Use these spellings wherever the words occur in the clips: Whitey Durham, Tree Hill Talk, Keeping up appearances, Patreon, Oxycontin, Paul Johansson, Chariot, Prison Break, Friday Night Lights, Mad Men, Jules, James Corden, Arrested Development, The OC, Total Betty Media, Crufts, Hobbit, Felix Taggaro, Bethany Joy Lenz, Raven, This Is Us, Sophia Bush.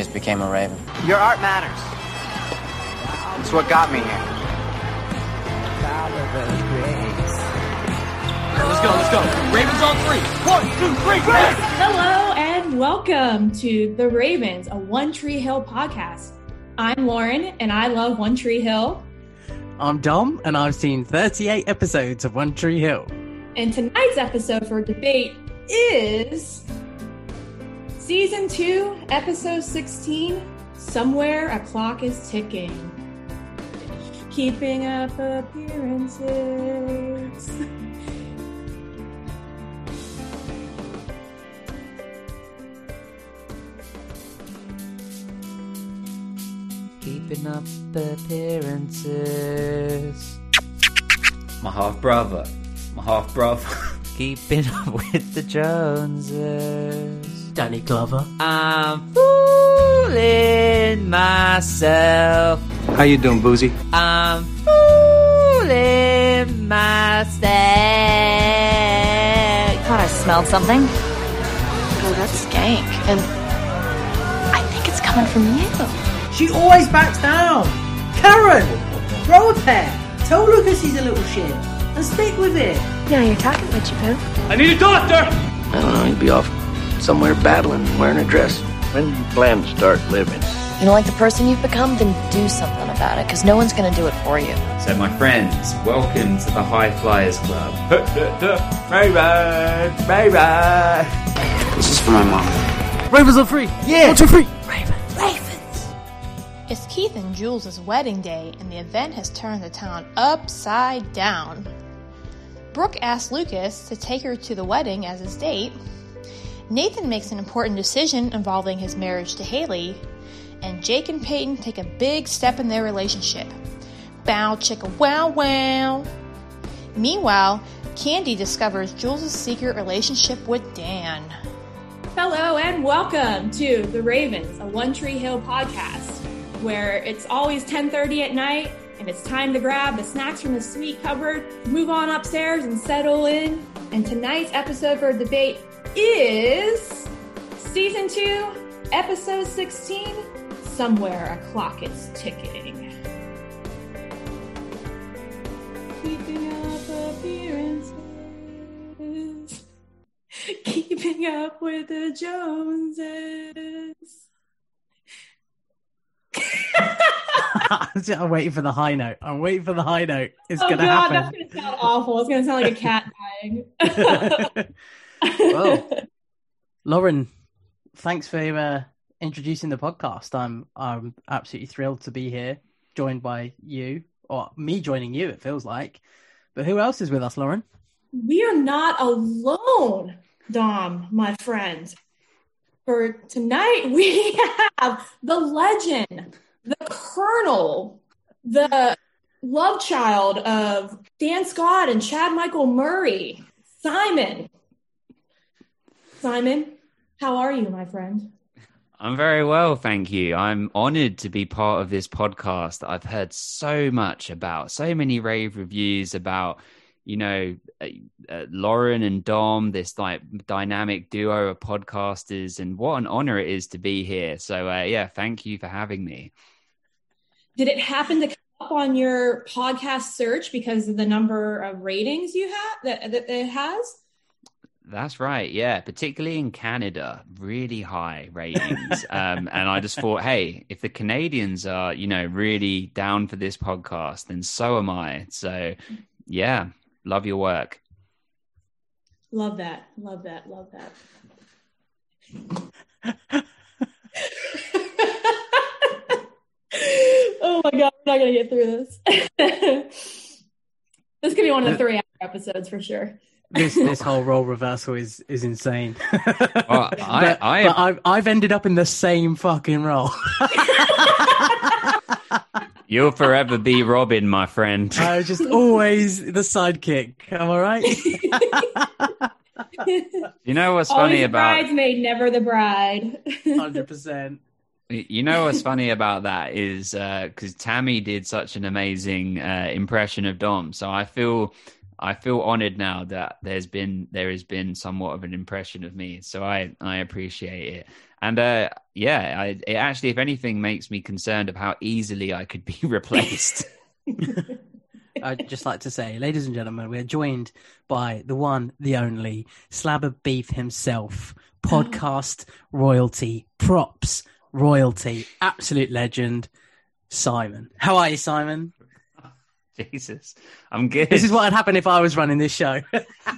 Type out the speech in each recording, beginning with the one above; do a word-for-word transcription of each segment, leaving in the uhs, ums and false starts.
just became a Raven. Your art matters. It's what got me here. Let's go, let's go. Ravens on three. One, two, three, Ravens! Hello and welcome to The Ravens, a One Tree Hill podcast. I'm Lauren and I love One Tree Hill. I'm Dom and I've seen thirty-eight episodes of One Tree Hill. And tonight's episode for debate is Season two, Episode sixteen, Somewhere a Clock is Ticking. Keeping up appearances. Keeping up appearances. My half-brother. My half-brother. Keeping up with the Joneses. Danny Glover. I'm fooling myself. How you doing, Boozy? I'm fooling myself. I thought I smelled something. Oh, that skank. And I think it's coming from you. She always backs down. Karen, throw a pair. Tell Lucas he's a little shit. And stick with it. Yeah, you're talking about you, Pooh. I need a doctor. I don't know, he'd be off somewhere battling, wearing a dress. When do you plan to start living? You don't like the person you've become? Then do something about it, because no one's going to do it for you. So, my friends, welcome to the High Flyers Club. Bye bye. Bye bye. This is for my mom. Ravens on three. Yeah. One, two, three. Ravens. Ravens. It's Keith and Jules' wedding day, and the event has turned the town upside down. Brooke asks Lucas to take her to the wedding as his date. Nathan makes an important decision involving his marriage to Haley. And Jake and Peyton take a big step in their relationship. Bow chicka wow wow. Meanwhile, Candy discovers Jules' secret relationship with Dan. Hello and welcome to The Ravens, a One Tree Hill podcast, where it's always ten thirty at night and it's time to grab the snacks from the sweet cupboard, move on upstairs and settle in. And tonight's episode for debate is Season two, Episode sixteen, Somewhere a Clock is Ticking. Keeping up appearances. Keeping up with the Joneses. I'm waiting for the high note. I'm waiting for the high note. It's oh gonna God, happen. That's gonna sound awful. It's gonna sound like a cat dying. Well, Lauren, thanks for uh, introducing the podcast. I'm I'm absolutely thrilled to be here, joined by you, or me joining you, it feels like. But who else is with us, Lauren? We are not alone, Dom, my friend. For tonight, we have the legend, the colonel, the love child of Dan Scott and Chad Michael Murray, Simon. Simon, how are you, my friend? I'm very well, thank you. I'm honoured to be part of this podcast that I've heard so much about, so many rave reviews about, you know, uh, uh, Lauren and Dom, this like dynamic duo of podcasters, and what an honour it is to be here. So, uh, yeah, thank you for having me. Did it happen to come up on your podcast search because of the number of ratings you have that, that it has? That's right, yeah. Particularly in Canada, really high ratings. um, and I just thought, hey, if the Canadians are, you know, really down for this podcast, then so am I. So, yeah, love your work. Love that, love that, love that. Oh my God, I'm not going to get through this. This could be one of the three-hour episodes for sure. This this whole role reversal is is insane. Well, I, but, I, I, but I've I've ended up in the same fucking role. You'll forever be Robin, my friend. I was just always the sidekick. Am I right? You know what's always funny about the bridesmaid, never the bride. Hundred percent. You know what's funny about that is because uh, Tammy did such an amazing uh, impression of Dom, so I feel. I feel honored now that there's been, there has been somewhat of an impression of me. So I, I appreciate it. And uh, yeah, I, it actually, if anything, makes me concerned of how easily I could be replaced. I'd just like to say, ladies and gentlemen, we're joined by the one, the only slab of beef himself, podcast royalty, props royalty, absolute legend, Simon. How are you, Simon? Jesus, I'm good. This is what would happen if I was running this show.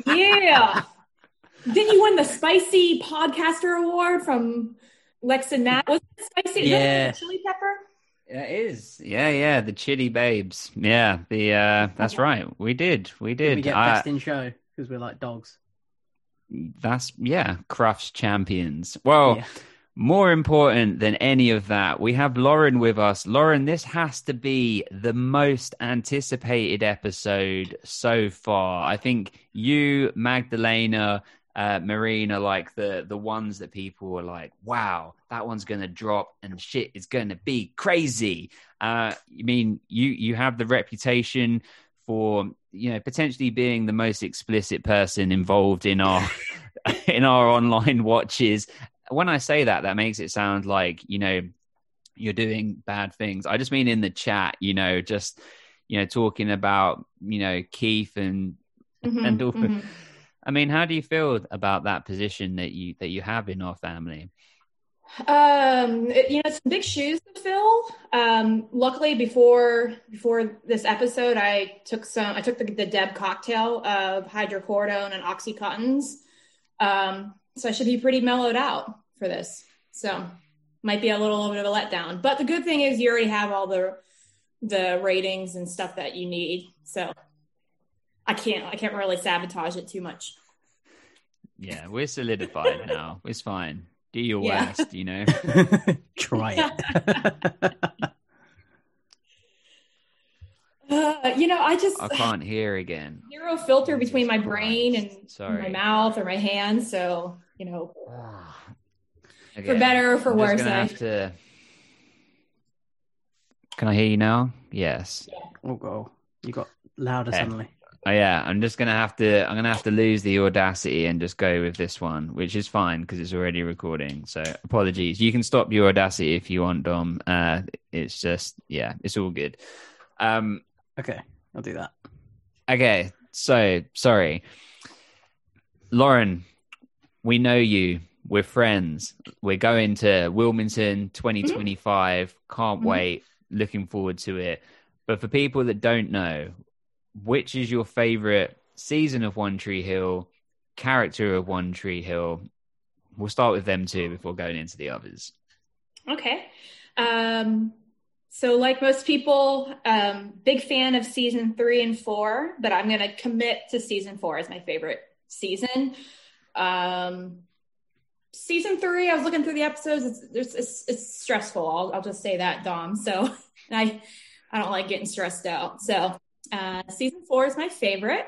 Yeah. Didn't you win the Spicy Podcaster Award from Lex and Matt? Was it Spicy? Yeah. Is that Chili Pepper? Yeah, it is. Yeah, yeah. The Chili Babes. Yeah. The uh, that's okay. Right. We did. We did. Did we get I... best in show because we're like dogs. That's, yeah. Crufts champions. Well, yeah. More important than any of that, we have Lauren with us. Lauren, this has to be the most anticipated episode so far. I think you, Magdalena, uh, Marina, like the, the ones that people were like, wow, that one's going to drop and shit is going to be crazy. Uh, I mean, you, you have the reputation for, you know, potentially being the most explicit person involved in our in our online watches. When I say that, that makes it sound like, you know, you're doing bad things. I just mean in the chat, you know, just, you know, talking about, you know, Keith and mm-hmm, and all. Mm-hmm. I mean, how do you feel about that position that you that you have in our family? Um, you know, it's big shoes to fill. Um, luckily, before before this episode, I took some. I took the, the Deb cocktail of hydrocodone and Oxycontins. Um, so I should be pretty mellowed out for this. So might be a little bit of a letdown, but the good thing is you already have all the, the ratings and stuff that you need. So I can't, I can't really sabotage it too much. Yeah. We're solidified now. It's fine. Do your yeah. worst, you know, try it. Uh, you know, I just I can't hear again. Zero filter between my brain and Sorry. my mouth or my hands, so you know, okay. for better or for I'm worse. Just gonna I... have to... Can I hear you now? Yes. Yeah. Oh, go. You got louder okay. suddenly. Oh yeah, I'm just gonna have to. I'm gonna have to lose the audacity and just go with this one, which is fine because it's already recording. So apologies. You can stop your audacity if you want, Dom. Uh, it's just yeah, it's all good. Um. Okay, I'll do that. Okay, so, sorry. Lauren, we know you. We're friends. We're going to Wilmington twenty twenty-five. Mm-hmm. Can't mm-hmm. wait. Looking forward to it. But for people that don't know, which is your favourite season of One Tree Hill, character of One Tree Hill? We'll start with them two before going into the others. Okay. Um... So like most people, um, big fan of season three and four, but I'm going to commit to season four as my favorite season. Um, season three, I was looking through the episodes. It's, it's, it's stressful. I'll, I'll just say that, Dom. So and I, I don't like getting stressed out. So uh, season four is my favorite.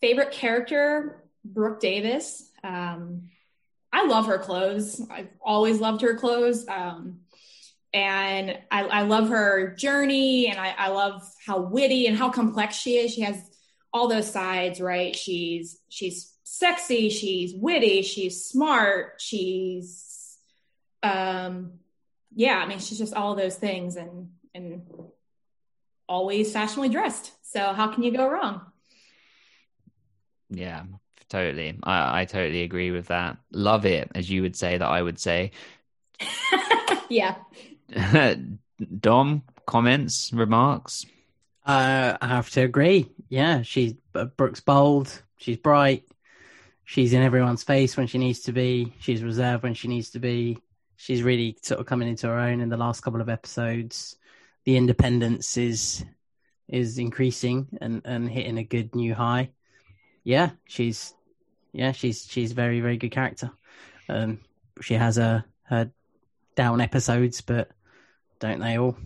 Favorite character, Brooke Davis. Um, I love her clothes. I've always loved her clothes. Um, And I, I love her journey, and I, I love how witty and how complex she is. She has all those sides, right? She's she's sexy, she's witty, she's smart, she's, um, yeah. I mean, she's just all those things, and and always fashionably dressed. So how can you go wrong? Yeah, totally. I, I totally agree with that. Love it, as you would say that I would say. Yeah. Dom, comments, remarks? Uh, I have to agree. Yeah, she's uh, Brooke's bold. She's bright. She's in everyone's face when she needs to be. She's reserved when she needs to be. She's really sort of coming into her own in the last couple of episodes. The independence is is increasing and, and hitting a good new high. Yeah, she's yeah she's she's very very good character. Um, she has a her. down episodes, but don't they all?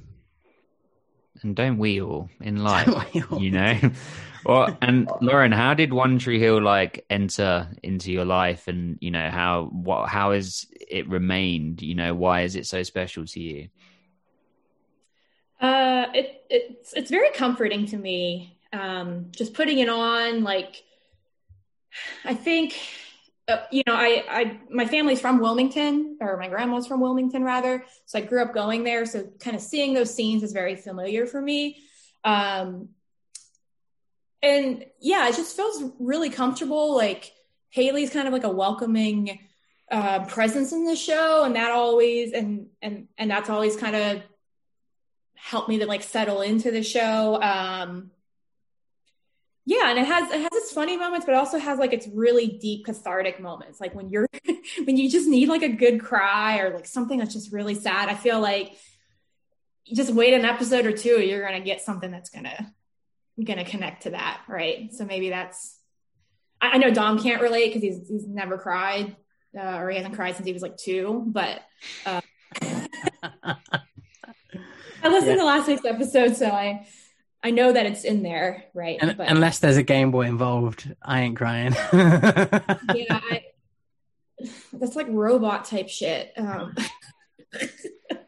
And don't we all in life, all? You know? Well, and Lauren, how did One Tree Hill like enter into your life, and you know how what how has it remained? You know, why is it so special to you? Uh, it it's it's very comforting to me. um, just putting it on. Like, I think, uh, you know, I, I, my family's from Wilmington, or my grandma's from Wilmington rather. So I grew up going there. So kind of seeing those scenes is very familiar for me. Um, and yeah, it just feels really comfortable. Like Haley's kind of like a welcoming uh, presence in the show. And that always, and, and, and that's always kind of helped me to like settle into the show. Um, yeah. And it has, it has its funny moments, but it also has like, its really deep cathartic moments. Like when you're, when you just need like a good cry or like something that's just really sad. I feel like you just wait an episode or two, you're going to get something that's going to, going to connect to that. Right. So maybe that's, I, I know Dom can't relate cause he's, he's never cried uh, or he hasn't cried since he was like two, but, uh, I listened yeah. to last week's episode, so I I know that it's in there, right? And, but, unless there's a Game Boy involved, I ain't crying. yeah, I, that's like robot type shit. Um.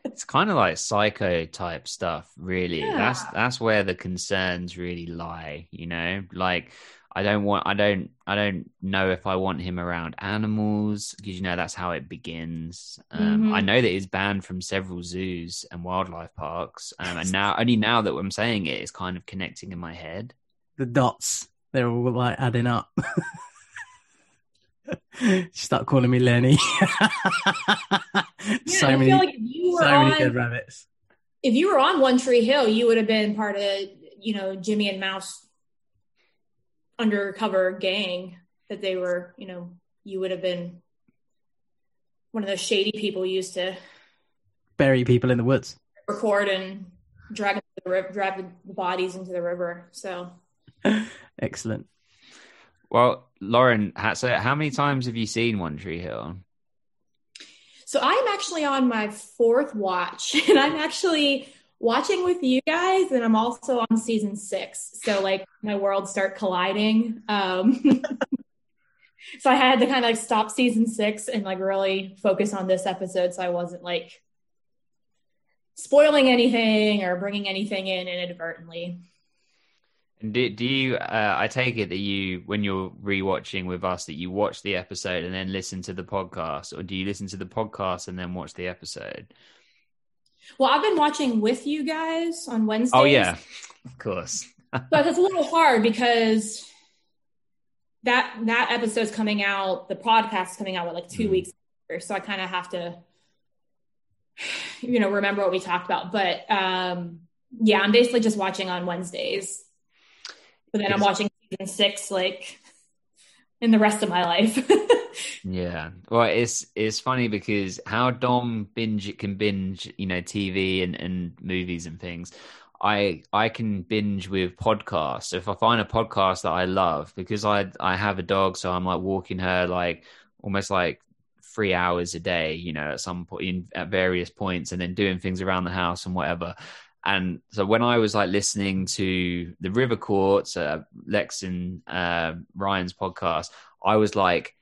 It's kind of like Psycho type stuff, really. Yeah. That's that's where the concerns really lie, you know. Like I don't want, I don't, I don't know if I want him around animals because you know that's how it begins. Um, mm-hmm. I know that he's banned from several zoos and wildlife parks, um, and now only now that I'm saying it is kind of connecting in my head. The dots, they're all like adding up. Start calling me Lenny. yeah, so I many, feel like if you were so on, many good rabbits. If you were on One Tree Hill, you would have been part of, you know, Jimmy and Mouse. Undercover gang that they were, you know, you would have been one of those shady people used to bury people in the woods, record and drag the, river, drag the bodies into the river. So excellent. Well, Lauren, so how many times have you seen One Tree Hill? So I'm actually on my fourth watch, and I'm actually watching with you guys, and I'm also on season six, so like my worlds start colliding, um so I had to kind of like stop season six and like really focus on this episode so I wasn't like spoiling anything or bringing anything in inadvertently. Do, do you uh, I take it that you, when you're rewatching with us, that you watch the episode and then listen to the podcast, or do you listen to the podcast and then watch the episode? Well, I've been watching with you guys on Wednesdays. Oh, yeah, of course. But it's a little hard because that that episode's coming out, the podcast's coming out with like two mm. weeks later, so I kind of have to, you know, remember what we talked about. But um, yeah, I'm basically just watching on Wednesdays. But then it's- I'm watching season six, like, in the rest of my life. Yeah, well, it's it's funny because how Dom binge can binge, you know, T V and, and movies and things. I I can binge with podcasts. So if I find a podcast that I love, because I I have a dog, so I'm like walking her like almost like three hours a day, you know, at some point in, at various points, and then doing things around the house and whatever. And so when I was like listening to the River Courts, uh, Lex and uh, Ryan's podcast, I was like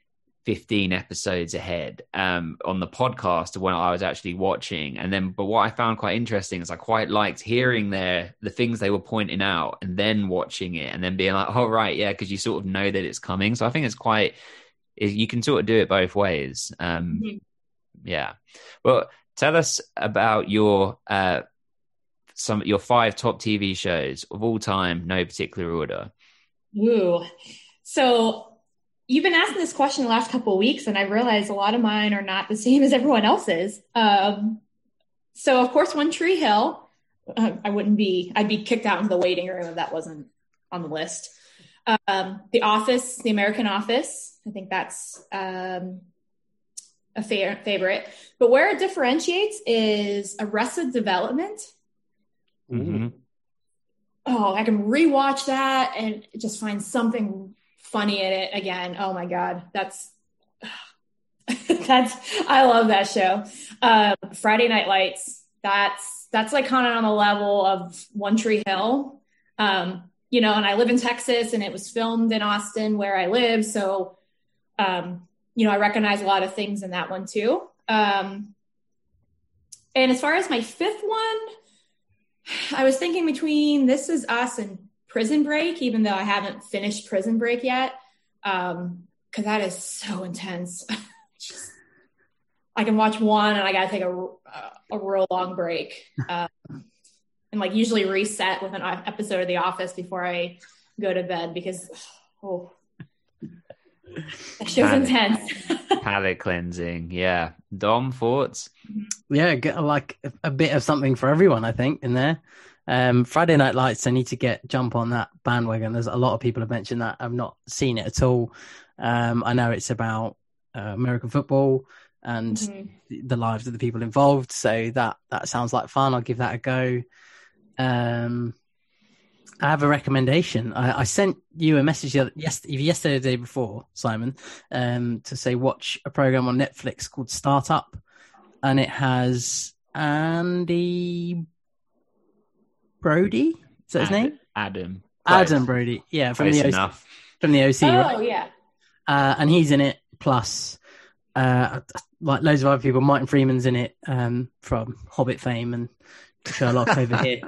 fifteen episodes ahead um, on the podcast of when I was actually watching. And then, but what I found quite interesting is I quite liked hearing their, the things they were pointing out and then watching it and then being like, oh, right. Yeah. Cause you sort of know that it's coming. So I think it's quite, it, you can sort of do it both ways. Um, mm-hmm. Yeah. Well, tell us about your, uh, some your five top T V shows of all time, no particular order. Ooh. So, you've been asking this question the last couple of weeks, and I realized a lot of mine are not the same as everyone else's. Um, so, of course, One Tree Hill. Uh, I wouldn't be, I'd be kicked out into the waiting room if that wasn't on the list. Um, The Office, The American Office. I think that's um, a fa- favorite. But where it differentiates is Arrested Development. Mm-hmm. Oh, I can rewatch that and just find something funny in it again. Oh my God. That's, that's, I love that show. Um, Friday Night Lights. That's, that's like kind of on the level of One Tree Hill. Um, you know, and I live in Texas and it was filmed in Austin where I live. So, um, you know, I recognize a lot of things in that one too. Um, and as far as my fifth one, I was thinking between This Is Us and Prison Break, even though I haven't finished Prison Break yet, um, because that is so intense. Just, I can watch one and I got to take a, a real long break. Um, and like usually reset with an episode of The Office before I go to bed because, oh, that show's palate, intense. Palate cleansing, yeah. Dom, thoughts? Yeah, get like a bit of something for everyone, I think, in there. Um, Friday Night Lights, I need to get jump on that bandwagon. There's a lot of people have mentioned that. I've not seen it at all. Um, I know it's about uh, American football and mm-hmm. the lives of the people involved. So that, that sounds like fun. I'll give that a go. Um, I have a recommendation. I, I sent you a message yesterday, yesterday, the day before, Simon, um, to say watch a program on Netflix called Startup, and it has Andy Brody. Is that his Adam, name? Adam. Adam Brody. Yeah, from Close the O C. Enough. From the O C. Oh right? Yeah. Uh, and he's in it. Plus, uh, like loads of other people. Martin Freeman's in it um, from Hobbit fame and Sherlock over here.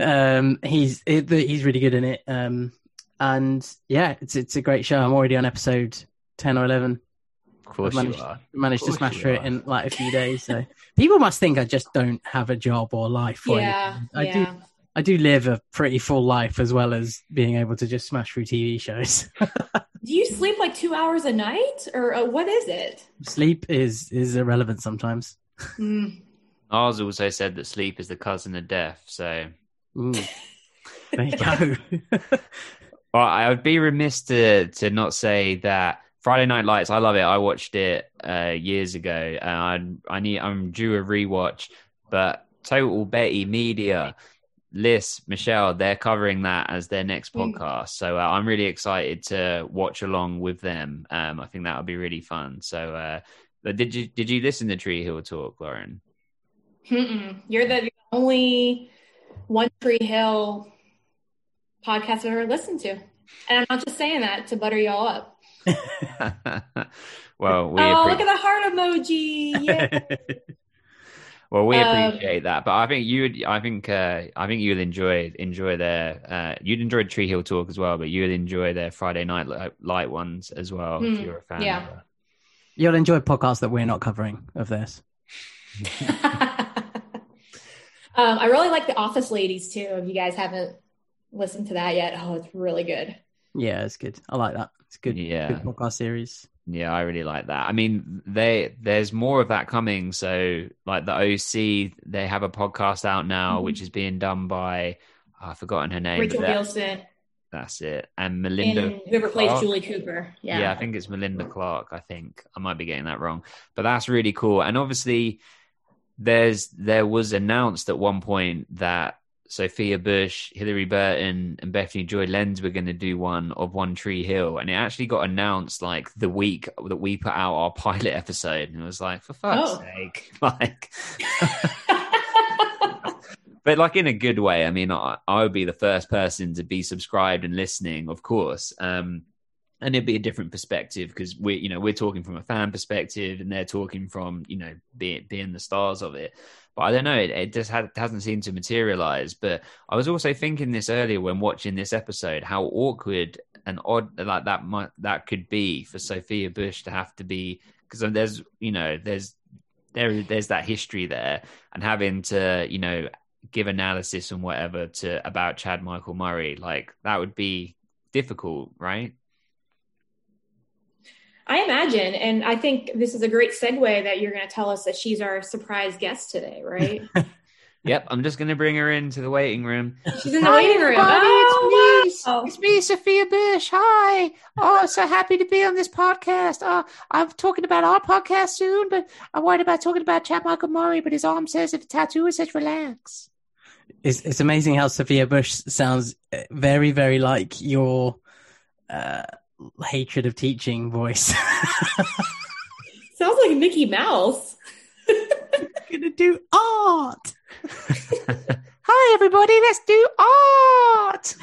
Um, he's he's really good in it. Um, and yeah, it's it's a great show. I'm already on episode ten or eleven. Of course managed, you are. Managed to smash through it in like a few days. So people must think I just don't have a job or life. Or yeah, anything. I yeah. do. I do live a pretty full life as well as being able to just smash through T V shows. Do you sleep like two hours a night or uh, what is it? Sleep is, is irrelevant sometimes. Mm. Ours also said that sleep is the cousin of death. So Ooh. There you go. Well, I would be remiss to, to not say that Friday Night Lights, I love it. I watched it uh, years ago and I, I need, I'm due a rewatch, but Total Betty Media, Liz, Michelle, they're covering that as their next podcast. So uh, I'm really excited to watch along with them. Um, I think that would be really fun. So uh, but did you did you listen to Tree Hill Talk, Lauren? Mm-mm. You're the only One Tree Hill podcast I've ever listened to. And I'm not just saying that to butter y'all up. Well, we Oh, appre- look at the heart emoji. Yeah. Well, we appreciate um, that, but I think you would. I think uh, I think you'll enjoy enjoy their. Uh, you'd enjoy Tree Hill Talk as well, but you'll enjoy their Friday Night Light ones as well mm, if you're a fan. Yeah, of you'll enjoy podcasts that we're not covering of theirs. um, I really like The Office Ladies too. If you guys haven't listened to that yet, oh, it's really good. Yeah, it's good. I like that. It's good. Yeah, good podcast series. Yeah, I really like that. I mean, they there's more of that coming. So, like the O C, they have a podcast out now, mm-hmm. which is being done by oh, I've forgotten her name. Rachel Wilson. That's it. And Melinda. And whoever Clark. Plays Julie Cooper. Yeah. Yeah, I think it's Melinda Clark. I think I might be getting that wrong, but that's really cool. And obviously, there's there was announced at one point that Sophia Bush, Hilary Burton and Bethany Joy Lenz were going to do one of One Tree Hill. And it actually got announced like the week that we put out our pilot episode. And it was like, for fuck's oh. sake. Like, but like in a good way. I mean, I, I would be the first person to be subscribed and listening, of course. Um, and it'd be a different perspective because we're, you know, we're talking from a fan perspective and they're talking from, you know, being, being the stars of it. But I don't know, it, it just had, hasn't seemed to materialize. But I was also thinking this earlier when watching this episode, how awkward and odd like that might, that could be for Sophia Bush to have to be, because there's, you know, there's there there's that history there and having to, you know, give analysis and whatever to about Chad Michael Murray, like that would be difficult, right? I imagine, and I think this is a great segue that you're going to tell us that she's our surprise guest today, right? Yep, I'm just going to bring her into the waiting room. She's in the Hi waiting room. Oh, it's, wow. me. it's me, Sophia Bush. Hi. Oh, so happy to be on this podcast. Oh, I'm talking about our podcast soon, but I'm worried about talking about Chad Michael Murray, but his arm says if a tattoo, it says relax. It's, it's amazing how Sophia Bush sounds very, very like your... Uh... hatred of teaching voice. Sounds like Mickey Mouse. I'm gonna do art. Hi everybody, let's do art.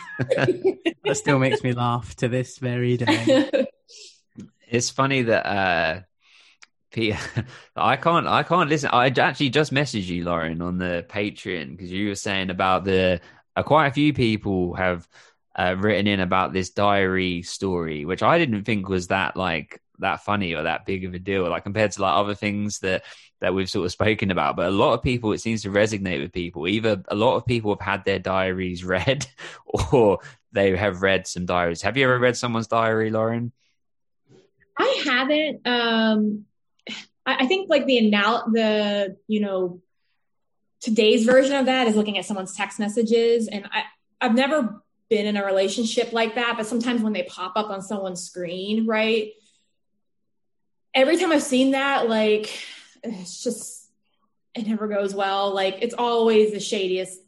That still makes me laugh to this very day. It's funny that uh Peter, I can't I can't listen. I actually just messaged you, Lauren, on the Patreon because you were saying about the uh, quite a few people have uh, written in about this diary story, which I didn't think was that like that funny or that big of a deal, like compared to like other things that that we've sort of spoken about. But a lot of people, it seems to resonate with people. Either a lot of people have had their diaries read or they have read some diaries. Have you ever read someone's diary, Lauren? I haven't. Um, I think like the anal- the, you know, today's version of that is looking at someone's text messages. And I, I've never been in a relationship like that, but sometimes when they pop up on someone's screen, right? Every time I've seen that, like, it's just, it never goes well. Like, it's always the shadiest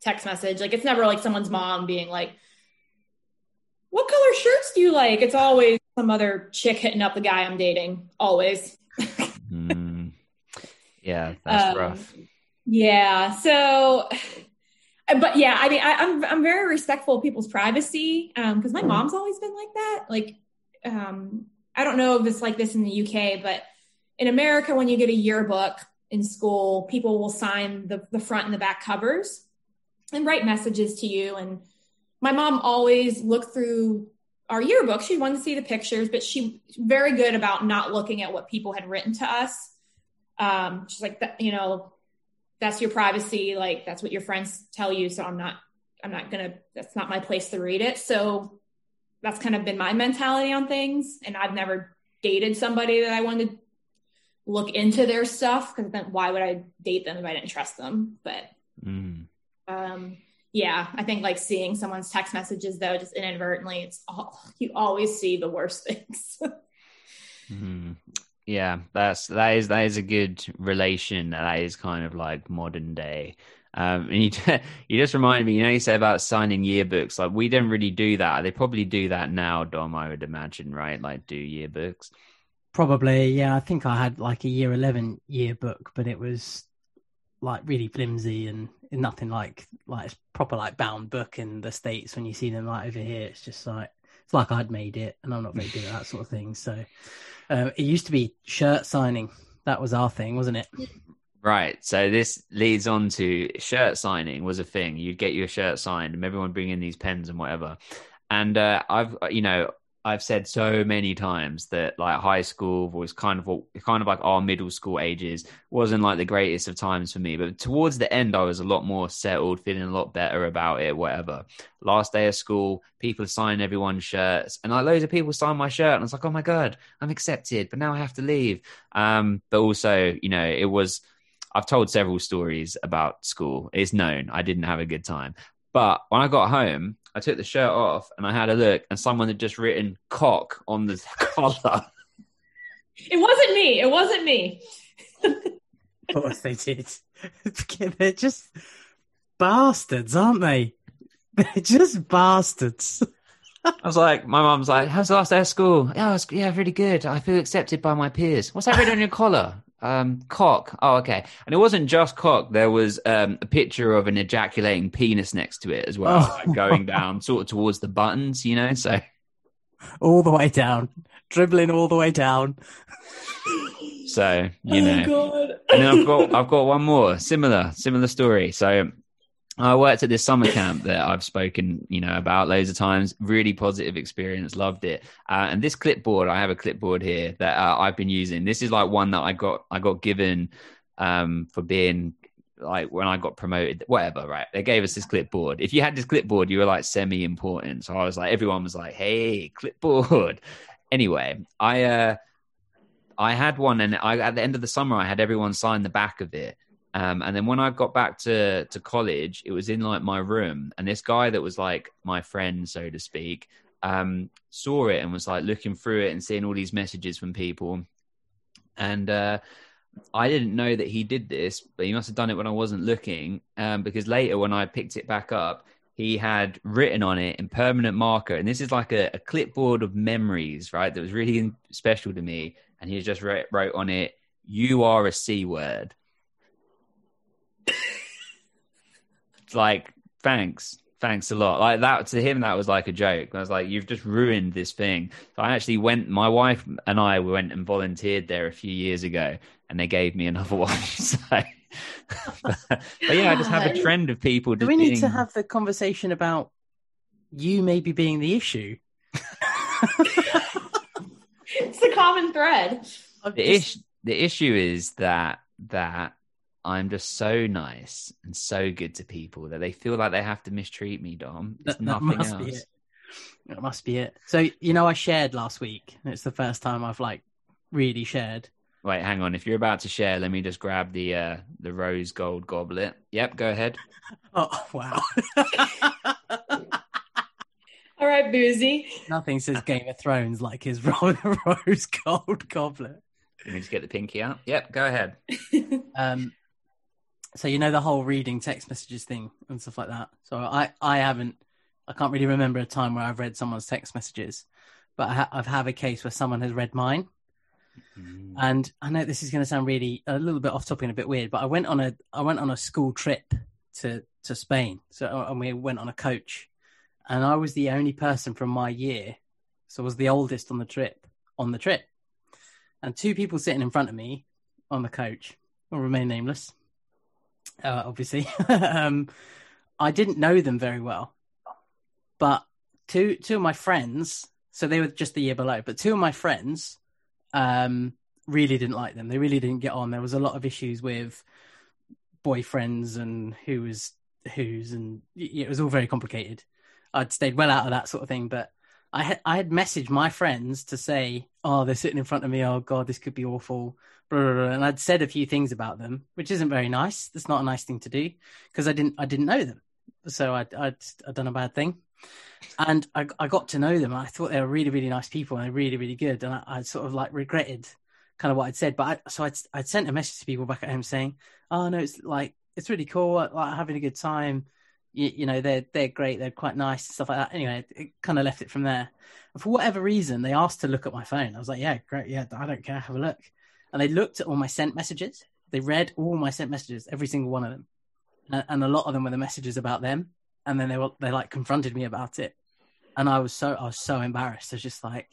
text message. Like, it's never like someone's mom being like, what color shirts do you like? It's always some other chick hitting up the guy I'm dating, always. mm. Yeah, that's um, rough. Yeah, so, but yeah, I mean, I, I'm I'm very respectful of people's privacy um, because my mom's always been like that. Like, um, I don't know if it's like this in the U K, but in America, when you get a yearbook in school, people will sign the, the front and the back covers and write messages to you. And my mom always looked through our yearbook. She wanted to see the pictures, but she very good about not looking at what people had written to us. Um, she's like, that, you know, that's your privacy. Like, that's what your friends tell you. So I'm not, I'm not gonna, that's not my place to read it. So that's kind of been my mentality on things. And I've never dated somebody that I wanted to look into their stuff, because then why would I date them if I didn't trust them? But mm. um yeah, I think like seeing someone's text messages though, just inadvertently, it's all, you always see the worst things. mm. Yeah, that's, that is, that is a good relation. That is kind of like modern day. Um, and you, you just reminded me, you know, you said about signing yearbooks, like we don't really do that. They probably do that now, Dom, I would imagine, right? Like do yearbooks. Probably. Yeah. I think I had like a year eleven yearbook, but it was like really flimsy and nothing like like it's proper like bound book in the States. When you see them like over here, it's just like it's like I'd made it, and I'm not very good at that sort of thing. So um, it used to be shirt signing. That was our thing, wasn't it? Right. So this leads on to shirt signing was a thing. You'd get your shirt signed, and everyone bring in these pens and whatever. And uh, I've you know. I've said so many times that like high school was kind of kind of like our middle school ages wasn't like the greatest of times for me, but towards the end I was a lot more settled, feeling a lot better about it, whatever. Last day of school, people sign everyone's shirts, and like loads of people signed my shirt, and I was like, oh my God, I'm accepted, but now I have to leave. Um, but also, you know, it was, I've told several stories about school. It's known I didn't have a good time. But when I got home, I took the shirt off and I had a look, and someone had just written cock on the collar. It wasn't me. It wasn't me. Of course they did. They're just bastards, aren't they? They're just bastards. I was like, my mum's like, how's the last day of school? Yeah, I was, yeah, really good. I feel accepted by my peers. What's that written on your collar? Um, cock. Oh, okay. And it wasn't just cock. There was um, a picture of an ejaculating penis next to it as well, oh. like going down sort of towards the buttons, you know, so. All the way down. Dribbling all the way down. So, you oh, know. God. And then I've got, I've got one more. Similar, similar story. So I worked at this summer camp that I've spoken, you know, about loads of times. Really positive experience. Loved it. Uh, and this clipboard, I have a clipboard here that uh, I've been using. This is like one that I got, I got given um, for being like when I got promoted, whatever, right? They gave us this clipboard. If you had this clipboard, you were like semi-important. So I was like, everyone was like, hey, clipboard. Anyway, I, uh, I had one, and I, at the end of the summer, I had everyone sign the back of it. Um, and then when I got back to, to college, it was in like my room, and this guy that was like my friend, so to speak, um, saw it and was like looking through it and seeing all these messages from people. And uh, I didn't know that he did this, but he must have done it when I wasn't looking, um, because later when I picked it back up, he had written on it in permanent marker. And this is like a, a clipboard of memories, right? That was really special to me. And he just wrote, wrote on it, "You are a C word." Like, thanks thanks a lot. Like, that to him, that was like a joke. I was like, you've just ruined this thing. So I actually went, my wife and I went and volunteered there a few years ago, and they gave me another one. So but, but yeah, I just have a trend of people. Do we need to have the conversation about you may be being the issue. It's the common thread. The, is- the issue is that that I'm just so nice and so good to people that they feel like they have to mistreat me, Dom. It's that, nothing that must else. Be it. That must be it. So, you know, I shared last week. It's the first time I've, like, really shared. Wait, hang on. If you're about to share, let me just grab the uh, the rose gold goblet. Yep, go ahead. Oh, wow. All right, Boozy. Nothing says Game of Thrones like his rose gold goblet. Let me just get the pinky out. Yep, go ahead. um, so, you know, the whole reading text messages thing and stuff like that. So I, I haven't, I can't really remember a time where I've read someone's text messages, but I ha- I've had a case where someone has read mine. Mm-hmm. And I know this is going to sound really a little bit off topic and a bit weird, but I went on a I went on a school trip to to Spain. So and we went on a coach, and I was the only person from my year, so I was the oldest on the trip on the trip, and two people sitting in front of me on the coach will remain nameless, uh, obviously. um, I didn't know them very well, but two two of my friends, so they were just the year below, but two of my friends. Um, really didn't like them. They really didn't get on. There was a lot of issues with boyfriends and who was whose, and it was all very complicated. I'd stayed well out of that sort of thing, but I had I had messaged my friends to say, "Oh, they're sitting in front of me. Oh God, this could be awful." Blah, blah, blah. And I'd said a few things about them, which isn't very nice. That's not a nice thing to do because I didn't I didn't know them, so I I'd, I'd done a bad thing. And I, I got to know them. And I thought they were really, really nice people and they're really, really good. And I, I sort of like regretted kind of what I'd said. But I, so I'd, I'd sent a message to people back at home saying, "Oh no, it's like it's really cool. I, like having a good time. You, you know, they're they're great. They're quite nice and stuff like that." Anyway, it, it kind of left it from there. And for whatever reason, they asked to look at my phone. I was like, "Yeah, great. Yeah, I don't care. Have a look." And they looked at all my sent messages. They read all my sent messages, every single one of them, and, and a lot of them were the messages about them. And then they were, they like confronted me about it, and I was so I was so embarrassed. I was just like,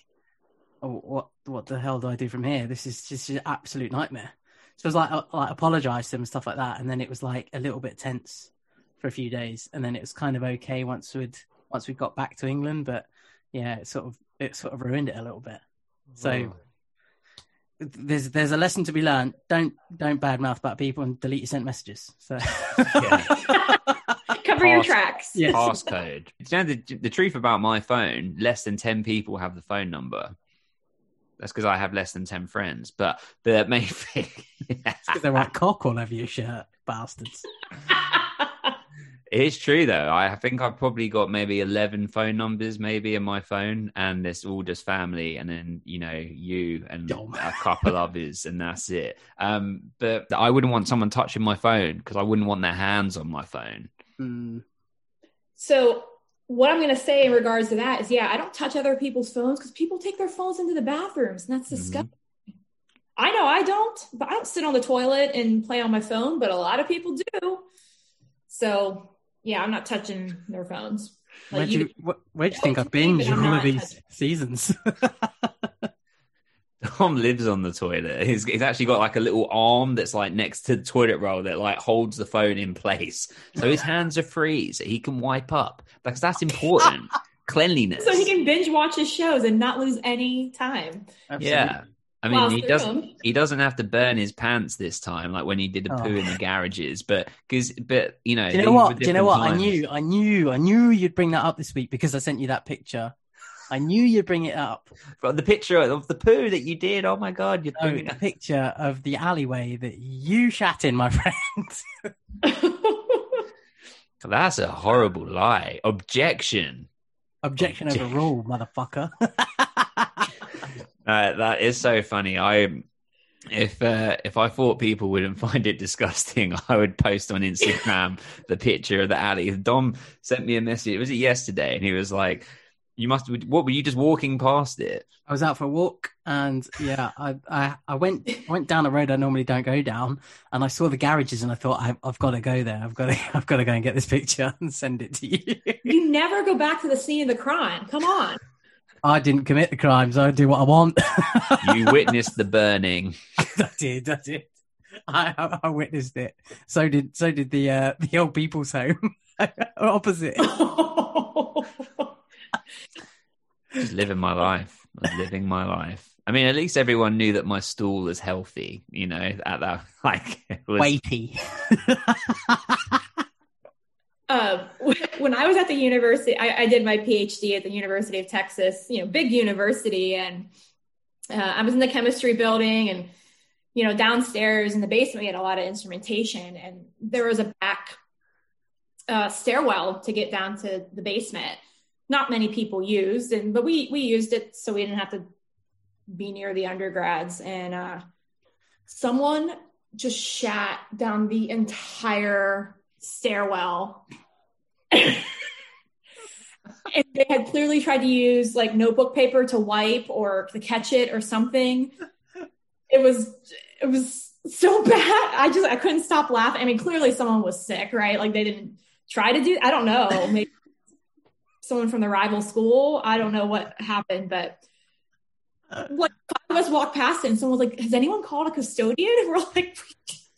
"Oh, what what the hell do I do from here? This is just an absolute nightmare." So I was like, I, like apologized to them and stuff like that. And then it was like a little bit tense for a few days, and then it was kind of okay once we'd once we got back to England. But yeah, it sort of it sort of ruined it a little bit. So wow. there's there's a lesson to be learned. Don't don't badmouth about people and delete your sent messages. So. Yeah. Cover Pass, your tracks. Yes. Passcode. You know, the, the truth about my phone, less than ten people have the phone number. That's because I have less than ten friends. But the main thing... That's because they want cock all over your shirt, bastards. It's true, though. I think I've probably got maybe eleven phone numbers maybe in my phone, and it's all just family, and then, you know, you and Dumb. a couple others, and that's it. Um, but I wouldn't want someone touching my phone because I wouldn't want their hands on my phone. Mm. So what I'm going to say in regards to that is, yeah, I don't touch other people's phones because people take their phones into the bathrooms, and that's disgusting. Mm-hmm. I know I don't, but I don't sit on the toilet and play on my phone, but a lot of people do. So yeah, I'm not touching their phones. Like, where do you, you, where do you think I've been in all of these seasons? Tom lives on the toilet. He's, he's actually got like a little arm that's like next to the toilet roll that like holds the phone in place. So his hands are free, so he can wipe up because that's important. Cleanliness. So he can binge watch his shows and not lose any time. Absolutely. Yeah. I mean, Whilst he doesn't room. he doesn't have to burn his pants this time, like when he did the oh. poo in the garages. But because, but you know, do you know what? Do you know what? Times. I knew, I knew, I knew you'd bring that up this week because I sent you that picture. I knew you'd bring it up. But the picture of the poo that you did, oh my God. You're no, the picture of the alleyway that you shat in, my friend. That's a horrible lie. Objection. Objection Obje- overruled, motherfucker. uh, that is so funny. I if uh, if I thought people wouldn't find it disgusting, I would post on Instagram the picture of the alley. Dom sent me a message. Was it yesterday? And he was like, "You must. What were you just walking past it?" I was out for a walk, and yeah, I I, I went went down a road I normally don't go down, and I saw the garages, and I thought I've, I've got to go there. I've got to I've got to go and get this picture and send it to you. You never go back to the scene of the crime. Come on. I didn't commit the crimes. I do what I want. You witnessed the burning. I did. I did. I, I, I witnessed it. So did so did the uh, the old people's home. opposite. Just living my life. I'm living my life. I mean, at least everyone knew that my stool was healthy, you know, at that, like, it was... weighty. Uh, when I was at the university, I, I did my PhD at the University of Texas, you know, big university. And uh, I was in the chemistry building, and, you know, downstairs in the basement, we had a lot of instrumentation, and there was a back uh, stairwell to get down to the basement. Not many people used, and, but we, we used it so we didn't have to be near the undergrads. And uh, someone just shat down the entire stairwell. And they had clearly tried to use like notebook paper to wipe or to catch it or something. It was, it was so bad. I just, I couldn't stop laughing. I mean, clearly someone was sick, right? Like, they didn't try to do, I don't know, maybe someone from the rival school. I don't know what happened, but like five of us walked past it, and someone was like, has anyone called a custodian? And we're like,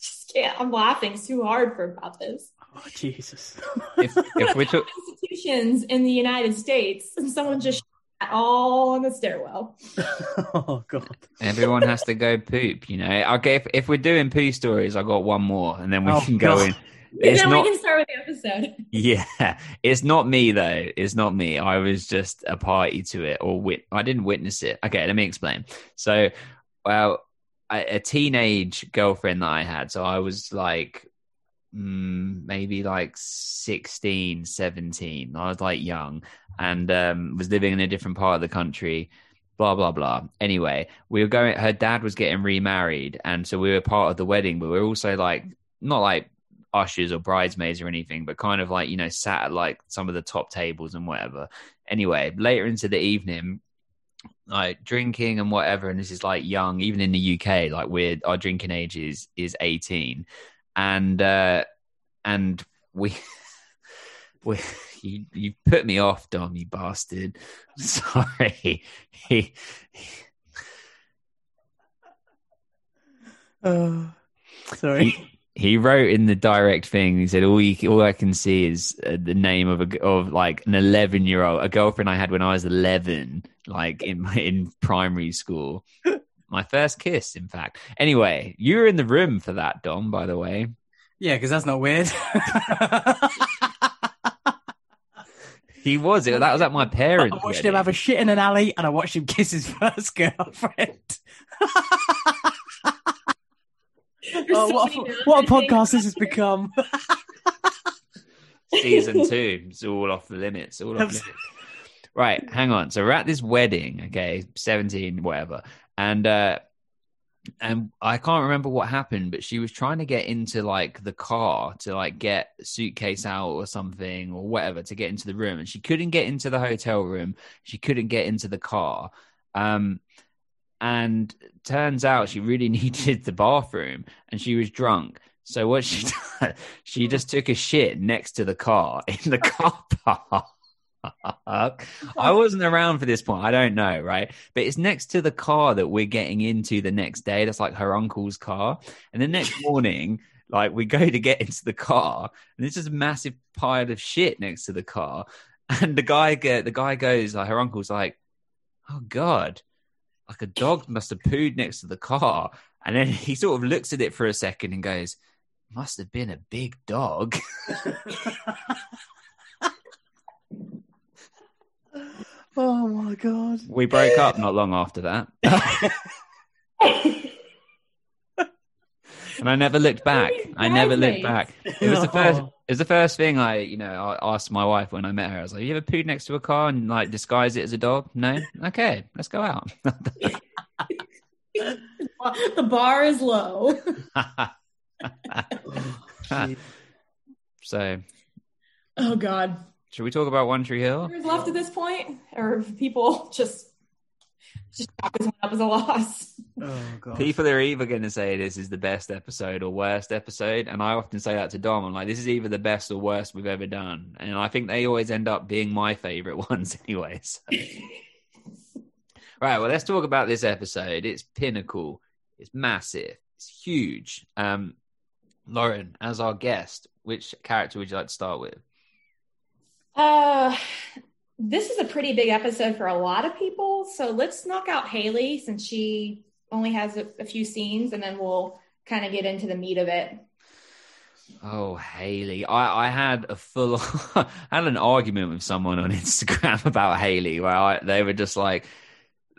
just can't, I'm laughing too hard for about this. Oh, Jesus. If, if we took institutions in the United States, and someone just shot all on the stairwell. Oh, God. Everyone has to go poop, you know. Okay, if, if we're doing poo stories, I got one more, and then we oh, can go God. in. It's then not, we can start with the episode. Yeah. It's not me, though. It's not me. I was just a party to it, or wit- I didn't witness it. Okay, let me explain. So, well, I, a teenage girlfriend that I had, so I was like... maybe like sixteen, seventeen. I was like young, and um, was living in a different part of the country, blah, blah, blah. Anyway, we were going, her dad was getting remarried. And so we were part of the wedding, but we were also like, not like ushers or bridesmaids or anything, but kind of like, you know, sat at like some of the top tables and whatever. Anyway, later into the evening, like drinking and whatever. And this is like young, even in the U K, like we're, our drinking age is, is eighteen. And uh, and we we you, you put me off, Dom, you bastard. Sorry. He, he, oh, sorry. He, he wrote in the direct thing. He said, "All you, all I can see is uh, the name of a of like an eleven year old, a girlfriend I had when I was eleven, like in in primary school." My first kiss, in fact. Anyway, you were in the room for that, Dom, by the way. Yeah, because that's not weird. He was. It, that was at my parents. I watched wedding. Him have a shit in an alley, and I watched him kiss his first girlfriend. oh, so what, a, what a podcast this has become. Season two. It's all off the limits. All off the limits. Right, hang on. So we're at this wedding, okay, seventeen, whatever. And uh, and I can't remember what happened, but she was trying to get into like the car to like get a suitcase out or something or whatever to get into the room, and she couldn't get into the hotel room. She couldn't get into the car, um, and turns out she really needed the bathroom, and she was drunk. So what she did, she just took a shit next to the car in the car park. I wasn't around for this point. I don't know, right? But it's next to the car that we're getting into the next day. That's like her uncle's car. And the next morning, like we go to get into the car, and there's this massive pile of shit next to the car. And the guy, the guy goes, like her uncle's like, "Oh God, like a dog must have pooed next to the car." And then he sort of looks at it for a second and goes, "Must have been a big dog." Oh my God. We broke up not long after that. And I never looked back. I never looked back. It was the first it was the first thing I, you know, I asked my wife when I met her. I was like, "You ever pooed next to a car and like disguise it as a dog?" "No." "Okay, let's go out." The bar is low. Oh, so Oh God. Should we talk about One Tree Hill? There's left at this point, or people just just chalk this one up as a loss. Oh God! People are either going to say this is the best episode or worst episode, and I often say that to Dom. I'm like, this is either the best or worst we've ever done, and I think they always end up being my favorite ones, anyways. So. Right. Well, let's talk about this episode. It's pinnacle. It's massive. It's huge. Um, Lauren, as our guest, which character would you like to start with? Uh, this is a pretty big episode for a lot of people. So let's knock out Haley, since she only has a, a few scenes, and then we'll kind of get into the meat of it. Oh, Haley. I, I had a full, I had an argument with someone on Instagram about Haley, where I, they were just like,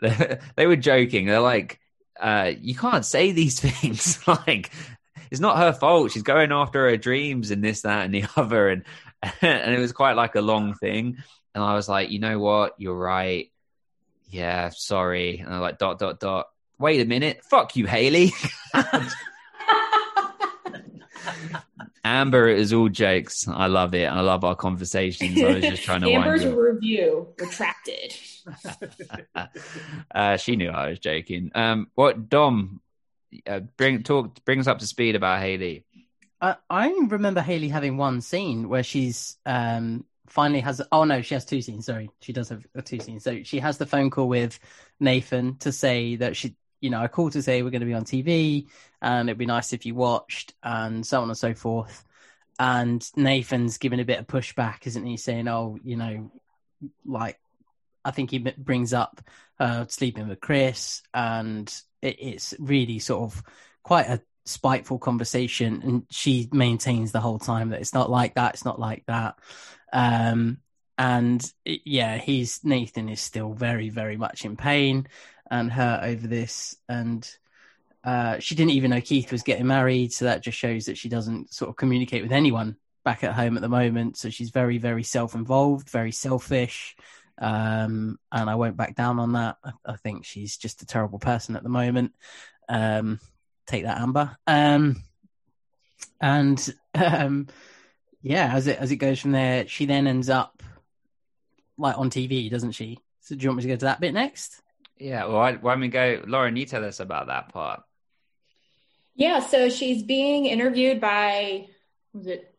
they, they were joking. They're like, uh, you can't say these things. Like, it's not her fault. She's going after her dreams and this, that, and the other. And, and it was quite like a long thing. And I was like, you know what? You're right. Yeah, sorry. And I'm like, dot, dot, dot. Wait a minute. Fuck you, Haley. Amber, it is all jokes. I love it. I love our conversations. I was just trying to Amber's review retracted. uh, she knew I was joking. Um, what Dom uh, bring talk brings up to speed about Haley. Uh, I remember Haley having one scene where she's um, finally has. Oh no, she has two scenes. Sorry, she does have two scenes. So she has the phone call with Nathan to say that she. You know, I called to say we're going to be on T V and it'd be nice if you watched, and so on and so forth. And Nathan's giving a bit of pushback, isn't he? Saying, oh, you know, like, I think he brings up uh, sleeping with Chris, and it, it's really sort of quite a spiteful conversation. And she maintains the whole time that it's not like that. It's not like that. Um, and it, yeah, he's Nathan is still very, very much in pain. And her over this, and uh, she didn't even know Keith was getting married, so that just shows that she doesn't sort of communicate with anyone back at home at the moment. So she's very, very self-involved, very selfish, um, and I won't back down on that. I, I think she's just a terrible person at the moment. Um, take that, Amber. Um, and um, yeah, as it as it goes from there, she then ends up like on T V, doesn't she? So do you want me to go to that bit next? Yeah, well, I, why don't we go, Lauren, you tell us about that part. Yeah, so she's being interviewed by, was it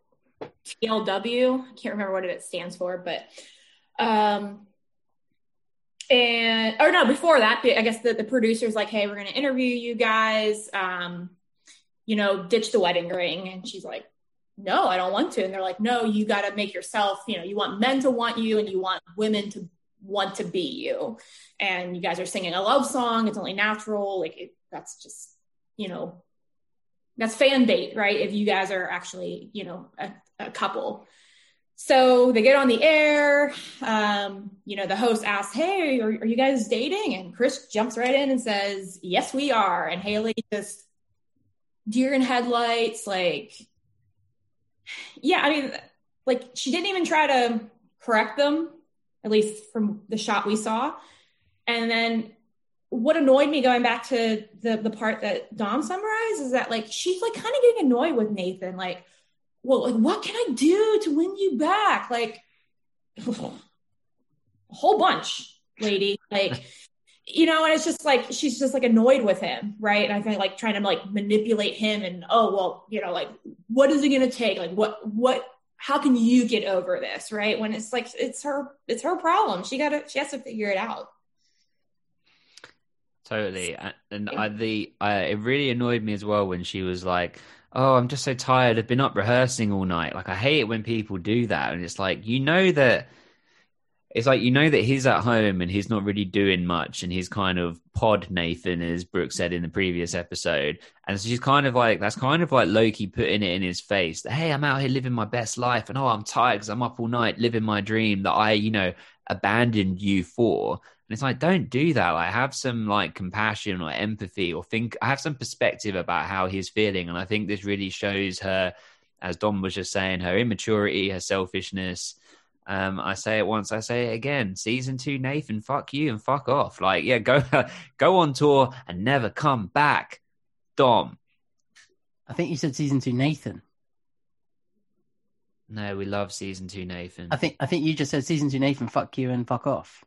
T L W? I can't remember what it stands for, but, um, and, or no, before that, I guess the, the producer's like, hey, we're going to interview you guys, um, you know, ditch the wedding ring. And she's like, no, I don't want to. And they're like, no, you got to make yourself, you know, you want men to want you and you want women to want to be you, and you guys are singing a love song. It's only natural. Like it, that's just, you know, that's fan bait, right? If you guys are actually, you know, a, a couple. So they get on the air. Um, you know, the host asks, hey, are, are you guys dating? And Chris jumps right in and says, yes, we are. And Haley just deer in headlights. Like, yeah, I mean, like she didn't even try to correct them, at least from the shot we saw. And then what annoyed me, going back to the, the part that Dom summarized, is that like, she's like kind of getting annoyed with Nathan. Like, well, like, what can I do to win you back? Like a whole bunch, lady. Like, you know, and it's just like, she's just like annoyed with him. Right. And I think like trying to like manipulate him and, oh, well, you know, like, what is it going to take? Like what, what, how can you get over this? Right. When it's like, it's her, it's her problem. She got to, she has to figure it out. Totally. And, and I, the, I, it really annoyed me as well when she was like, oh, I'm just so tired. I've been up rehearsing all night. Like I hate it when people do that. And it's like, you know, that it's like, you know, that he's at home and he's not really doing much. And he's kind of pod Nathan, as Brooke said in the previous episode. And so she's kind of like, that's kind of like low-key putting it in his face that, hey, I'm out here living my best life. And oh, I'm tired because I'm up all night living my dream that I, you know, abandoned you for. And it's like, don't do that. Like have some like compassion or empathy, or think, I have some perspective about how he's feeling. And I think this really shows her, as Dom was just saying, her immaturity, her selfishness. Um, I say it once, I say it again. Season two, Nathan, fuck you and fuck off. Like, yeah, go go on tour and never come back, Dom. I think you said season two, Nathan. No, we love season two, Nathan. I think I think you just said season two, Nathan, fuck you and fuck off.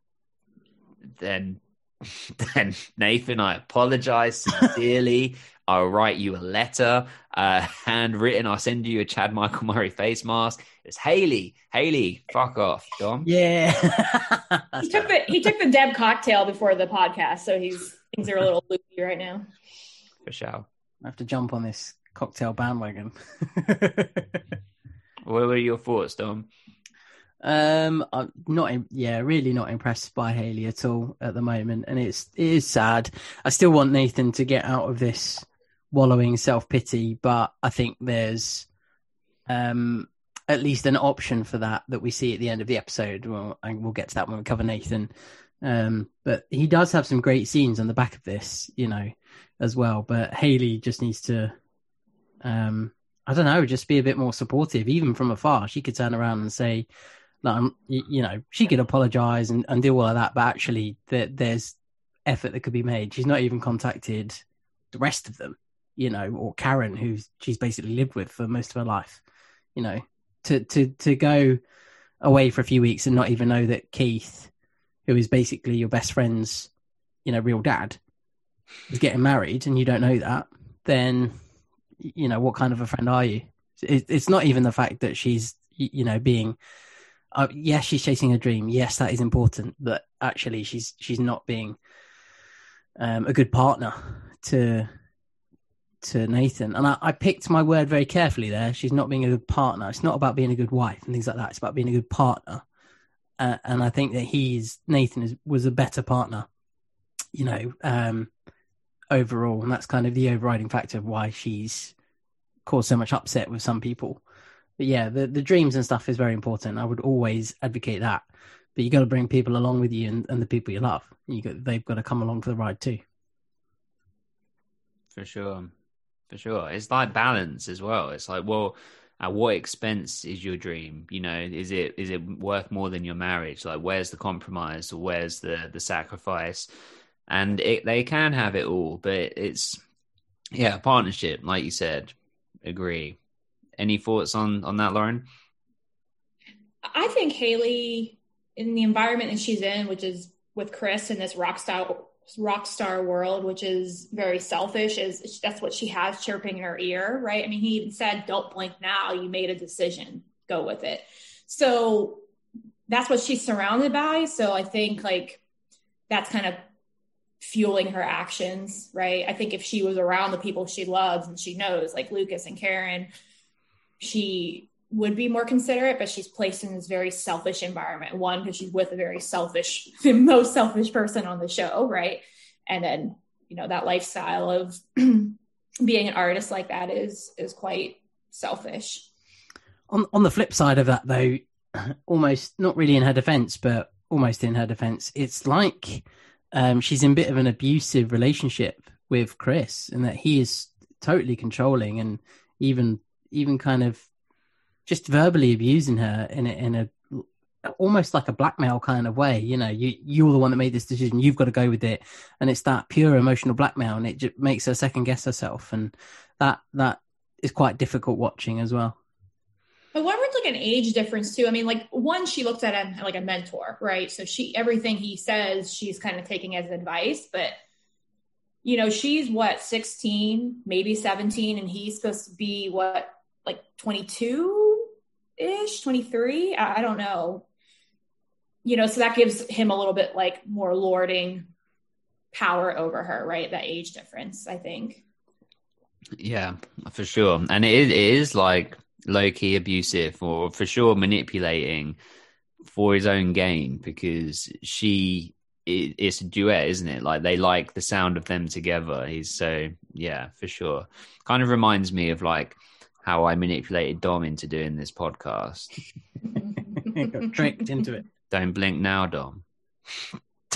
Then, then Nathan, I apologize sincerely. I'll write you a letter, uh, handwritten. I'll send you a Chad Michael Murray face mask. It's Haley. Haley, fuck off, Dom. Yeah. he took the he took the Deb cocktail before the podcast, so he's things are a little loopy right now. For sure. I have to jump on this cocktail bandwagon. What were your thoughts, Dom? Um, I'm not, yeah, really not impressed by Haley at all at the moment, and it's it is sad. I still want Nathan to get out of this wallowing self pity, but I think there's um at least an option for that that we see at the end of the episode. Well, and we'll get to that when we cover Nathan. Um, but he does have some great scenes on the back of this, you know, as well. But Haley just needs to, um, I don't know, just be a bit more supportive, even from afar. She could turn around and say. Like, I'm, you know, she could apologise and, and do all of that, but actually there, there's effort that could be made. She's not even contacted the rest of them, you know, or Karen, who she's basically lived with for most of her life, you know, to, to, to go away for a few weeks and not even know that Keith, who is basically your best friend's, you know, real dad, is getting married and you don't know that, then, you know, what kind of a friend are you? It, it's not even the fact that she's, you know, being... Uh, yes, she's chasing a dream. Yes, that is important. But actually, she's she's not being um, a good partner to to Nathan. And I, I picked my word very carefully there. She's not being a good partner. It's not about being a good wife and things like that. It's about being a good partner. Uh, and I think that he's Nathan is, was a better partner, you know, um, overall. And that's kind of the overriding factor of why she's caused so much upset with some people. But yeah, the, the dreams and stuff is very important. I would always advocate that. But you got to bring people along with you and, and the people you love. You got, they've got to come along for the ride too. For sure. For sure. It's like balance as well. It's like, well, at what expense is your dream? You know, is it is it worth more than your marriage? Like, where's the compromise? Or where's the, the sacrifice? And it, they can have it all. But it's, yeah, a partnership, like you said. Agree. Any thoughts on, on that, Lauren? I think Haley, in the environment that she's in, which is with Chris in this rock star, rock star world, which is very selfish, is that's what she has chirping in her ear, right? I mean, he even said, don't blink now. You made a decision. Go with it. So that's what she's surrounded by. So I think, like, that's kind of fueling her actions, right? I think if she was around the people she loves and she knows, like Lucas and Karen, she would be more considerate, but she's placed in this very selfish environment. One, because she's with a very selfish, the most selfish person on the show, right? And then, you know, that lifestyle of being an artist like that is is quite selfish. On on the flip side of that, though, almost not really in her defense, but almost in her defense, it's like um, she's in a bit of an abusive relationship with Chris, and that he is totally controlling and even. even kind of just verbally abusing her in a, in a almost like a blackmail kind of way. You know, you, you're the one that made this decision. You've got to go with it. And it's that pure emotional blackmail, and it just makes her second guess herself. And that, that is quite difficult watching as well. But what was like an age difference too? I mean, like one, she looks at him like a mentor, right? So she, everything he says, she's kind of taking as advice, but you know, she's what, sixteen, maybe seventeen, and he's supposed to be what, like twenty-two-ish, twenty-three, I don't know. You know, so that gives him a little bit like more lording power over her, right? That age difference, I think. Yeah, for sure. And it is, it is like low-key abusive, or for sure manipulating for his own gain, because she... it's a duet, isn't it? Like they like the sound of them together. He's so, yeah, for sure. Kind of reminds me of like how I manipulated Dom into doing this podcast. Got tricked into it. Don't blink now, Dom.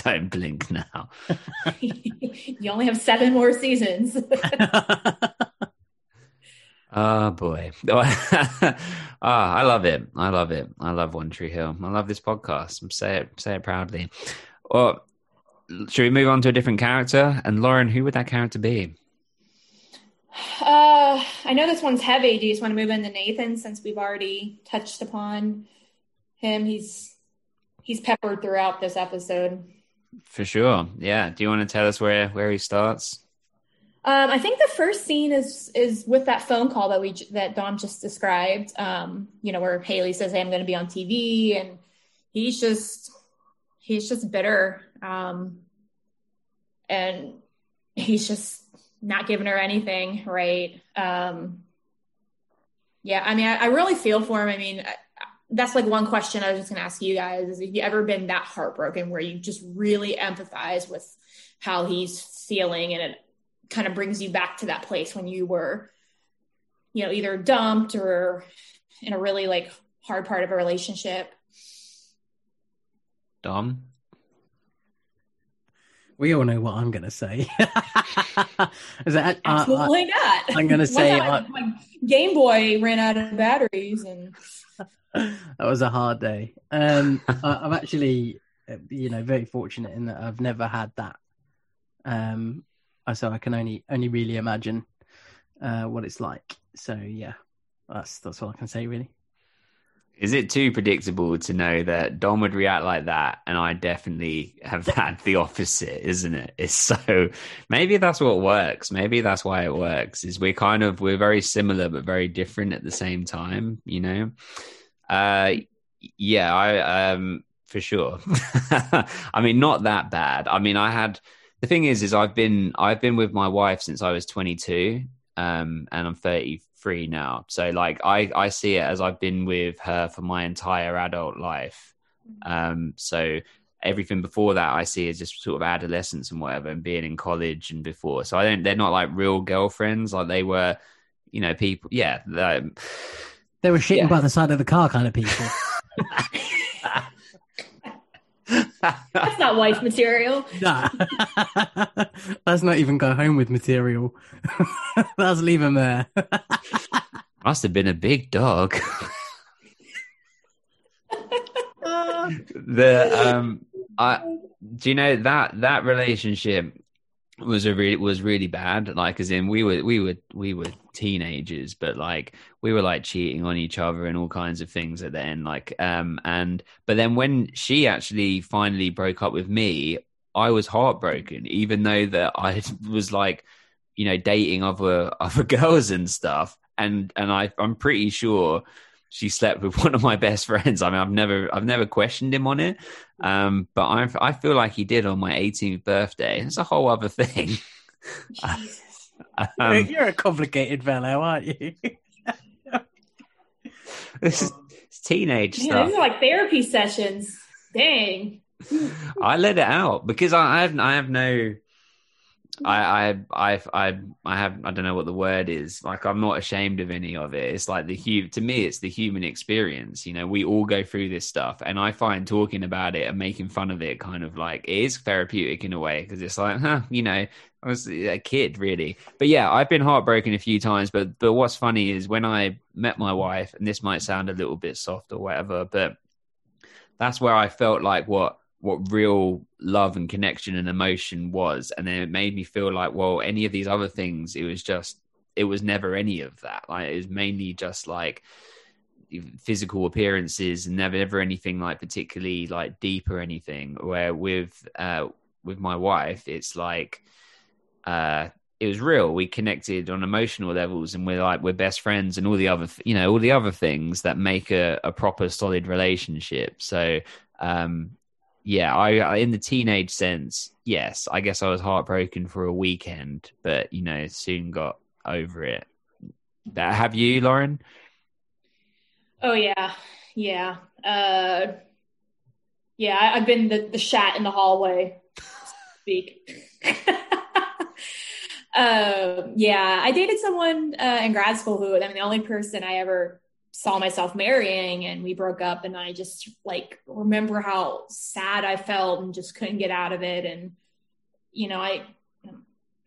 Don't blink now. You only have seven more seasons. Oh boy. Oh, I love it. I love it. I love One Tree Hill. I love this podcast. Say it, say it proudly. Well, should we move on to a different character? And Lauren, who would that character be? Uh, I know this one's heavy. Do you just want to move into Nathan, since we've already touched upon him? He's he's peppered throughout this episode. For sure. Yeah. Do you want to tell us where, where he starts? Um, I think the first scene is is with that phone call that we that Dom just described, um, you know, where Haley says, hey, I'm going to be on T V. And he's just... He's just bitter, um, and he's just not giving her anything, right? Um, yeah, I mean, I, I really feel for him. I mean, I, that's like one question I was just going to ask you guys is, have you ever been that heartbroken where you just really empathize with how he's feeling, and it kind of brings you back to that place when you were, you know, either dumped or in a really like hard part of a relationship? Dom? We all know what I'm going to say. Is that, Absolutely uh, I, not. I'm going to say... I, I, my Game Boy ran out of batteries. And that was a hard day. Um, I, I'm actually, you know, very fortunate in that I've never had that. Um, so I can only only really imagine uh, what it's like. So, yeah, that's that's all I can say, really. Is it too predictable to know that Dom would react like that? And I definitely have had the opposite, isn't it? It's so, maybe that's what works. Maybe that's why it works, is we're kind of, we're very similar, but very different at the same time, you know? Uh, yeah, I, um, for sure. I mean, not that bad. I mean, I had, the thing is, is I've been, I've been with my wife since I was twenty-two, um, and I'm thirty-three now, so like I I see it as I've been with her for my entire adult life, um so everything before that I see as just sort of adolescence and whatever, and being in college and before, so I don't, they're not like real girlfriends, like they were, you know, people, yeah, they, they were shitting yeah. by the side of the car kind of people. That's not wife material. Nah. That's not even go home with material. Let's leave him there. Must have been a big dog. the um, I do you know that that relationship was a really was really bad. Like, as in, we were we were we were teenagers, but like we were like cheating on each other and all kinds of things at the end. Like, um, and but then when she actually finally broke up with me, I was heartbroken, even though that I was like, you know, dating other other girls and stuff. And and I I'm pretty sure she slept with one of my best friends. I mean, I've never I've never questioned him on it, um, but I I feel like he did on my eighteenth birthday. It's a whole other thing. Um, You're a complicated fellow, aren't you? This is it's teenage yeah, stuff. These are like therapy sessions. Dang. I let it out because I, I have I have no I I I I have I don't know what the word is. Like, I'm not ashamed of any of it. It's like the hu- to me it's the human experience. You know, we all go through this stuff, and I find talking about it and making fun of it kind of like it is therapeutic in a way, because it's like, huh, you know, I was a kid really. But yeah, I've been heartbroken a few times, but but what's funny is when I met my wife, and this might sound a little bit soft or whatever, but that's where I felt like what what real love and connection and emotion was. And then it made me feel like, well, any of these other things, it was just, it was never any of that. Like, it was mainly just like physical appearances and never, never anything like particularly like deep or anything. Where with, uh, with my wife, it's like, uh, it was real. We connected on emotional levels, and we're like, we're best friends, and all the other, you know, all the other things that make a, a proper solid relationship. So, um, yeah, I, I in the teenage sense, yes, I guess I was heartbroken for a weekend, but, you know, soon got over it. That, have you, Lauren? Oh, yeah. Yeah. Uh, yeah, I, I've been the, the shat in the hallway, so to speak. uh, yeah, I dated someone uh, in grad school who, I mean, the only person I ever saw myself marrying, and we broke up, and I just like remember how sad I felt and just couldn't get out of it. And, you know, I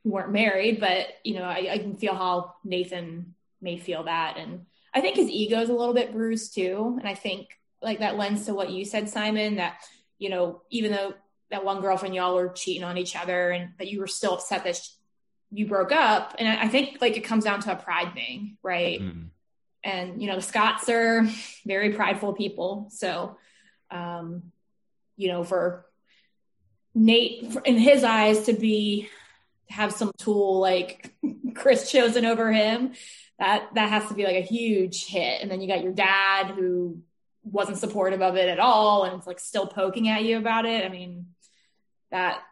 we weren't married, but, you know, I, I can feel how Nathan may feel that. And I think his ego is a little bit bruised too. And I think like that lends to what you said, Simon, that, you know, even though that one girlfriend, y'all were cheating on each other, and but you were still upset that she, you broke up. And I, I think like it comes down to a pride thing, right? Mm-hmm. And, you know, the Scots are very prideful people. So, um, you know, for Nate, in his eyes, to be, have some tool like Chris chosen over him, that, that has to be like a huge hit. And then you got your dad who wasn't supportive of it at all, and it's like still poking at you about it. I mean, that,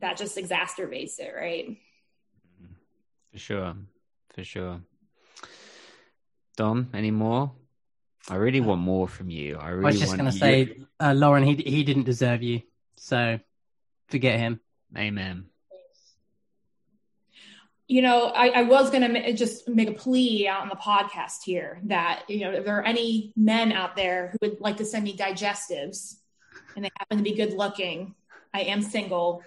that just exacerbates it, right? For sure. For sure. Dom, any more? I really want more from you. I, really I was just going to say, uh, Lauren, he he didn't deserve you, so forget him. Amen. You know, I, I was going to just make a plea out on the podcast here that, you know, if there are any men out there who would like to send me digestives and they happen to be good looking, I am single,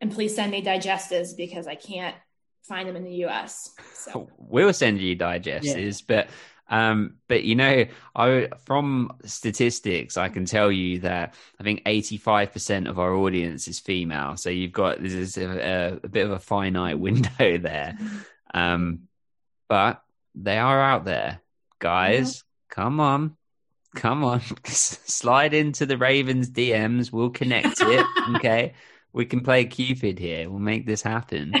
and please send me digestives because I can't find them in the U S. So we'll send you digestives, yeah. but, um, but you know, I, from statistics, I can tell you that I think eighty-five percent of our audience is female. So you've got, this is a, a, a bit of a finite window there. Um, but they are out there, guys. Yeah. Come on. Come on, slide into the Ravens D Ms. We'll connect it, okay? We can play Cupid here. We'll make this happen.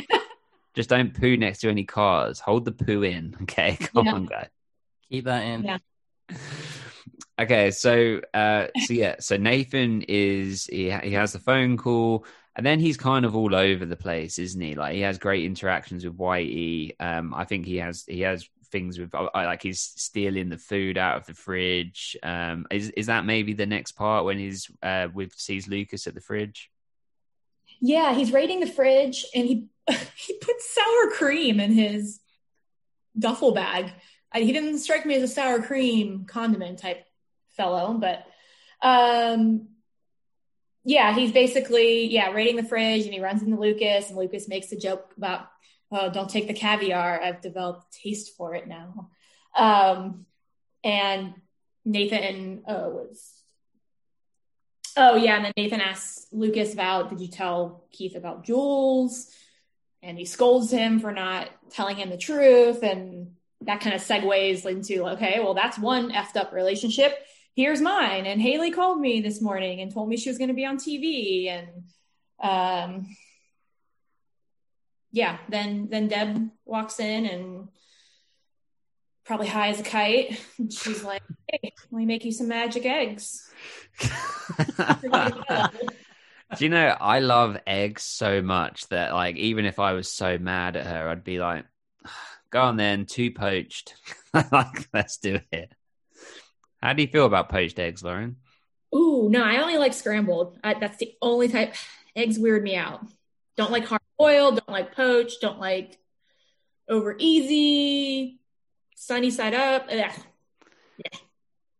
Just don't poo next to any cars. Hold the poo in, okay? Come yeah. on, guys. Keep that in. Yeah. Okay, so uh, so yeah, so Nathan is he he has the phone call, and then he's kind of all over the place, isn't he? Like he has great interactions with Whitey. Um, I think he has he has. things with like he's stealing the food out of the fridge. Um, is is that maybe the next part when he's uh with sees Lucas at the fridge? Yeah, he's raiding the fridge and he he puts sour cream in his duffel bag. I, he didn't strike me as a sour cream condiment type fellow, but um, yeah, he's basically yeah raiding the fridge and he runs into Lucas and Lucas makes a joke about. Oh, don't take the caviar. I've developed a taste for it now. Um, and Nathan uh, was... Oh, yeah, and then Nathan asks Lucas about, did you tell Keith about Jules? And he scolds him for not telling him the truth. And that kind of segues into, okay, well, that's one effed up relationship. Here's mine. And Haley called me this morning and told me she was going to be on T V. And... Um, Yeah, then then Deb walks in and probably high as a kite. And she's like, hey, let me make you some magic eggs. Do you know, I love eggs so much that, like, even if I was so mad at her, I'd be like, go on then, two poached. Like, let's do it. How do you feel about poached eggs, Lauren? Ooh, no, I only like scrambled. I, that's the only type. Eggs weird me out. Don't like hard boiled, don't like poached, don't like over easy, sunny side up. Yeah.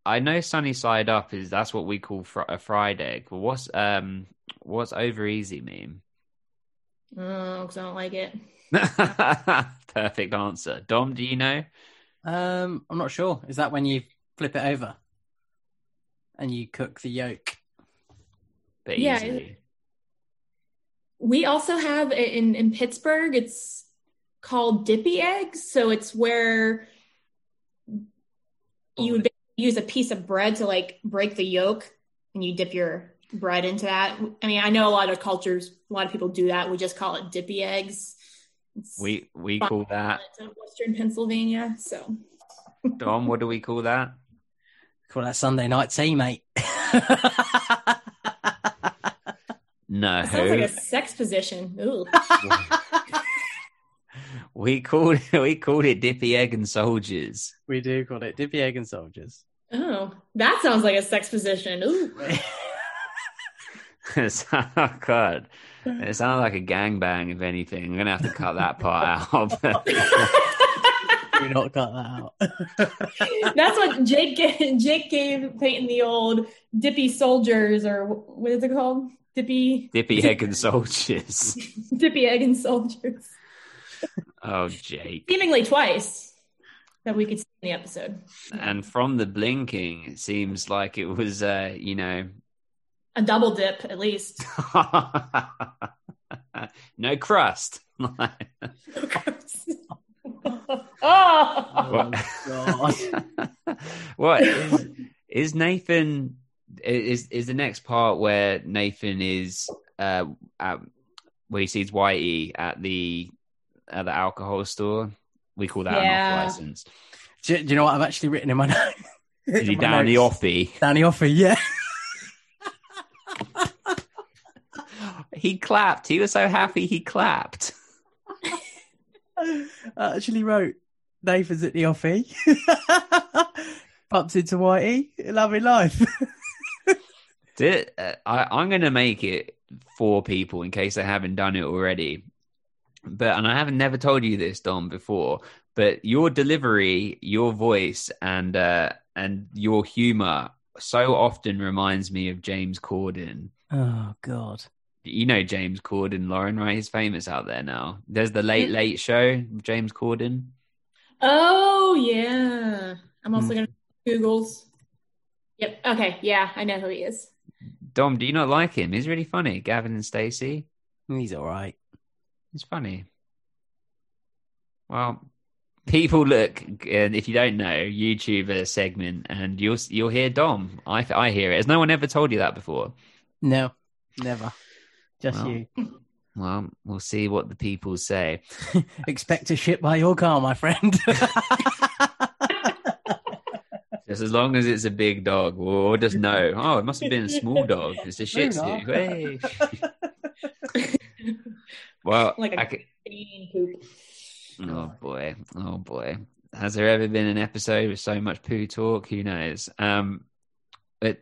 I know sunny side up is that's what we call fr- a fried egg. But what's um what's over easy mean? Oh, because I don't like it. Perfect answer. Dom, do you know? Um, I'm not sure. Is that when you flip it over and you cook the yolk? But yeah, easily. We also have in, in Pittsburgh, it's called dippy eggs. So it's where you would use a piece of bread to like break the yolk and you dip your bread into that. I mean, I know a lot of cultures, a lot of people do that. We just call it dippy eggs. It's we we call that Western Pennsylvania. So Dom, what do we call that? Call that Sunday night tea, mate. No. That sounds like a sex position. Ooh. we called it, we called it Dippy Egg and Soldiers. We do call it Dippy Egg and Soldiers. Oh, that sounds like a sex position. Ooh. Oh God, it sounds like a gangbang. If anything, I'm gonna have to cut that part out. Do not cut that out. That's what Jake Jake gave Peyton the old Dippy Soldiers, or what is it called? Dippy Dippy Egg and Soldiers. Dippy Egg and Soldiers. Oh, Jake. Seemingly twice that we could see in the episode. And from the blinking, it seems like it was, uh, you know... a double dip, at least. No crust. No crust. Oh! Oh, God. What? Is, is Nathan... Is is the next part where Nathan is uh at, where he sees Whitey at the at the alcohol store? We call that yeah. an off license. Do, do you know what I've actually written in my notes? Is he down the offie? Down the offie, yeah. He clapped. He was so happy. He clapped. I actually wrote Nathan's at the offie. Bumps into Whitey. Lovely life. Did, uh, I, I'm going to make it for people in case they haven't done it already. But, and I haven't never told you this, Dom, before, but your delivery, your voice, and uh, and your humour so often reminds me of James Corden. Oh, God. You know James Corden, Lauren, right? He's famous out there now. There's the Late Late Show, James Corden. Oh, yeah. I'm also mm. going to Google's. Yep. Okay. Yeah, I know who he is. Dom, do you not like him? He's really funny. Gavin and Stacey. He's all right. He's funny. Well, people look, and if you don't know, YouTuber segment, and you'll you'll hear Dom. I I hear it. Has no one ever told you that before? No, never. Just well, you. Well, we'll see what the people say. Expect a shit by your car, my friend. Just as long as it's a big dog, we'll just know. Oh, it must have been a small dog. It's a shih tzu. Hey. Well, like a I could... poop. Oh boy, oh boy. Has there ever been an episode with so much poo talk? Who knows? Um, but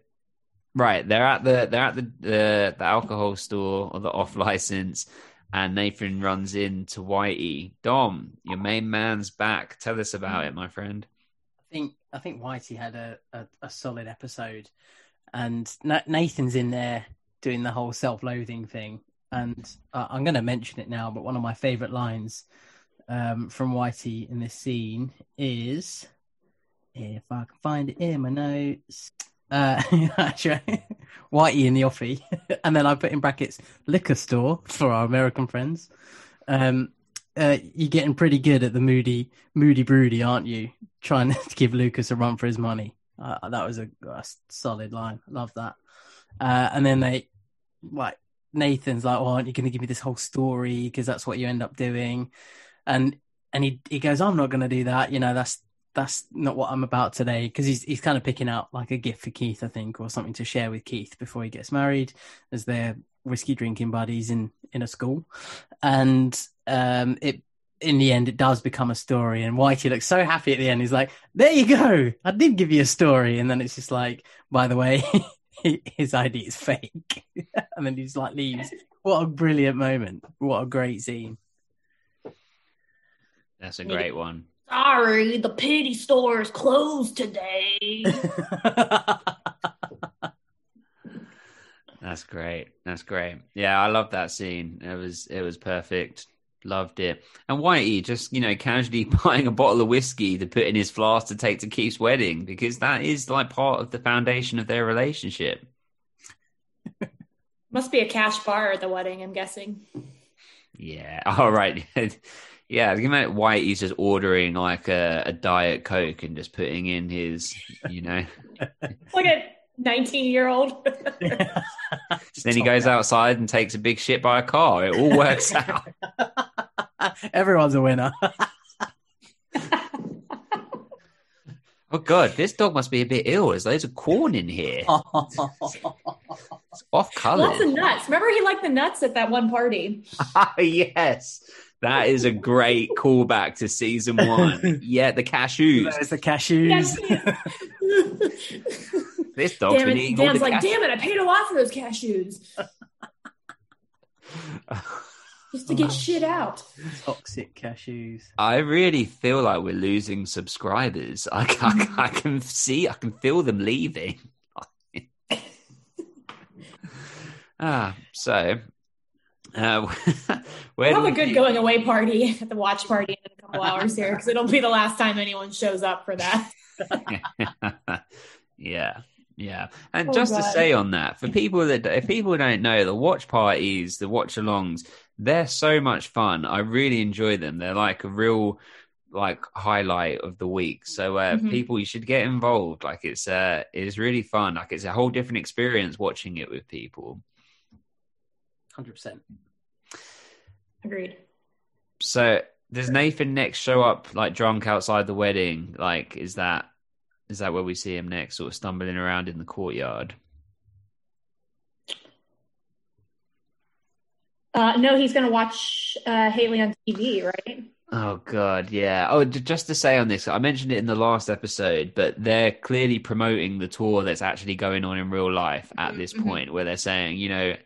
right, they're at the they're at the the, the alcohol store or the off license, and Nathan runs into Whitey. Dom, your main man's back. Tell us about it, my friend. I think I think Whitey had a, a, a solid episode, and Na- Nathan's in there doing the whole self-loathing thing. And uh, I'm going to mention it now, but one of my favourite lines um, from Whitey in this scene is, if I can find it in my notes, uh, actually, Whitey in the offie, and then I put in brackets, liquor store for our American friends. Um, uh, you're getting pretty good at the moody, moody broody, aren't you? Trying to give Lucas a run for his money. Uh, that was a, a solid line. I love that. Uh, and then they, like, Nathan's like, well, aren't you going to give me this whole story? Because that's what you end up doing. And and he, he goes, I'm not going to do that. You know, that's that's not what I'm about today. Because he's he's kind of picking out like a gift for Keith, I think, or something to share with Keith before he gets married, as their whiskey drinking buddies in, in a school. And um, it in the end, it does become a story. And Whitey looks so happy at the end. He's like, there you go. I did give you a story. And then it's just like, by the way... his I D is fake. And then he just like leaves. What a brilliant moment. What a great scene. That's a great one. Sorry, the pity store is closed today. That's great. That's great. Yeah, I love that scene. It was it was perfect. Loved it. And Whitey just, you know, casually buying a bottle of whiskey to put in his flask to take to Keith's wedding, because that is like part of the foundation of their relationship. Must be a cash bar at the wedding, I'm guessing. Yeah. All right. Yeah. I can imagine Whitey's just ordering like a, a Diet Coke and just putting in his, you know. It's like a nineteen-year-old. Then he goes outside and takes a big shit by a car. It all works out. Everyone's a winner. Oh, God, this dog must be a bit ill. There's loads of corn in here. It's off-coloured. Lots of nuts. Remember he liked the nuts at that one party? Yes. That is a great callback to season one. Yeah, the cashews. There's the cashews. This dog's been eating all the like, cashews. Damn it, I paid a lot for those cashews. Just to get shit out. Toxic cashews. I really feel like we're losing subscribers. I, I, I can see, I can feel them leaving. ah, so. Uh, we'll have a good you... going away party at the watch party in a couple hours here, because it'll be the last time anyone shows up for that. Yeah. Yeah. And oh, just God. To say on that, for people that, if people don't know, the watch parties, the watch alongs, they're so much fun. I really enjoy them. They're like a real like highlight of the week. So uh, mm-hmm. people, you should get involved. Like it's uh, it's really fun. Like it's a whole different experience watching it with people. one hundred percent. Agreed. So does Nathan next show up like drunk outside the wedding? Like is that is that where we see him next, sort of stumbling around in the courtyard? Uh, no, he's going to watch uh, Haley on T V, right? Oh, God, yeah. Oh, just to say on this, I mentioned it in the last episode, but they're clearly promoting the tour that's actually going on in real life at this mm-hmm. point, where they're saying, you know,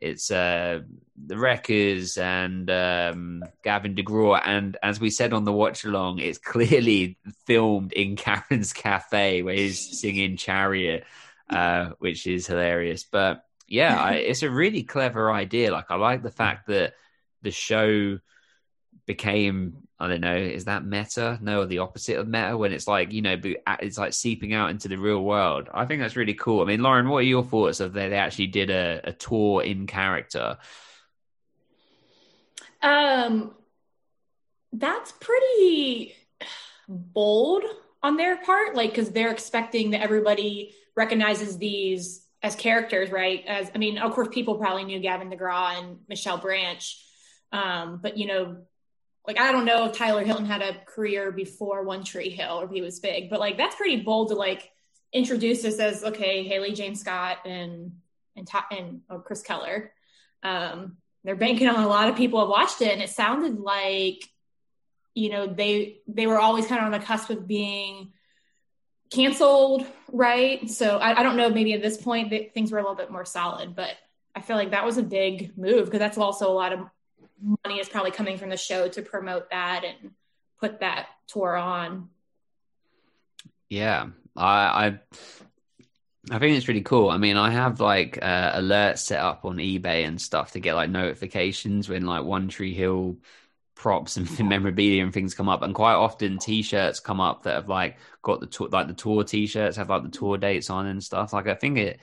it's uh, the Wreckers and um, Gavin DeGraw. And as we said on the watch along, it's clearly filmed in Karen's Cafe, where he's singing Chariot, uh, which is hilarious. But yeah, I, it's a really clever idea. Like, I like the fact that the show became, I don't know, is that meta? No, the opposite of meta, when it's like, you know, it's like seeping out into the real world. I think that's really cool. I mean, Lauren, what are your thoughts of that? They actually did a, a tour in character. Um, that's pretty bold on their part, like, because they're expecting that everybody recognizes these as characters, right? As I mean, of course, people probably knew Gavin DeGraw and Michelle Branch, um, but you know. Like, I don't know if Tyler Hilton had a career before One Tree Hill or if he was big, but, like, that's pretty bold to, like, introduce us as, okay, Haley James Scott and and, and oh, Chris Keller. Um, they're banking on a lot of people have watched it, and it sounded like, you know, they they were always kind of on the cusp of being canceled, right? So I, I don't know, maybe at this point that things were a little bit more solid, but I feel like that was a big move because that's also a lot of – money is probably coming from the show to promote that and put that tour on. Yeah, I I, I think it's really cool. I mean, I have like uh, alerts set up on eBay and stuff to get like notifications when like One Tree Hill props and memorabilia and things come up, and quite often T-shirts come up that have like got the tour, like the tour T-shirts have like the tour dates on and stuff. Like, I think it.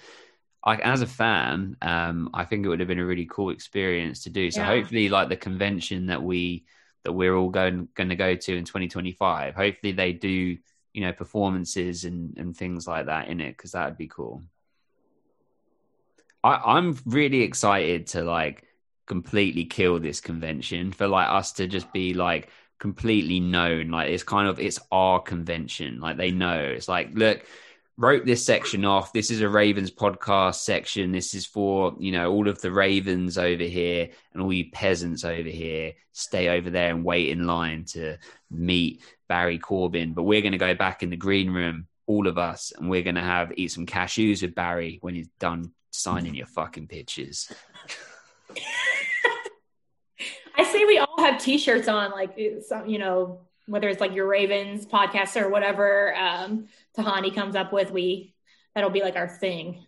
Like, as a fan, um, I think it would have been a really cool experience to do. So yeah. Hopefully, like the convention that we that we're all going going to go to in twenty twenty-five, hopefully they do, you know, performances and, and things like that in it, because that would be cool. I, I'm really excited to like completely kill this convention for like us to just be like completely known. Like, it's kind of it's our convention. Like, they know it's like, look. Wrote this section off. This is a Ravens podcast section. This is for, you know, all of the Ravens over here and all you peasants over here. Stay over there and wait in line to meet Barry Corbin. But we're going to go back in the green room, all of us, and we're going to have eat some cashews with Barry when he's done signing your fucking pictures. I say we all have T-shirts on, like, it's, you know, whether it's like your Ravens podcast or whatever um, Tahani comes up with, we, that'll be like our thing.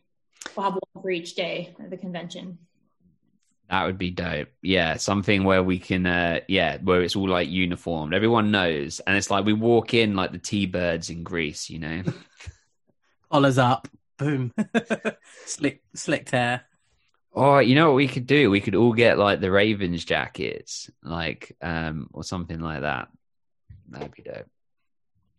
We'll have one for each day at the convention. That would be dope. Yeah. Something where we can, uh, yeah, where it's all like uniformed. Everyone knows. And it's like, we walk in like the T-birds in Greece, you know, collars up, boom, slick, slicked hair. Oh, you know what we could do? We could all get like the Ravens jackets, like, um, or something like that. That'd be dope.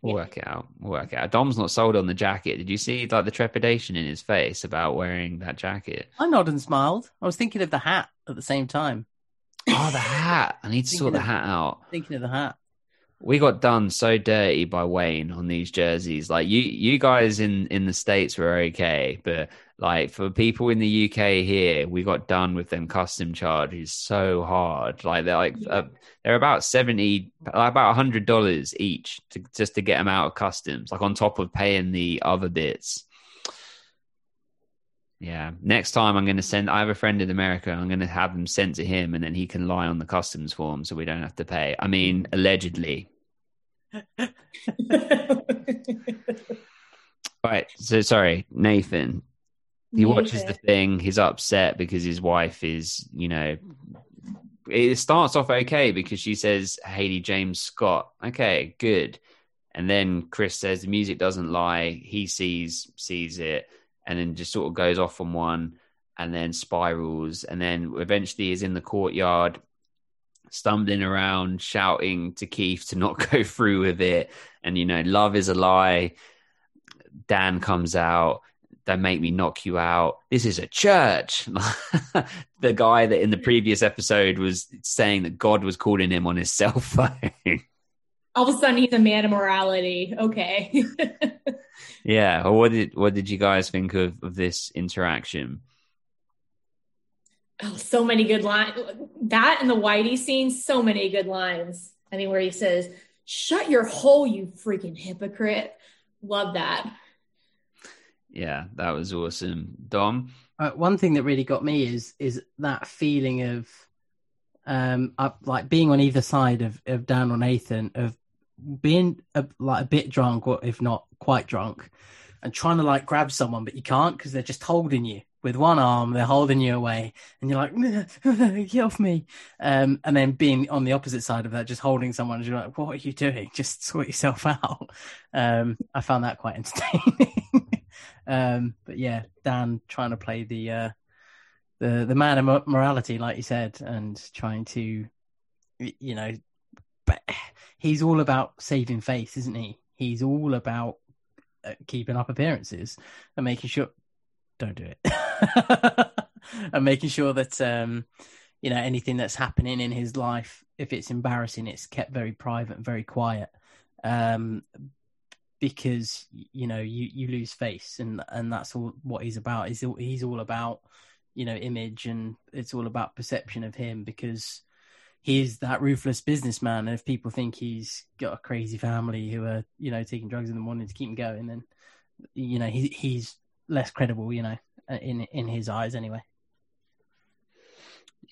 We'll work it out. We'll work it out. Dom's not sold on the jacket. Did you see like the trepidation in his face about wearing that jacket? I nodded and smiled. I was thinking of the hat at the same time. Oh, the hat. I need to sort the hat out. Thinking of the hat. We got done so dirty by Wayne on these jerseys. Like, you, you guys in, in the States were okay, but like for people in the U K here, we got done with them custom charges so hard. Like, they're like uh, they're about seventy, about a hundred dollars each to, just to get them out of customs. Like, on top of paying the other bits. Yeah. Next time I'm going to send, I have a friend in America. I'm going to have them sent to him, and then he can lie on the customs form so we don't have to pay. I mean, allegedly. Right. So, sorry, Nathan. He Nathan. watches the thing. He's upset because his wife is, you know, it starts off okay because she says Haley James Scott. Okay, good. And then Chris says the music doesn't lie. He sees, sees it. And then just sort of goes off on one and then spirals. And then eventually is in the courtyard, stumbling around, shouting to Keith to not go through with it. And, you know, love is a lie. Dan comes out. Don't make me knock you out. This is a church. The guy that in the previous episode was saying that God was calling him on his cell phone. All of a sudden, he's a man of morality. Okay. Yeah. Well, what did what did you guys think of, of this interaction? Oh, so many good lines. That and the Whitey scene, so many good lines. I mean, where he says, shut your hole, you freaking hypocrite. Love that. Yeah, that was awesome. Dom? Uh, one thing that really got me is is that feeling of um, uh, like being on either side of, of Dan or Nathan, of being a, like a bit drunk, or if not quite drunk, and trying to like grab someone, but you can't because they're just holding you with one arm. They're holding you away, and you're like, "Get off me!" Um, and then being on the opposite side of that, just holding someone, and you're like, "What are you doing? Just sort yourself out." Um, I found that quite entertaining. um, but yeah, Dan trying to play the uh, the the man of morality, like you said, and trying to, you know, but he's all about saving face, isn't he? He's all about keeping up appearances and making sure don't do it and making sure that um you know anything that's happening in his life, if it's embarrassing, it's kept very private and very quiet, um because you know you you lose face, and and that's all what he's about. He's he's all about, you know, image, and it's all about perception of him, because he's that ruthless businessman. And if people think he's got a crazy family who are, you know, taking drugs in the morning to keep him going, then, you know, he, he's less credible, you know, in in his eyes anyway.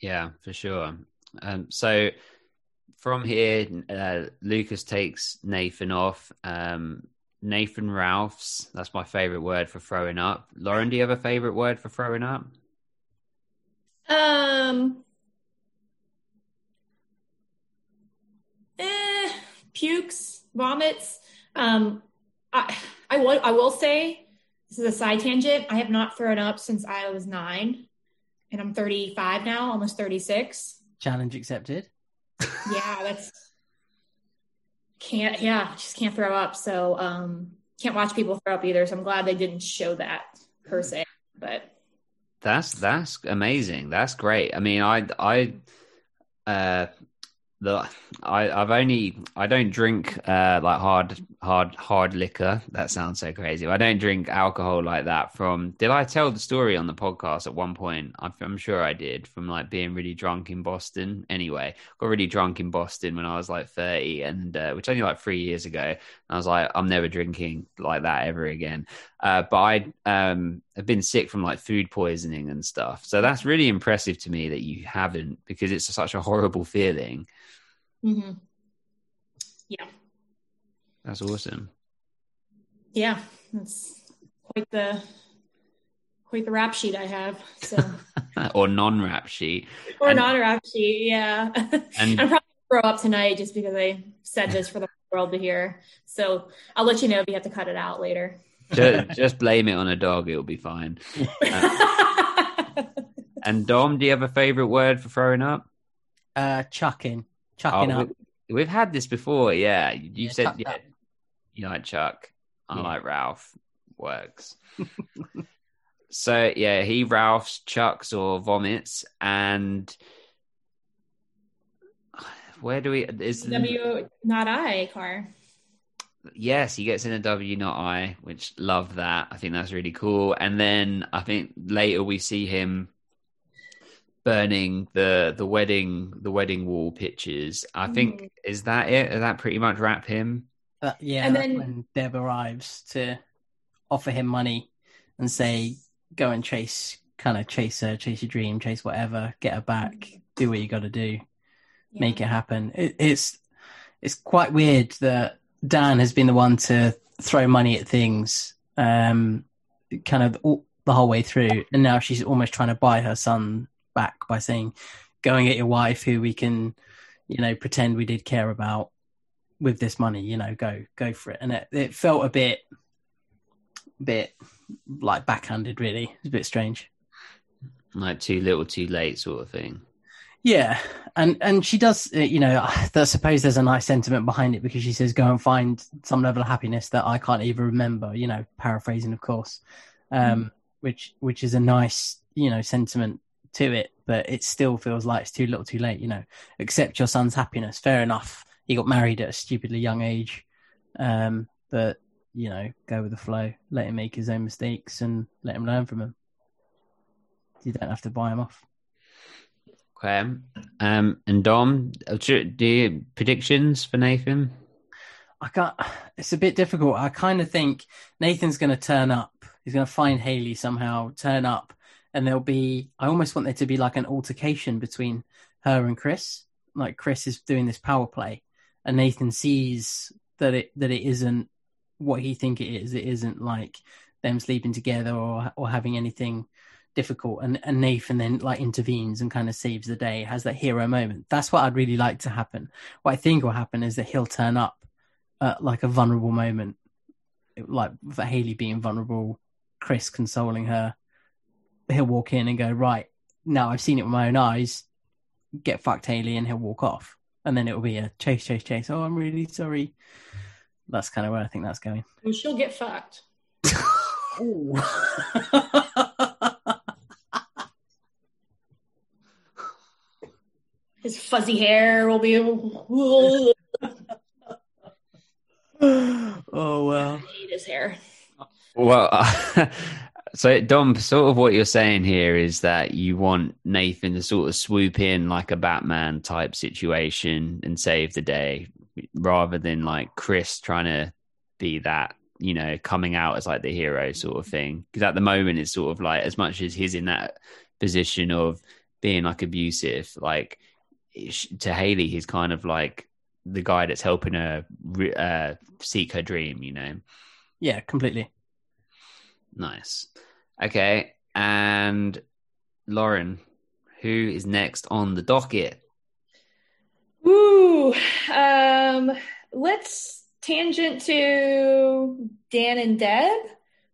Yeah, for sure. Um, so from here, uh, Lucas takes Nathan off. Um, Nathan Ralphs, that's my favourite word for throwing up. Lauren, do you have a favourite word for throwing up? Um... Eh, pukes, vomits. Um, I, I, will, I will say, this is a side tangent, I have not thrown up since I was nine, and I'm thirty-five now, almost thirty-six. Challenge accepted. Yeah, that's, can't, yeah, just can't throw up. So um, can't watch people throw up either. So I'm glad they didn't show that per se, but. That's, that's amazing. That's great. I mean, I, I, uh, The, I, I've only I don't drink uh, like hard hard hard liquor. That sounds so crazy. I don't drink alcohol like that. From did I tell the story on the podcast at one point? I'm, I'm sure I did. From like being really drunk in Boston. Anyway, got really drunk in Boston when I was like thirty, and uh, which only like three years ago. And I was like, I'm never drinking like that ever again. Uh, but I um, have been sick from like food poisoning and stuff. So that's really impressive to me that you haven't, because it's such a horrible feeling. Mm-hmm. Yeah. That's awesome. Yeah. That's quite the, quite the rap sheet I have. So. Or non-rap sheet. Or and, non-rap sheet, yeah. And, I'm probably going to throw up tonight just because I said this for the world to hear. So I'll let you know if you have to cut it out later. just, just blame it on a dog. It'll be fine. Uh, and Dom, do you have a favourite word for throwing up? Uh, chucking. Chucking oh, up. We, we've had this before, yeah. You yeah, said yeah, you like Chuck. I yeah. like Ralph. Works. So, yeah, he Ralphs, chucks, or vomits. And where do we... Is W, not I, Car. Yes, he gets in a W, not I, which love that. I think that's really cool. And then I think later we see him... burning the the wedding the wedding wall pictures. I think mm. is that it? Does that pretty much wrap him? Uh, yeah, and then when Deb arrives to offer him money and say, "Go and chase, kind of chase her, chase your dream, chase whatever, get her back, do what you got to do, yeah. make it happen." It, it's it's quite weird that Dan has been the one to throw money at things, um, kind of all, the whole way through, and now she's almost trying to buy her son back by saying, go and get your wife who we can, you know, pretend we did care about with this money, you know, go go for it. And it, it felt a bit bit like backhanded, really. It's a bit strange, like too little too late sort of thing. Yeah, and and she does, you know, I suppose there's a nice sentiment behind it, because she says go and find some level of happiness that I can't even remember, you know, paraphrasing of course, um mm. which which is a nice, you know, sentiment to it, but it still feels like it's too little too late, you know. Accept your son's happiness. Fair enough, he got married at a stupidly young age, um but you know, go with the flow, let him make his own mistakes and let him learn from them. You don't have to buy him off. Okay. Um, and Dom, do, do you, predictions for Nathan? I can't. It's a bit difficult. I kind of think Nathan's going to turn up. He's going to find Haley somehow, turn up, and there'll be. I almost want there to be like an altercation between her and Chris. Like Chris is doing this power play, and Nathan sees that it that it isn't what he think it is. It isn't like them sleeping together or or having anything difficult. And, and Nathan then like intervenes and kind of saves the day, has that hero moment. That's what I'd really like to happen. What I think will happen is that he'll turn up at like a vulnerable moment, like for Haley being vulnerable, Chris consoling her. He'll walk in and go, right, now I've seen it with my own eyes. Get fucked, Haley, and he'll walk off. And then it'll be a chase, chase, chase. Oh, I'm really sorry. That's kind of where I think that's going. Well, she'll get fucked. His fuzzy hair will be. Oh, well. I hate his hair. Well, uh, so Dom, sort of what you're saying here is that you want Nathan to sort of swoop in like a Batman type situation and save the day, rather than like Chris trying to be that, you know, coming out as like the hero sort of thing. Because at the moment, it's sort of like, as much as he's in that position of being like abusive, like to Haley, he's kind of like the guy that's helping her uh, seek her dream, you know? Yeah, completely. Nice. Okay. And Lauren, who is next on the docket? Woo. Um, let's tangent to Dan and Deb,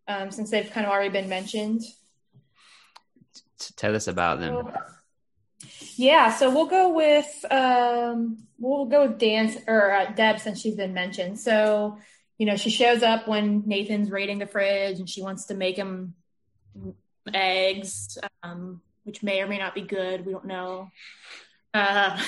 um, since they've kind of already been mentioned. T- tell us about them. So, yeah, so we'll go with um, we'll go with Dan or uh, Deb, since she's been mentioned. So, you know, she shows up when Nathan's raiding the fridge, and she wants to make him eggs, um, which may or may not be good. We don't know. Uh,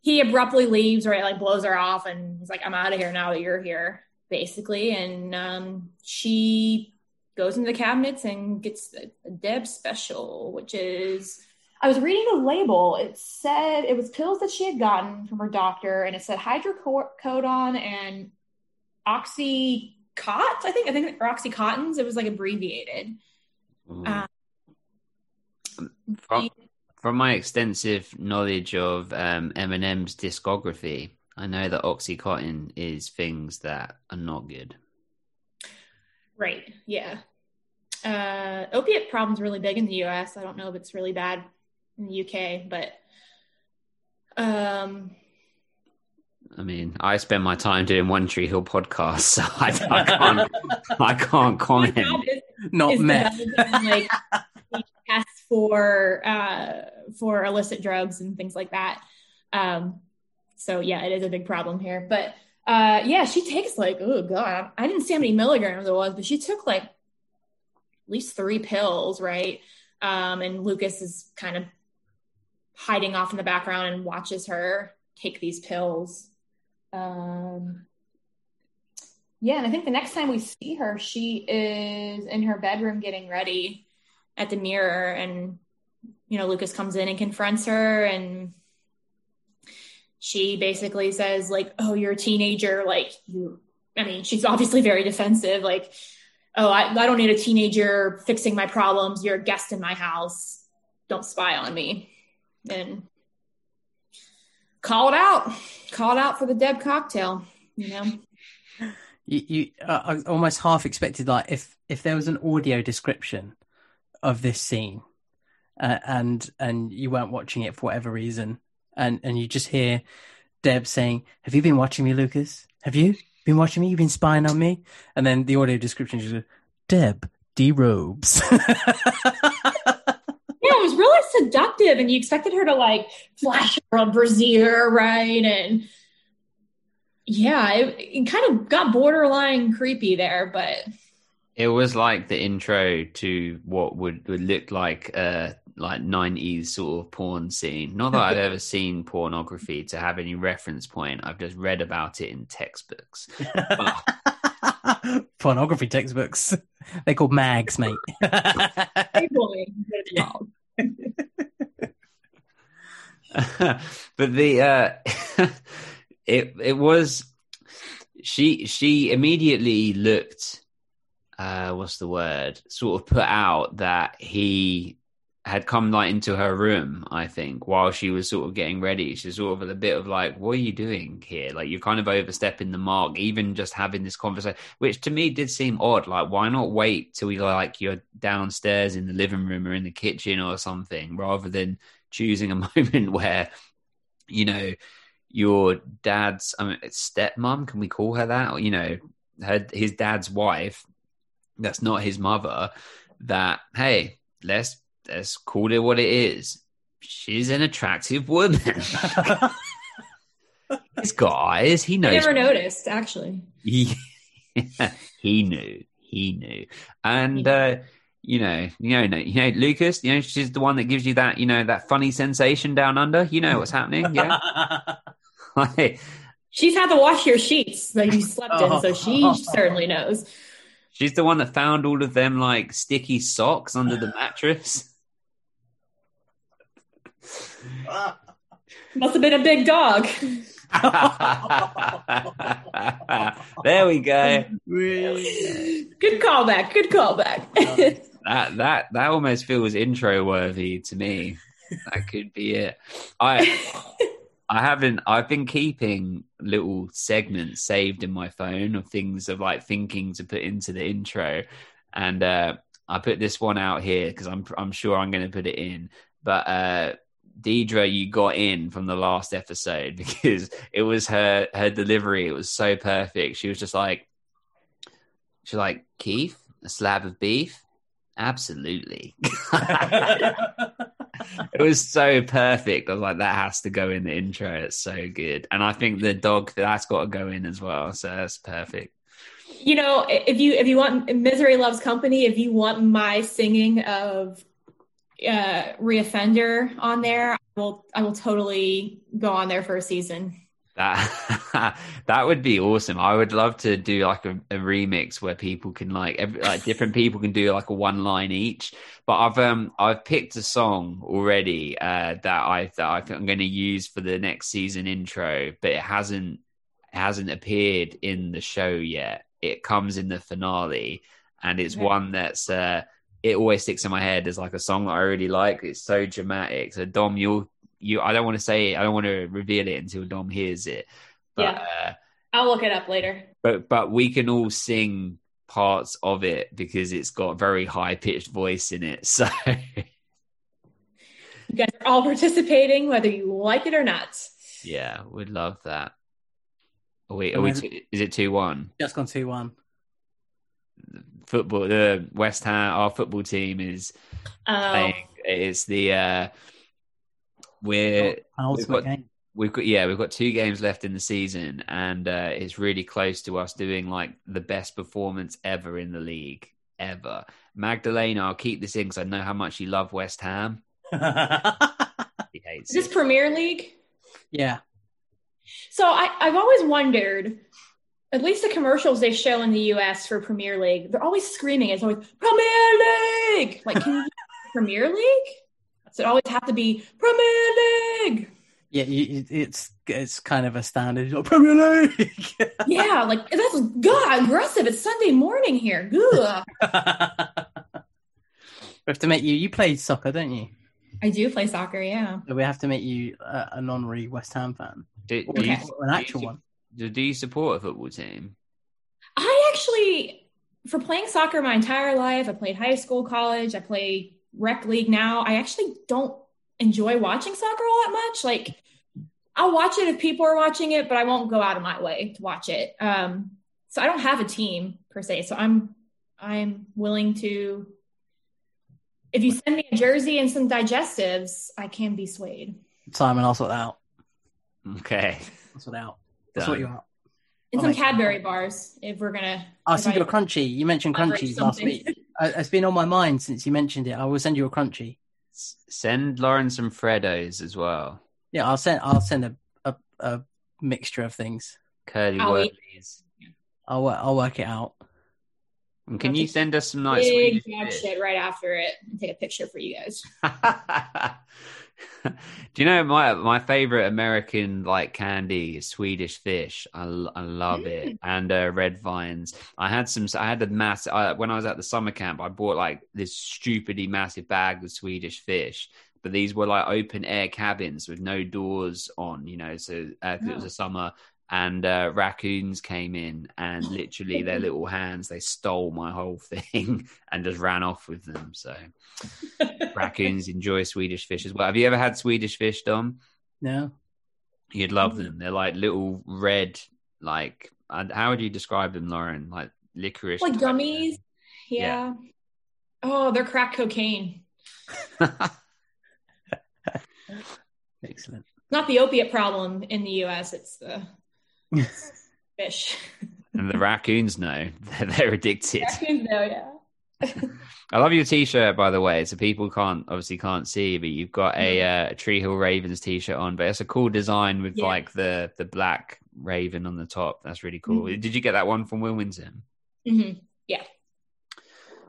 he abruptly leaves, right? Like blows her off, and he's like, "I'm out of here now that you're here," basically. And um, she goes into the cabinets and gets a Deb special, which is. I was reading the label. It said it was pills that she had gotten from her doctor, and it said hydrocodone and Oxycontin, I think, I think, or Oxycontins. It was like abbreviated. Mm. Um, from, from my extensive knowledge of um, Eminem's discography, I know that Oxycontin is things that are not good. Right. Yeah. Uh, opiate problem's really big in the U S. I don't know if it's really bad in the U K, but um I mean, I spend my time doing One Tree Hill podcasts, so I, I can't I can't comment. Is, not is meth. Like tests for uh for illicit drugs and things like that. Um so yeah, it is a big problem here. But uh yeah, she takes like, oh god, I didn't see how many milligrams it was, but she took like at least three pills, right? Um, and Lucas is kind of hiding off in the background and watches her take these pills. Um, yeah, and I think the next time we see her, she is in her bedroom getting ready at the mirror, and, you know, Lucas comes in and confronts her, and she basically says, like, oh, you're a teenager, like, you, I mean, she's obviously very defensive, like, oh, I, I don't need a teenager fixing my problems. You're a guest in my house. Don't spy on me. And call it out. Call it out for the Deb cocktail, you know? You, you uh, I almost half expected, like, if, if there was an audio description of this scene uh, and and you weren't watching it for whatever reason, and, and you just hear Deb saying, have you been watching me, Lucas? Have you? Been watching me? You've been spying on me? And then the audio description is just, Deb derobes. Yeah, it was really seductive, and you expected her to like flash her brassiere, right? And yeah, it, it kind of got borderline creepy there, but it was like the intro to what would, would look like a like nineties sort of porn scene. Not that I've ever seen pornography to have any reference point. I've just read about it in textbooks. Pornography textbooks. They're called mags, mate. Hey boy. But the uh, it it was she she immediately looked uh, what's the word sort of put out that he had come like into her room, I think, while she was sort of getting ready. She's sort of a bit of like, what are you doing here? Like, you're kind of overstepping the mark, even just having this conversation, which to me did seem odd. Like, why not wait till we like you're downstairs in the living room or in the kitchen or something, rather than choosing a moment where, you know, your dad's I mean, stepmom, can we call her that? Or, you know, her, his dad's wife, that's not his mother, that, hey, let's, let's call it what it is. She's an attractive woman. He's got eyes. He knows. I never noticed, actually. He, he knew. He knew. And, uh, you know, you know, you know, Lucas, you know, she's the one that gives you that, you know, that funny sensation down under. You know what's happening. Yeah. Like, she's had to wash your sheets that you slept oh. in, so she certainly knows. She's the one that found all of them, like, sticky socks under the mattress. Must have been a big dog. There we go. Good callback. Good callback. that that that almost feels intro worthy to me. That could be it. I I haven't. I've been keeping little segments saved in my phone of things of like thinking to put into the intro, and uh, I put this one out here because I'm I'm sure I'm going to put it in. But uh, Deidre, you got in from the last episode because it was her her delivery. It was so perfect. She was just like, she's like, Keith, a slab of beef, absolutely. It was so perfect. I was like, that has to go in the intro. It's so good. And I think the dog, that's got to go in as well. So that's perfect. You know, if you if you want Misery Loves Company, if you want my singing of uh, Reoffender on there, I will I will totally go on there for a season. That that would be awesome. I would love to do like a, a remix where people can like, every, like different people can do like a one line each. But I've um I've picked a song already uh, that I that I think I'm going to use for the next season intro, but it hasn't it hasn't appeared in the show yet. It comes in the finale, and it's okay. One that's uh, it always sticks in my head as like a song that I really like. It's so dramatic. So Dom, you'll. You, I don't want to say it. I don't want to reveal it until Dom hears it. But, yeah, uh, I'll look it up later. But but we can all sing parts of it because it's got very high pitched voice in it. So you guys are all participating, whether you like it or not. Yeah, would love that. Are we? Are we two, is it two one? That's gone two one. Football. The West Ham. Our football team is oh. playing. It's the. Uh, We're we've got, game. we've got yeah we've got two games left in the season, and uh, it's really close to us doing like the best performance ever in the league ever. Magdalena, I'll keep this in because I know how much you love West Ham. He hates Is this it. Premier League? Yeah. So I, I've always wondered. At least the commercials they show in the U S for Premier League, they're always screaming. It's always Premier League. Like, can you Premier League? So it always have to be Premier League. Yeah, you, it's it's kind of a standard oh, Premier League. Yeah, like that's God aggressive. It's Sunday morning here. We have to make you. You play soccer, don't you? I do play soccer. Yeah. So we have to make you a, an honorary West Ham fan. Do, do you, an actual do you, one. Do, do you support a football team? I actually, for playing soccer my entire life, I played high school, college. I play. Rec league now. I actually don't enjoy watching soccer all that much. Like, I'll watch it if people are watching it, but I won't go out of my way to watch it. Um, so I don't have a team per se. So I'm I'm willing to. If you send me a jersey and some digestives, I can be swayed. Simon, I'll sort that out. Okay, I'll sort out. I'll sort you out. And I'll some Cadbury sense. Bars, if we're gonna. I'll send I, you a crunchy. You mentioned crunchies last week. It's been on my mind since you mentioned it. I will send you a crunchy. Send Lauren some Freddos as well. Yeah, I'll send. I'll send a a, a mixture of things. Curly whirlies. I'll I'll work it out. And can I'll you send us some nice big Swedish fish shit right after it? And take a picture for you guys. Do you know my my favorite American like candy is Swedish fish? I, I love mm. it, and uh, red vines. I had some. I had a mass I, when I was at the summer camp. I bought like this stupidly massive bag of Swedish fish, but these were like open air cabins with no doors on. You know, so uh, no. It was a summer. And uh, raccoons came in and literally their little hands, they stole my whole thing and just ran off with them. So raccoons enjoy Swedish fish as well. Have you ever had Swedish fish, Dom? No. You'd love them. They're like little red, like, how would you describe them, Lauren? Like licorice? Like gummies? Yeah. yeah. Oh, they're crack cocaine. Excellent. Not the opiate problem in the U S, it's the... fish. And the raccoons know they're, they're addicted. Raccoons know, yeah. I love your t-shirt, by the way. So people can't obviously can't see, but you've got a uh, Tree Hill Ravens t-shirt on. But it's a cool design with yeah. like the the black raven on the top. That's really cool. Mm-hmm. Did you get that one from Wilmington? Mm-hmm. Yeah.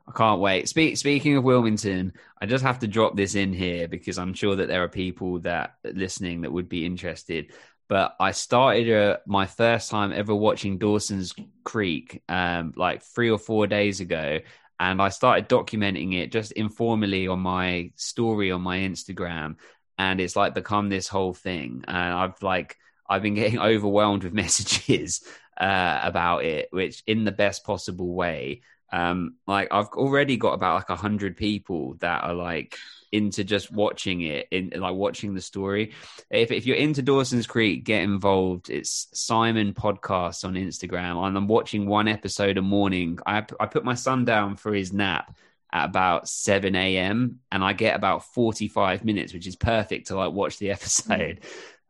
I can't wait. Spe- speaking of Wilmington, I just have to drop this in here because I'm sure that there are people that listening that would be interested. But I started uh, my first time ever watching Dawson's Creek um, like three or four days ago. And I started documenting it just informally on my story on my Instagram. And it's like become this whole thing. And I've like, I've been getting overwhelmed with messages uh, about it, which in the best possible way. Um, like I've already got about like a hundred people that are like into just watching it, in like watching the story. If if you're into Dawson's Creek, get involved. It's Simon Podcast on Instagram, and I'm watching one episode a morning. I I put my son down for his nap at about seven a.m. and I get about forty-five minutes, which is perfect to like watch the episode.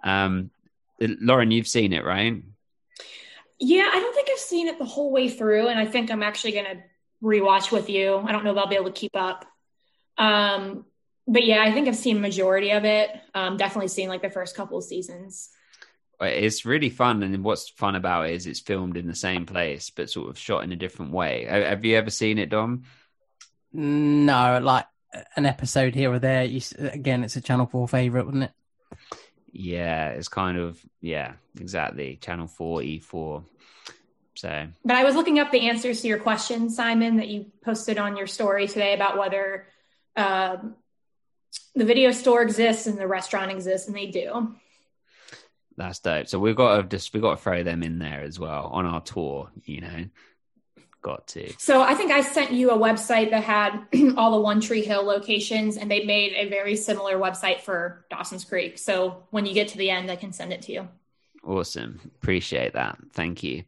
Um, Lauren, you've seen it, right? Yeah, I don't think I've seen it the whole way through, and I think I'm actually going to rewatch with you. I don't know if I'll be able to keep up. Um, but yeah, I think I've seen majority of it. Um, definitely seen like the first couple of seasons. It's really fun. And what's fun about it is it's filmed in the same place, but sort of shot in a different way. Have you ever seen it, Dom? No, like an episode here or there. You, again, it's a Channel four favorite, wouldn't it? Yeah, it's kind of, yeah, exactly. Channel four, E four. So, but I was looking up the answers to your question, Simon, that you posted on your story today about whether uh, the video store exists and the restaurant exists, and they do. That's dope. So we've got to just, we've got to throw them in there as well on our tour, you know, got to. So I think I sent you a website that had all the One Tree Hill locations, and they made a very similar website for Dawson's Creek. So when you get to the end, I can send it to you. Awesome. Appreciate that. Thank you.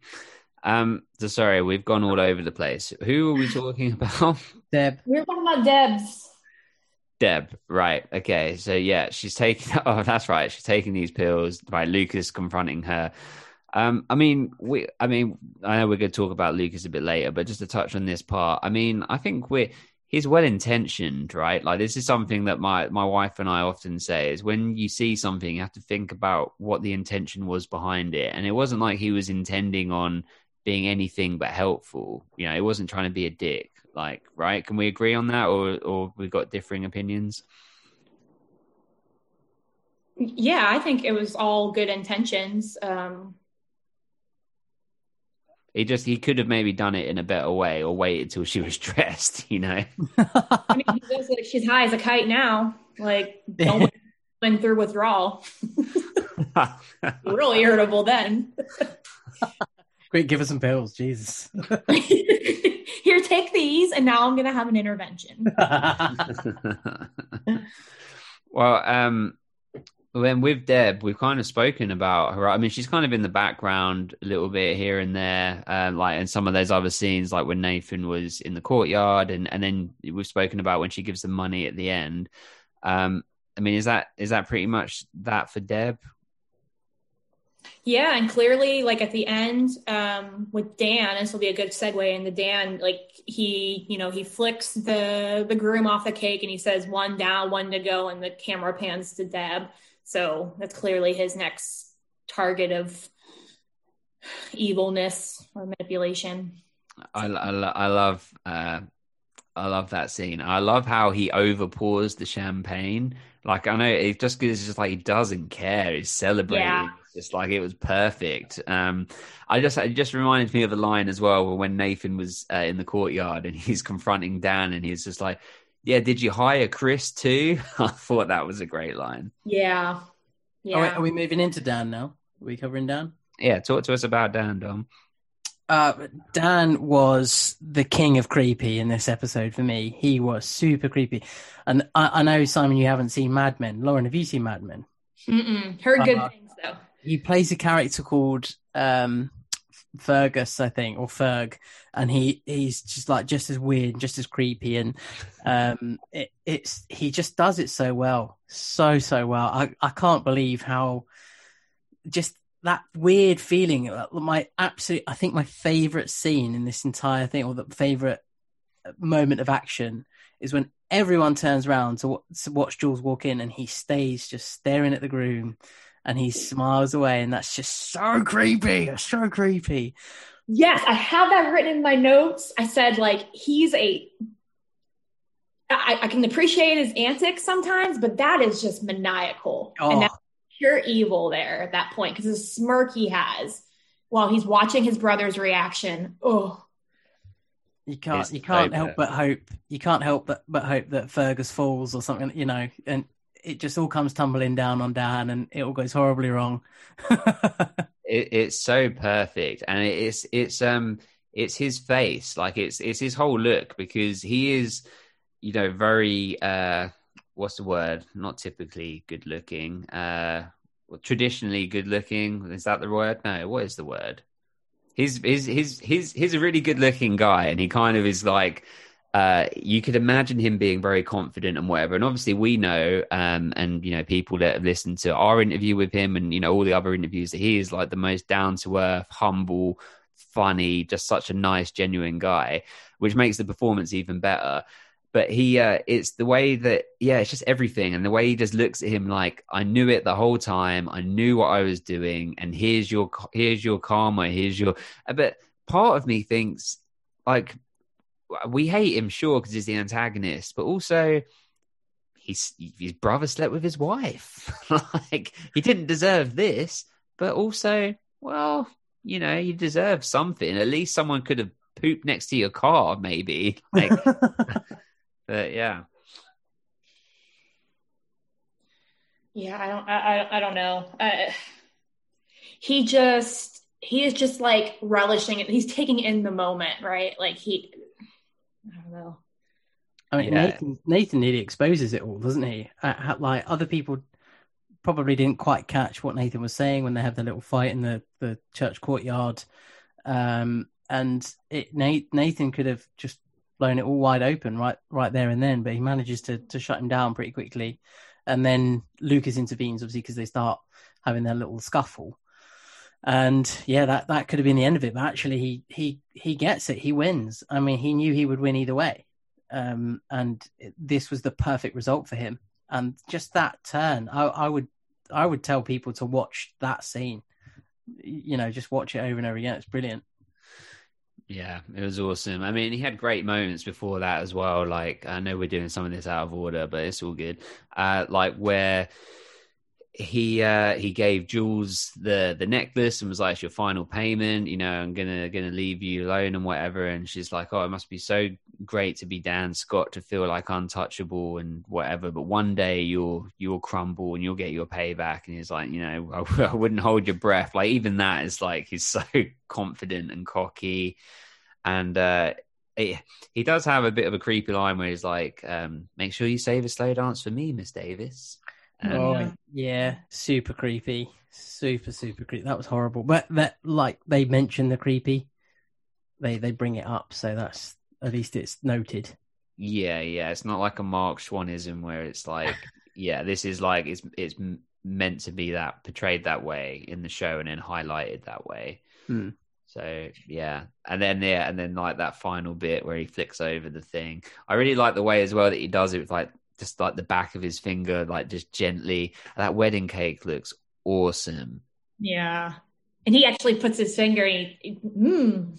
Um, so sorry, we've gone all over the place. Who are we talking about? Deb. We're talking about Deb's. Deb, right. Okay. So yeah, she's taking, oh, that's right. She's taking these pills by Lucas confronting her. Um, I mean, we, I mean, I know we're going to talk about Lucas a bit later, but just to touch on this part, I mean, I think we're, he's well-intentioned, right? Like this is something that my, my wife and I often say is when you see something, you have to think about what the intention was behind it. And it wasn't like he was intending on being anything but helpful, you know. It wasn't trying to be a dick, like, right? Can we agree on that, or or we've got differing opinions? Yeah, I think it was all good intentions. Um, he just he could have maybe done it in a better way, or waited till she was dressed, you know. I mean, he goes like, she's high as a kite now. Like, don't went through withdrawal. Really irritable then. Great, give us some pills, Jesus. Here, take these, and now I'm going to have an intervention. Well, um, then with Deb, we've kind of spoken about her. I mean, she's kind of in the background a little bit here and there, uh, like in some of those other scenes, like when Nathan was in the courtyard, and, and then we've spoken about when she gives them money at the end. Um, I mean, is that is that pretty much that for Deb? Yeah, and clearly, like at the end um, with Dan, this will be a good segue into Dan. Like he, you know, he flicks the the groom off the cake, and he says one down, one to go, and the camera pans to Deb. So that's clearly his next target of evilness or manipulation. I, I, I love uh, I love that scene. I love how he over pours the champagne. Like, I know it just because just like he doesn't care. He's celebrating. Yeah. It's just like it was perfect. Um, I just it just reminded me of the line as well when Nathan was uh, in the courtyard and he's confronting Dan and he's just like, "Yeah, did you hire Chris too?" I thought that was a great line. Yeah. Yeah. All right, are we moving into Dan now? Are we covering Dan? Yeah, talk to us about Dan, Dom. Uh, Dan was the king of creepy in this episode for me. He was super creepy. And I, I know, Simon, you haven't seen Mad Men. Lauren, have you seen Mad Men? Mm-mm. Heard uh, good things, though. He plays a character called um, Fergus, I think, or Ferg. And he, he's just like just as weird, just as creepy. And um, it, it's he just does it so well. So, so well. I, I can't believe how just... that weird feeling, my absolute, I think my favourite scene in this entire thing, or the favourite moment of action, is when everyone turns around to, to watch Jules walk in and he stays just staring at the groom and he smiles away, and that's just so creepy, so creepy. Yes, I have that written in my notes. I said, like, he's a... I, I can appreciate his antics sometimes, but that is just maniacal. Oh. And that- pure evil there at that point, because the smirk he has while he's watching his brother's reaction. Oh, you can't, it's you can't help it. but hope you can't help but, but hope that Fergus falls or something, you know, and it just all comes tumbling down on Dan, and it all goes horribly wrong. it, it's so perfect, and it's it's um it's his face, like it's it's his whole look, because he is, you know, very uh. what's the word? Not typically good looking. Uh, well, traditionally good looking. Is that the word? No. What is the word? He's he's he's he's he's a really good looking guy, and he kind of is like, uh, you could imagine him being very confident and whatever. And obviously, we know, um, and you know, people that have listened to our interview with him, and you know, all the other interviews, that he is like the most down to earth, humble, funny, just such a nice, genuine guy, which makes the performance even better. But he, uh, it's the way that, yeah, it's just everything. And the way he just looks at him like, I knew it the whole time. I knew what I was doing. And here's your, here's your karma. Here's your, but part of me thinks like we hate him, sure, because he's the antagonist, but also he's, his brother slept with his wife. Like, he didn't deserve this, but also, well, you know, you deserve something. At least someone could have pooped next to your car, maybe. Like, But yeah, yeah. I don't. I. I, I don't know. Uh, he just. He is just like relishing it. He's taking in the moment, right? Like he. I don't know. I mean, yeah. Nathan. Nathan really exposes it all, doesn't he? Uh, like other people probably didn't quite catch what Nathan was saying when they have the little fight in the the church courtyard, um, and it. Nathan could have just blown it all wide open right right there and then, but he manages to to shut him down pretty quickly. And then Lucas intervenes, obviously, because they start having their little scuffle. And yeah, that that could have been the end of it, but actually he he he gets it. He wins. I mean, he knew he would win either way, um and it, this was the perfect result for him. And just that turn, I, I would I would tell people to watch that scene, you know, just watch it over and over again. It's brilliant. Yeah, it was awesome. I mean, he had great moments before that as well. Like, I know we're doing some of this out of order, but it's all good. Uh, like where he uh, he gave Jules the, the necklace and was like, "It's your final payment. You know, I'm gonna gonna leave you alone and whatever." And she's like, "Oh, it must be so great to be Dan Scott, to feel like untouchable and whatever. But one day you'll you'll crumble and you'll get your payback." And he's like, "You know, I, I wouldn't hold your breath." Like, even that is like, he's so confident and cocky. And uh, it, he does have a bit of a creepy line where he's like, um, "Make sure you save a slow dance for me, Miss Davis." And, oh uh, yeah, super creepy, super super creepy. That was horrible. But that, like, they mention the creepy, they they bring it up, so that's at least it's noted. Yeah, yeah. It's not like a Mark Schwanism where it's like, yeah, this is like it's it's meant to be that portrayed that way in the show and then highlighted that way. Hmm. So yeah, and then yeah, and then like that final bit where he flicks over the thing. I really like the way as well that he does it with like just like the back of his finger, like just gently. That wedding cake looks awesome. Yeah, and he actually puts his finger. Mmm.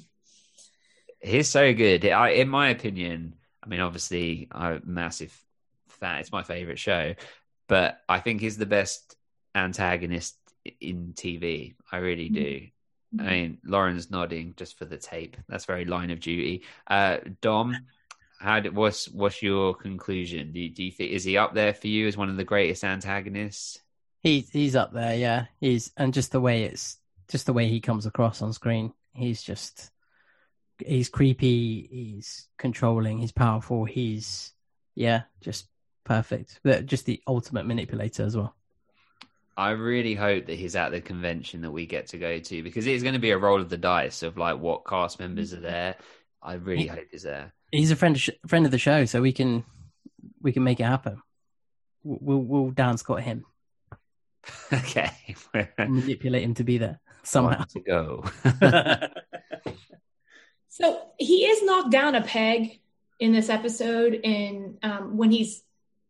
He's so good. I, in my opinion, I mean, obviously, I'm a massive fan. It's my favorite show, but I think he's the best antagonist in T V. I really do. I mean, Lauren's nodding just for the tape. That's very Line of Duty. Uh, Dom, how did, what's what's your conclusion? Do you, do you think, is he up there for you as one of the greatest antagonists? He he's up there, yeah. He's and just the way it's just the way he comes across on screen. He's just he's creepy. He's controlling. He's powerful. He's yeah, just perfect. Just the ultimate manipulator as well. I really hope that he's at the convention that we get to go to, because it's going to be a roll of the dice of like what cast members are there. I really he, hope he's there. He's a friend, friend of the show, so we can we can make it happen. We'll we'll Dan Scott him. Okay, manipulate him to be there somehow. To go. So he is knocked down a peg in this episode, in um, when he's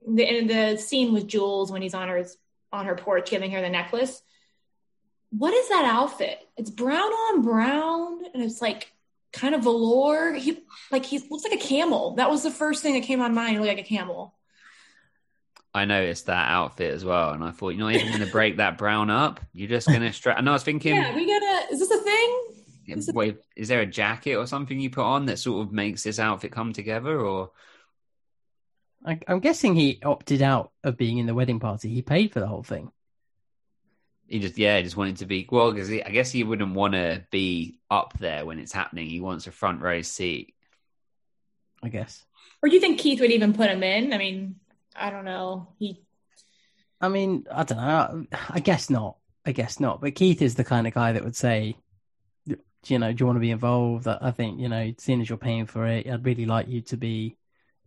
the in the scene with Jules when he's on her. on her porch giving her the necklace. What is that outfit? It's brown on brown and it's like kind of velour. He like he looks like a camel. That was the first thing that came on mind. He looked like a camel. I noticed that outfit as well, and I thought, you're not even going to break that brown up. You're just going to strap. And I was thinking, yeah, we gotta. Is this a thing? Is, wait, a- is there a jacket or something you put on that sort of makes this outfit come together? Or I'm guessing he opted out of being in the wedding party. He paid for the whole thing. He just, yeah, just wanted to be, well, because I guess he wouldn't want to be up there when it's happening. He wants a front row seat, I guess. Or do you think Keith would even put him in? I mean, I don't know. He, I mean, I don't know. I guess not. I guess not. But Keith is the kind of guy that would say, you know, do you want to be involved? I think, you know, seeing as you're paying for it, I'd really like you to be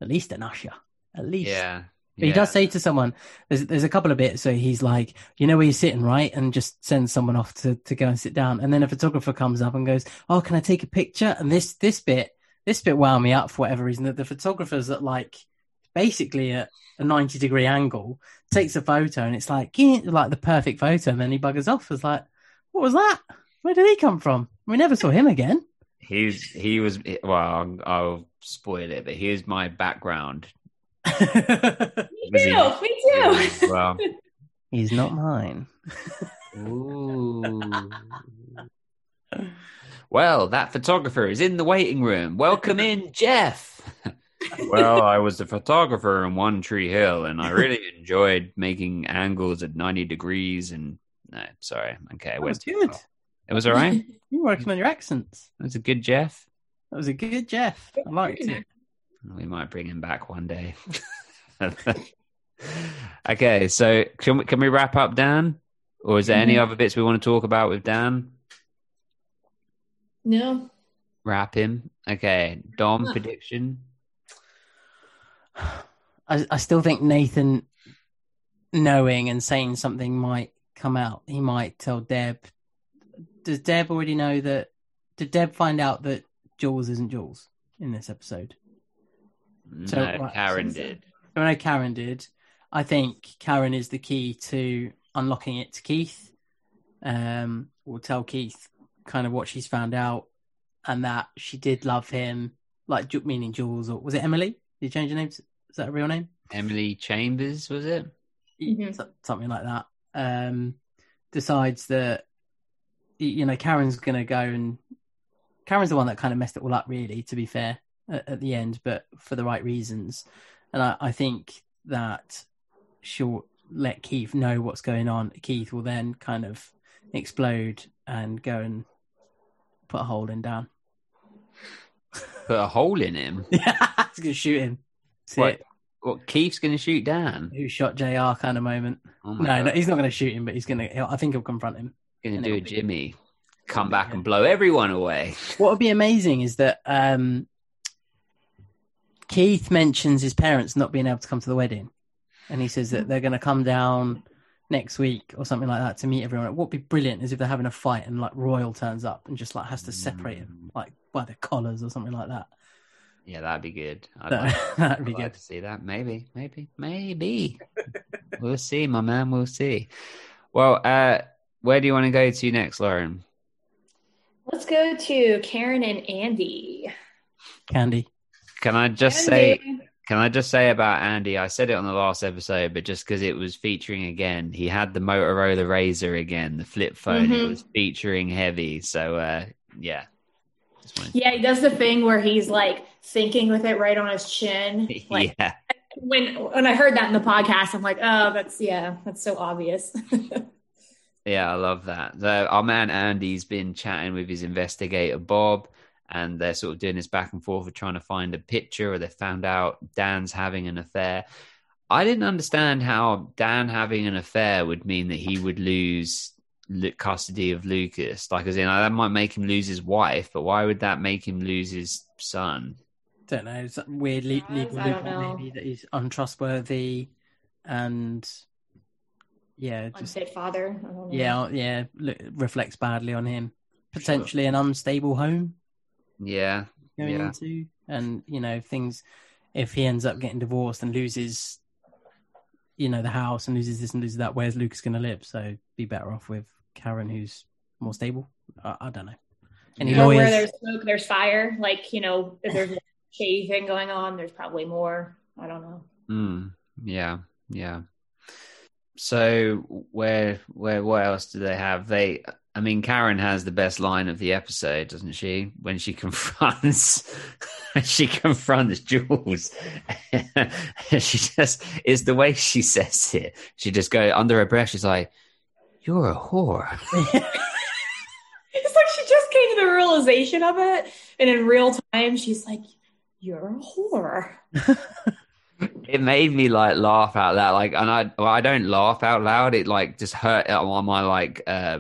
at least an usher. At least, yeah, yeah. He does say to someone, there's there's a couple of bits. So he's like, you know where you're sitting, right? And just sends someone off to, to go and sit down. And then a photographer comes up and goes, oh, can I take a picture? And this this bit, this bit wound me up for whatever reason. That the photographer's at like basically at a ninety degree angle, takes a photo, and it's like, like the perfect photo. And then he buggers off. It's like, what was that? Where did he come from? We never saw him again. He's, he was, well, I'll spoil it, but here's my background. me too, me too. Well, he's not mine. Ooh. Well, that photographer is in the waiting room. Welcome in, Jeff. Well, I was a photographer in One Tree Hill, and I really enjoyed making angles at ninety degrees. And no, sorry, okay, it was good. It was all right. You're working on your accents. That was a good Jeff. That was a good Jeff. I liked it. We might bring him back one day. Okay, so can we, can we wrap up Dan? Or is there mm-hmm. any other bits we want to talk about with Dan? No. Wrap him. Okay, Dom, huh. prediction? I, I still think Nathan knowing and saying something might come out. He might tell Deb. Does Deb already know that? Did Deb find out that Jules isn't Jules in this episode? So, no, right, Karen so, did. No, no, Karen did. I think Karen is the key to unlocking it to Keith. Um, we'll tell Keith kind of what she's found out and that she did love him, like meaning Jules, or was it Emily? Did you change your name? Is that her real name? Emily Chambers, was it? Mm-hmm. Something like that. Um, decides that, you know, Karen's going to go and... Karen's the one that kind of messed it all up, really, to be fair. At the end, but for the right reasons. And I, I think that she'll let Keith know what's going on. Keith will then kind of explode and go and put a hole in Dan. Put a hole in him? Yeah, he's going to shoot him. What, what, Keith's going to shoot Dan? Who shot J R kind of moment. Oh no, no, he's not going to shoot him, but he's going to, I think he'll confront him. Going to do a Jimmy. Come back and blow everyone away. What would be amazing is that... um Keith mentions his parents not being able to come to the wedding, and he says that they're going to come down next week or something like that to meet everyone. What would be brilliant is if they're having a fight and like Royal turns up and just like has to separate him like by the collars or something like that. Yeah, that'd be good. I'd that, like, that'd I'd be like good to see that. Maybe, maybe, maybe. We'll see, my man. We'll see. Well, uh, where do you want to go to next, Lauren? Let's go to Karen and Andy. Candy. Can I just Andy. say... Can I just say about Andy, I said it on the last episode, but just because it was featuring again, he had the Motorola Razor again, the flip phone. Mm-hmm. It was featuring heavy. So, uh, yeah. Yeah, he does the thing where he's like thinking with it right on his chin. Like, yeah. When, when I heard that in the podcast, I'm like, oh, that's, yeah, that's so obvious. Yeah, I love that. So our man Andy's been chatting with his investigator, Bob. And they're sort of doing this back and forth of trying to find a picture, or they found out Dan's having an affair. I didn't understand how Dan having an affair would mean that he would lose custody of Lucas. Like, as in, that might make him lose his wife, but why would that make him lose his son? I don't know. It's that weird legal loophole, maybe, that he's untrustworthy and, yeah. Just, unfit father. I don't know. Yeah, yeah. Reflects badly on him. Potentially sure. An unstable home. Yeah, going yeah. into, and you know, things. If he ends up getting divorced and loses, you know, the house and loses this and loses that, where's Lucas going to live? So be better off with Karen, who's more stable. I, I don't know. Any you know, lawyers? Where there's smoke, there's fire. Like, you know, if there's a shady thing going on, there's probably more. I don't know. Mm, yeah, yeah. So where, where, what else do they have? They. I mean, Karen has the best line of the episode, doesn't she? When she confronts, she confronts Jules. She just, it's the way she says it. She just goes under her breath. She's like, "You're a whore." It's like she just came to the realization of it, and in real time, she's like, "You're a whore." It made me like laugh out loud. Like, and I, well, I don't laugh out loud. It like just hurt on my like. Uh,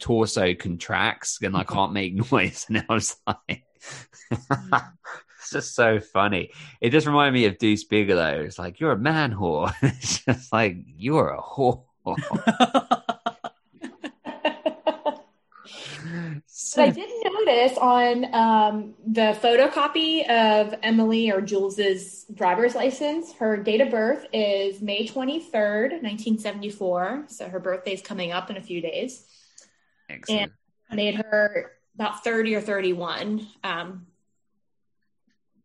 torso contracts and I can't make noise, and I was like it's just so funny. It just reminded me of Deuce Bigelow. It's like, you're a man whore. It's just like, you're a whore. So, I did notice on um the photocopy of Emily or Jules's driver's license, her date of birth is May twenty-third, nineteen seventy-four, so her birthday's coming up in a few days. Excellent. And made her about thirty or thirty-one. Um,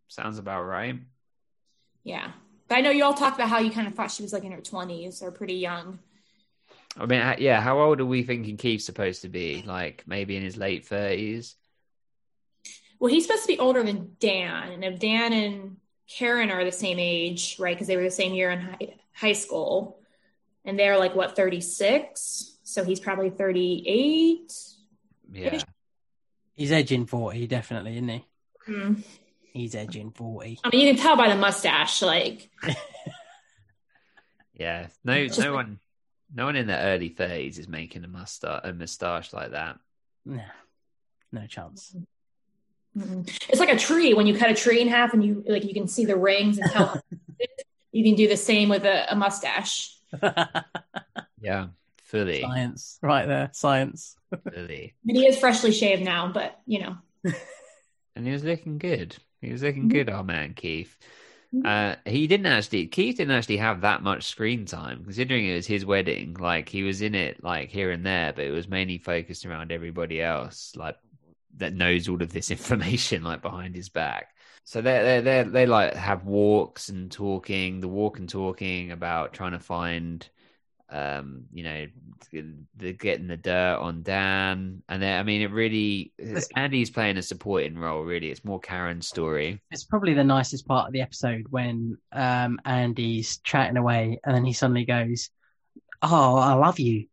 Sounds about right. Yeah. But I know you all talked about how you kind of thought she was like in her twenties or pretty young. I mean, yeah. How old are we thinking Keith's supposed to be? Like maybe in his late thirties? Well, he's supposed to be older than Dan. And if Dan and Karen are the same age, right? Because they were the same year in high, high school. And they're like, what, thirty-six? So he's probably thirty-eight. Yeah. He's edging forty, definitely, isn't he? Mm. He's edging forty. I mean, you can tell by the mustache, like. Yeah. No, no one, no one in their early thirties is making a mustache, a mustache like that. No, no chance. Mm-mm. It's like a tree. When you cut a tree in half and you like, you can see the rings and how you can do the same with a, a mustache. Yeah. Fully. Science. Right there. Science. Fully. But he is freshly shaved now, but, you know. And he was looking good. He was looking mm-hmm. good, our man, Keith. Mm-hmm. Uh, he didn't actually, Keith didn't actually have that much screen time, considering it was his wedding. Like, he was in it, like, here and there, but it was mainly focused around everybody else, like, that knows all of this information, like, behind his back. So they they they like, have walks and talking, the walk and talking about trying to find... um you know the getting the dirt on Dan, and then I mean it really Andy's playing a supporting role, really. It's more Karen's story. It's probably the nicest part of the episode when um Andy's chatting away and then he suddenly goes, oh, I love you.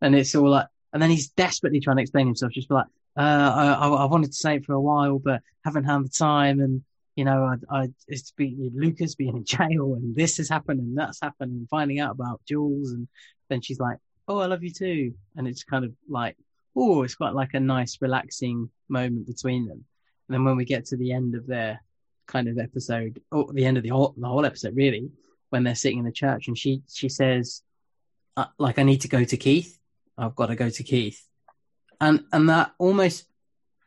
And it's all like, and then he's desperately trying to explain himself, just like uh I, I, I wanted to say it for a while but haven't had the time, and you know, I, I, it's been Lucas being in jail and this has happened and that's happened and finding out about Jules. And then she's like, oh, I love you too. And it's kind of like, oh, it's quite like a nice, relaxing moment between them. And then when we get to the end of their kind of episode, or the end of the whole, the whole episode, really, when they're sitting in the church and she, she says, I, like, I need to go to Keith. I've got to go to Keith. And, and that almost,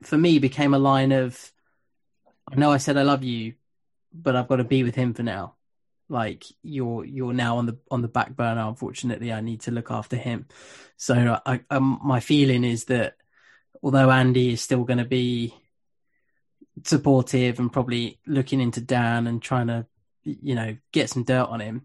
for me, became a line of, I know I said I love you, but I've got to be with him for now. Like you're you're now on the on the back burner. Unfortunately, I need to look after him. So I, I, my feeling is that although Andy is still going to be supportive and probably looking into Dan and trying to, you know, get some dirt on him.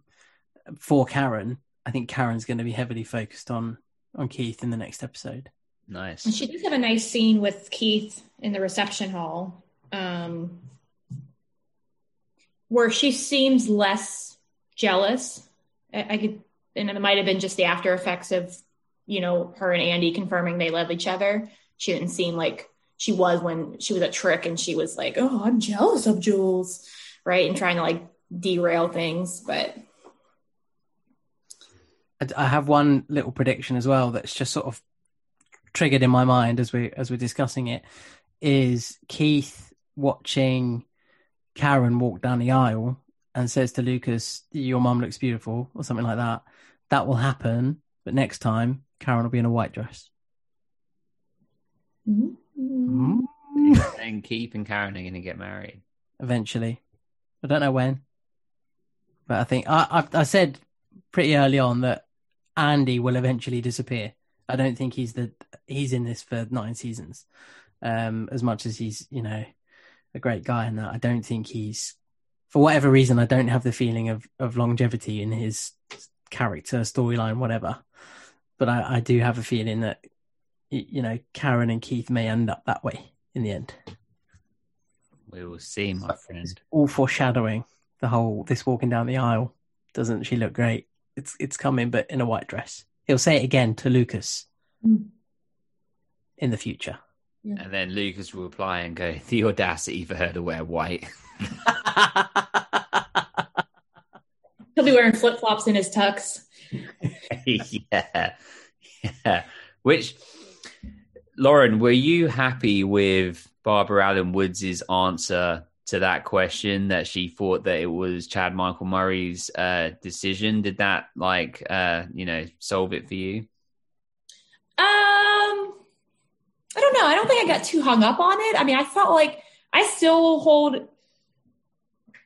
For Karen, I think Karen's going to be heavily focused on on Keith in the next episode. Nice. And she does have a nice scene with Keith in the reception hall, um, where she seems less jealous. I, I could, and it might have been just the after effects of, you know, her and Andy confirming they love each other. She didn't seem like she was when she was at Trick, and she was like, "Oh, I'm jealous of Jules," right? And trying to like derail things, but. I have one little prediction as well that's just sort of triggered in my mind as we as we're discussing it, is Keith watching Karen walk down the aisle and says to Lucas, "Your mum looks beautiful," or something like that. That will happen, but next time Karen will be in a white dress. Mm-hmm. And Keith and Karen are going to get married eventually. I don't know when, but I think I I, I said pretty early on that Andy will eventually disappear. I don't think he's the he's in this for nine seasons. Um, as much as he's, you know, a great guy and that, I don't think he's, for whatever reason, I don't have the feeling of, of longevity in his character, storyline, whatever. But I, I do have a feeling that, you know, Karen and Keith may end up that way in the end. We will see, my friend. It's all foreshadowing, the whole this walking down the aisle. Doesn't she look great? It's it's coming, but in a white dress. He'll say it again to Lucas mm. in the future. Yeah. And then Lucas will reply and go, "The audacity for her to wear white." He'll be wearing flip-flops in his tux. yeah. yeah. Which, Lauren, were you happy with Barbara Allen Woods' answer to that question, that she thought that it was Chad Michael Murray's uh, decision? Did that, like, uh, you know, solve it for you? Um, I don't know. I don't think I got too hung up on it. I mean, I felt like I still hold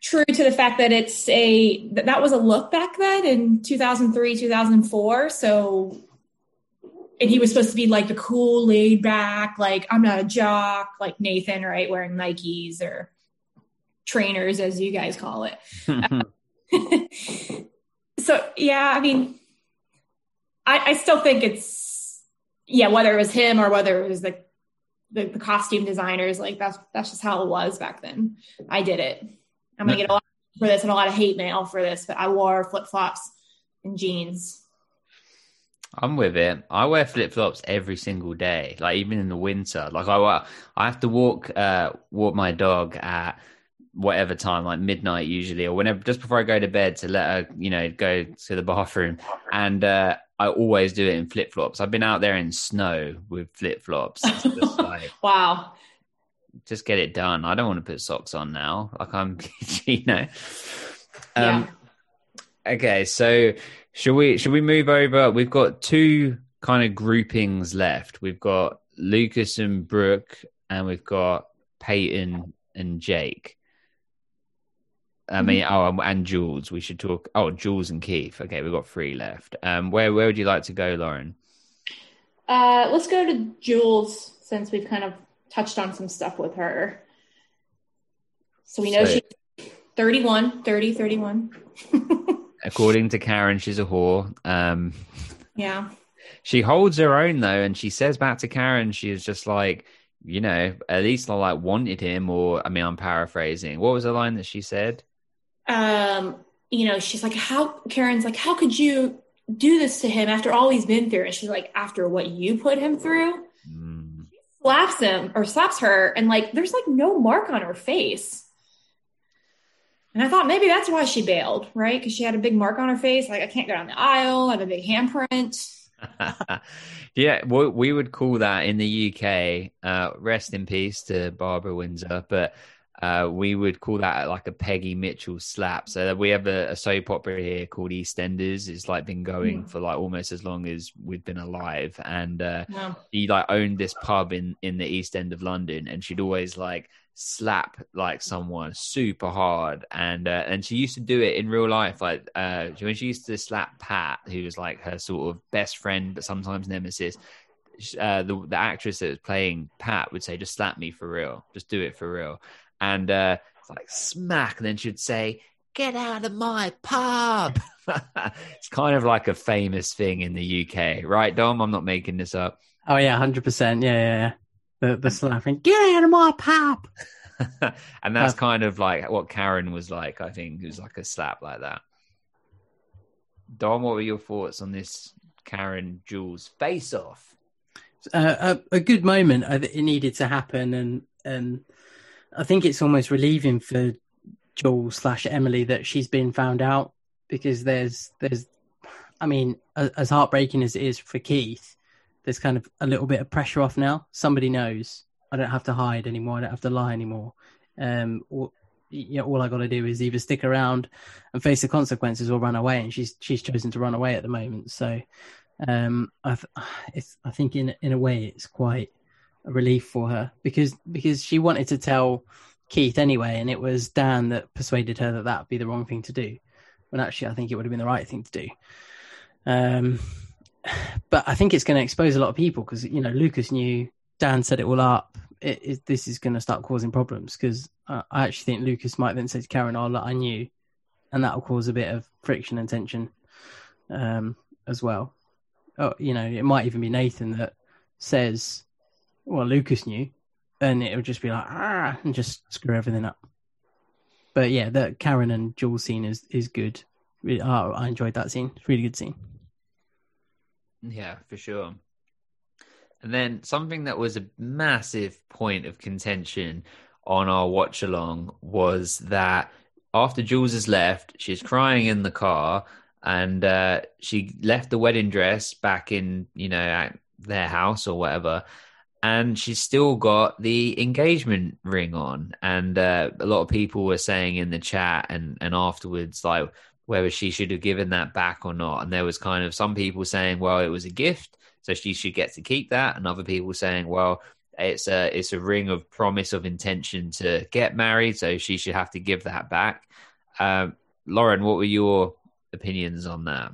true to the fact that it's a that, that was a look back then in two thousand three, two thousand four. So, and he was supposed to be like the cool, laid back, like, I'm not a jock, like Nathan, right, wearing Nikes or trainers, as you guys call it. um, so yeah, I mean, I, I still think it's, yeah, whether it was him or whether it was the, the the costume designers, like that's that's just how it was back then. I did it. I'm gonna get a lot for this and a lot of hate mail for this, but I wore flip flops and jeans. I'm with it. I wear flip flops every single day, like even in the winter. Like I I have to walk uh, walk my dog at whatever time, like midnight usually, or whenever, just before I go to bed to let her, you know, go to the bathroom. And uh, I always do it in flip flops. I've been out there in snow with flip flops. Like, wow. Just get it done. I don't want to put socks on now. Like I'm, you know. Um, yeah. Okay. So should we, should we move over? We've got two kind of groupings left. We've got Lucas and Brooke, and we've got Peyton and Jake. I mean, oh, and Jules. We should talk. Oh, Jules and Keith. Okay, we've got three left. Um, where where would you like to go, Lauren? Uh, let's go to Jules, since we've kind of touched on some stuff with her. So we know so, she's thirty-one. According to Karen, she's a whore. Um, yeah. She holds her own, though, and she says back to Karen, she is just like, you know, at least I, like, wanted him, or, I mean, I'm paraphrasing. What was the line that she said? Um, you know, she's like, how, Karen's like, how could you do this to him after all he's been through? And she's like, after what you put him through? Mm. She slaps him, or slaps her, and, like, there's, like, no mark on her face. And I thought maybe that's why she bailed, right? Because she had a big mark on her face. Like, I can't go down the aisle. I have a big handprint. Yeah, we, we would call that in the U K, uh, rest in peace to Barbara Windsor, but Uh, we would call that like a Peggy Mitchell slap. So we have a, a soap opera here called EastEnders. It's like been going mm. for like almost as long as we've been alive. And uh, wow. She like owned this pub in, in the East End of London, and she'd always like slap like someone super hard. And uh, and she used to do it in real life. Like uh, when she used to slap Pat, who was like her sort of best friend, but sometimes nemesis. uh, the, the actress that was playing Pat would say, just slap me for real. Just do it for real. And uh, it's like smack. And then she'd say, get out of my pub. It's kind of like a famous thing in the U K, right, Dom? I'm not making this up. Oh, yeah, one hundred percent. Yeah, yeah, yeah. The, the slapping, get out of my pub. And that's kind of like what Karen was like, I think. It was like a slap like that. Dom, what were your thoughts on this Karen Jules face-off? Uh, a, a good moment. It needed to happen, and and I think it's almost relieving for Jules slash Emily that she's been found out, because there's there's, I mean, as heartbreaking as it is for Keith, there's kind of a little bit of pressure off now. Somebody knows. I don't have to hide anymore. I don't have to lie anymore. Um, or, you know, all I got to do is either stick around and face the consequences or run away. And she's she's chosen to run away at the moment. So um, I've, it's, I think in in a way it's quite a relief for her, because because she wanted to tell Keith anyway, and it was Dan that persuaded her that that would be the wrong thing to do. When actually I think it would have been the right thing to do. Um, but I think it's going to expose a lot of people, because, you know, Lucas knew, Dan set it all up. It, it, this is going to start causing problems, because uh, I actually think Lucas might then say to Karen, oh, look, I knew, and that will cause a bit of friction and tension um, as well. Oh, you know, it might even be Nathan that says, well, Lucas knew, and it'll just be like, ah, and just screw everything up. But yeah, the Karen and Jules scene is, is good. Really, oh, I enjoyed that scene. It's a really good scene. Yeah, for sure. And then something that was a massive point of contention on our watch along was that after Jules has left, she's crying in the car, and uh, she left the wedding dress back in, you know, at their house or whatever. And she's still got the engagement ring on. And uh, a lot of people were saying in the chat and, and afterwards, like, whether she should have given that back or not. And there was kind of some people saying, well, it was a gift, so she should get to keep that. And other people saying, well, it's a, it's a ring of promise of intention to get married, so she should have to give that back. Um, Lauren, what were your opinions on that?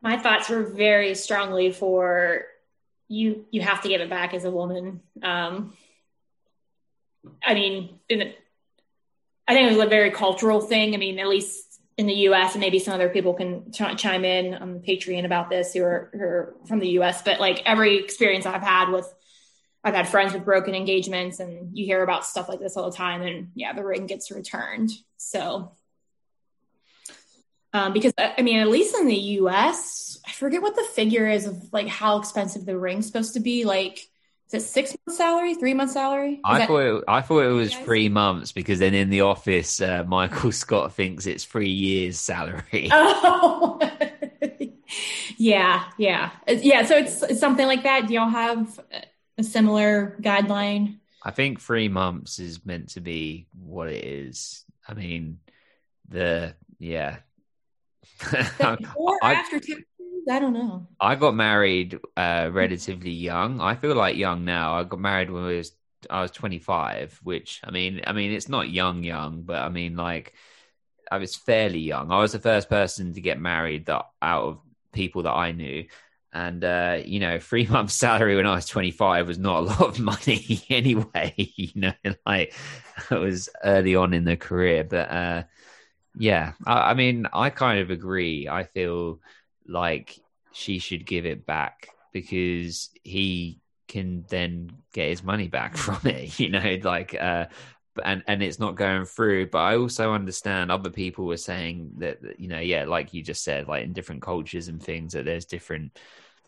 My thoughts were very strongly for you, you have to give it back as a woman. Um, I mean, in the, I think it was a very cultural thing. I mean, at least in the U S, and maybe some other people can ch- chime in on Patreon about this who are, who are from the U S, but like every experience I've had with, I've had friends with broken engagements, and you hear about stuff like this all the time, and yeah, the ring gets returned. So, um, because I mean, at least in the U S, I forget what the figure is of like how expensive the ring's supposed to be. Like, is it six months salary, three months salary? Is I that- thought it, I thought it was three months because then in The Office, uh, Michael Scott thinks it's three years salary. Oh, yeah, yeah, yeah. So it's, it's something like that. Do y'all have a similar guideline? I think three months is meant to be what it is. I mean, the yeah. So or I, after two. I don't know. I got married uh, relatively young. I feel like young now. I got married when I was I was twenty-five, which I mean, I mean, it's not young, young, but I mean, like, I was fairly young. I was the first person to get married that out of people that I knew, and uh, you know, three months' salary when I was twenty-five was not a lot of money anyway. You know, like it was early on in the career, but uh, yeah, I, I mean, I kind of agree. I feel like she should give it back because he can then get his money back from it, you know, like, uh, and, and it's not going through. But I also understand other people were saying that, you know, yeah, like you just said, like in different cultures and things that there's different,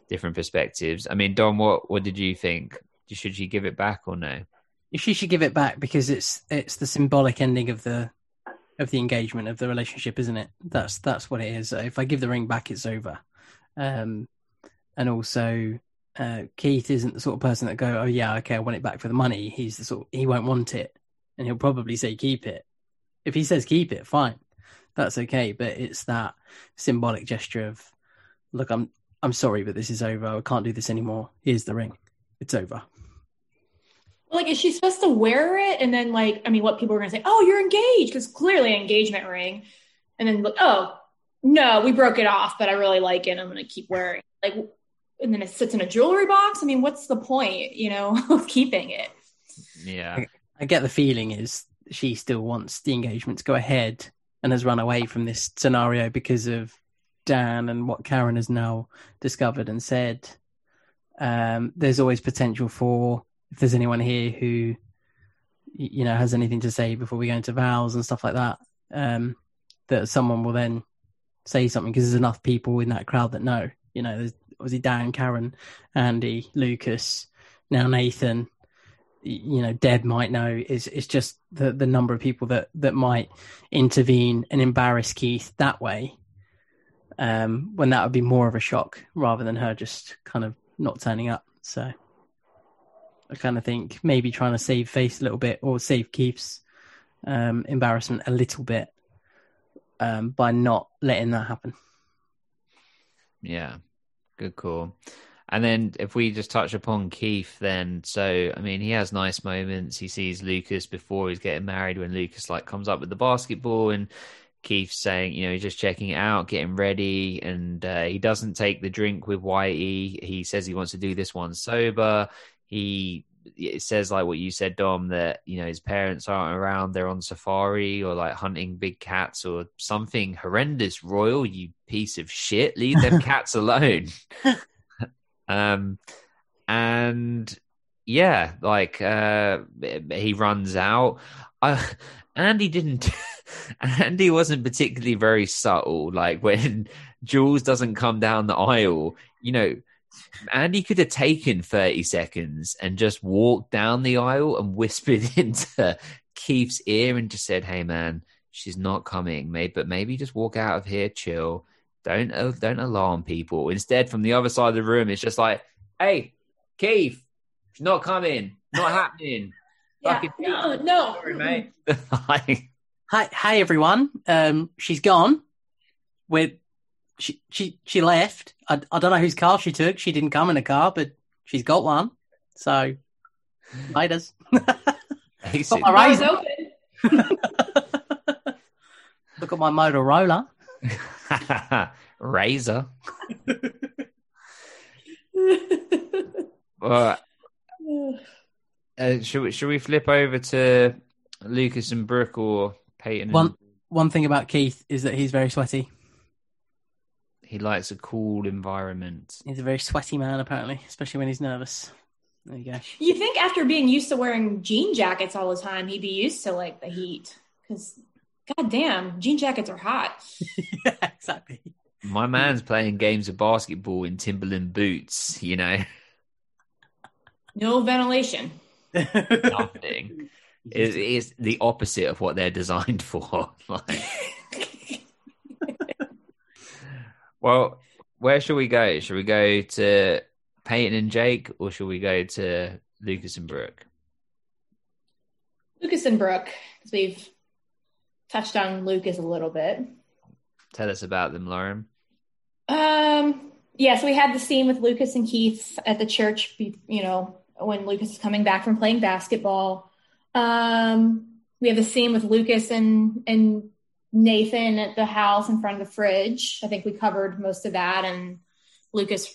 different perspectives. I mean, Dom, what, what did you think? Should she give it back or no? She should give it back because it's, it's the symbolic ending of the, of the engagement, of the relationship, isn't it? That's that's what it is. If I give the ring back, it's over. Um, and also, uh, Keith isn't the sort of person that go, oh yeah, okay, I want it back for the money. He's the sort, he won't want it, and he'll probably say keep it. If he says keep it, fine, that's okay. But it's that symbolic gesture of, look, I'm I'm sorry, but this is over. I can't do this anymore. Here's the ring. It's over. Like, is she supposed to wear it? And then, like, I mean, what people are going to say, oh, you're engaged, because clearly an engagement ring. And then, oh, no, we broke it off, but I really like it. I'm going to keep wearing it. Like, and then it sits in a jewelry box. I mean, what's the point, you know, of keeping it? Yeah. I, I get the feeling is she still wants the engagement to go ahead and has run away from this scenario because of Dan and what Karen has now discovered and said. Um, there's always potential for, if there's anyone here who, you know, has anything to say before we go into vows and stuff like that, um, that someone will then say something because there's enough people in that crowd that know. You know, there's obviously Dan, Karen, Andy, Lucas, now Nathan, you know, Deb might know. Is it's just the, the number of people that, that might intervene and embarrass Keith that way, um, when that would be more of a shock rather than her just kind of not turning up. So I kind of think maybe trying to save face a little bit or save Keith's um, embarrassment a little bit um, by not letting that happen. Yeah, good call. And then if we just touch upon Keith then, so, I mean, he has nice moments. He sees Lucas before he's getting married when Lucas like comes up with the basketball and Keith's saying, you know, he's just checking it out, getting ready, and uh, he doesn't take the drink with Whitey. He says he wants to do this one sober. He it says, like what you said, Dom, that, you know, his parents aren't around, they're on safari or like hunting big cats or something horrendous. Royal, you piece of shit, leave them cats alone. um, and yeah, like uh, he runs out. I, Andy didn't. Andy wasn't particularly very subtle. Like when Jules doesn't come down the aisle, you know, Andy could have taken thirty seconds and just walked down the aisle and whispered into Keith's ear and just said, "Hey man, she's not coming, mate, but maybe just walk out of here, chill. Don't don't alarm people." Instead, from the other side of the room, it's just like, "Hey, Keith, she's not coming, not happening." Yeah, no, no. Sorry, mate. Hi. Hi, hi, everyone. Um, she's gone. We're, she, she, she left. I, I don't know whose car she took. She didn't come in a car, but she's got one. So, laters. Got my eyes open. Look at my Motorola. Razor. uh, Uh, should we, should we flip over to Lucas and Brooke or Peyton? One and... one thing about Keith is that he's very sweaty. He likes a cool environment. He's a very sweaty man, apparently, especially when he's nervous. There you go. You think after being used to wearing jean jackets all the time, he'd be used to like the heat? Because goddamn, jean jackets are hot. Yeah, exactly. My man's playing games of basketball in Timberland boots. You know, no ventilation. Nothing. It is the opposite of what they're designed for. Like, well, where should we go? Should we go to Peyton and Jake, or should we go to Lucas and Brooke? Lucas and Brooke, because we've touched on Lucas a little bit. Tell us about them, Lauren. Um. Yes, yeah, so we had the scene with Lucas and Keith at the church. You know, when Lucas is coming back from playing basketball. Um, we have the scene with Lucas and, and Nathan at the house in front of the fridge. I think we covered most of that. And Lucas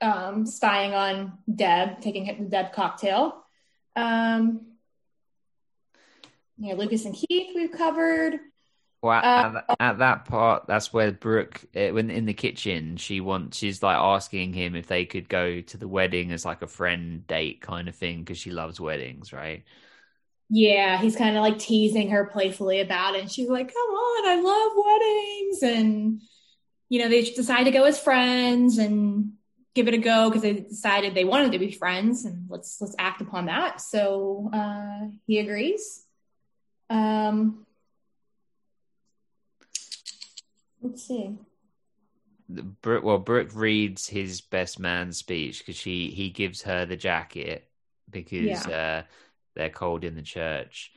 um, spying on Deb, taking hit with Deb cocktail. Um, yeah, Lucas and Keith we've covered. Well, at, uh, at that part, that's where Brooke, when in the kitchen, she wants, she's like asking him if they could go to the wedding as like a friend date kind of thing because she loves weddings, right? Yeah, he's kind of like teasing her playfully about it. And she's like, "Come on, I love weddings." And, you know, they decide to go as friends and give it a go because they decided they wanted to be friends and let's let's act upon that. So uh, he agrees. Um. Let's see. Brooke, well, Brooke reads his best man speech because she he gives her the jacket because yeah. uh, they're cold in the church,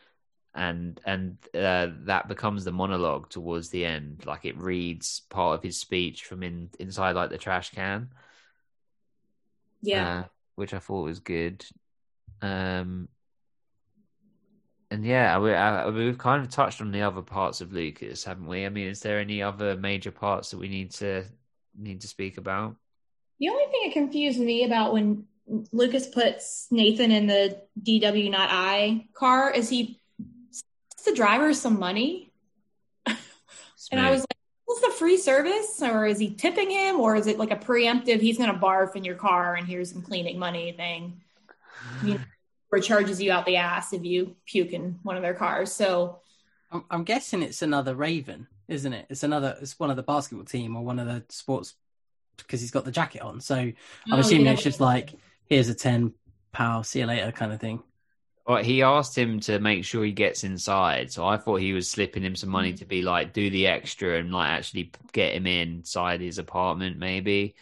and and uh, that becomes the monologue towards the end. Like it reads part of his speech from in, inside, like the trash can. Yeah, uh, which I thought was good. Um, And yeah, we, I, we've kind of touched on the other parts of Lucas, haven't we? I mean, is there any other major parts that we need to need to speak about? The only thing that confused me about when Lucas puts Nathan in the D W not I car is he sends the driver some money. And I was like, is this a free service, or is he tipping him, or is it like a preemptive, he's going to barf in your car and here's some cleaning money thing? You know, or charges you out the ass if you puke in one of their cars. So I'm, I'm guessing it's another Raven, isn't it? It's another, it's one of the basketball team or one of the sports, because he's got the jacket on. So I'm oh, assuming yeah. it's just like, here's a ten, pal, see you later kind of thing. Well, he asked him to make sure he gets inside. So I thought he was slipping him some money to be like, do the extra and like actually get him inside his apartment maybe.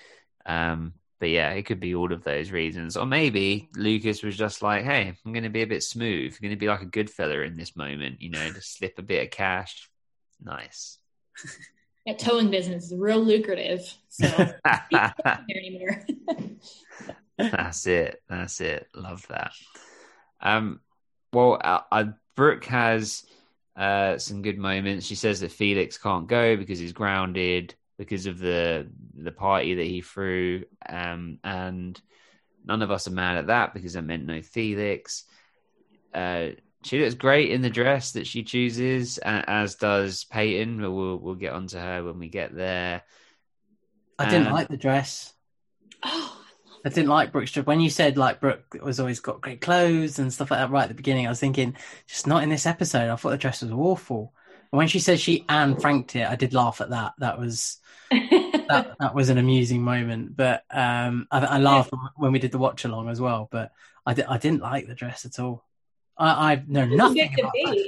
Um, but yeah, it could be all of those reasons. Or maybe Lucas was just like, hey, I'm going to be a bit smooth. I'm going to be like a good fella in this moment, you know, just slip a bit of cash. Nice. That towing business is real lucrative. So anymore. That's it. That's it. Love that. Um, well, uh, uh, Brooke has uh, some good moments. She says that Felix can't go because he's grounded because of the the party that he threw. Um, and none of us are mad at that because it meant no Felix. Uh, she looks great in the dress that she chooses, uh, as does Peyton. But we'll we'll get onto her when we get there. I um, didn't like the dress. Oh. I didn't like Brooke's dress. When you said like Brooke was always got great clothes and stuff like that right at the beginning, I was thinking, just not in this episode. I thought the dress was awful. And when she said she Anne Franked it, I did laugh at that. That was that, that was an amusing moment. But um, I, I laughed when we did the watch along as well. But I, di- I didn't like the dress at all. I, I know nothing about fashion.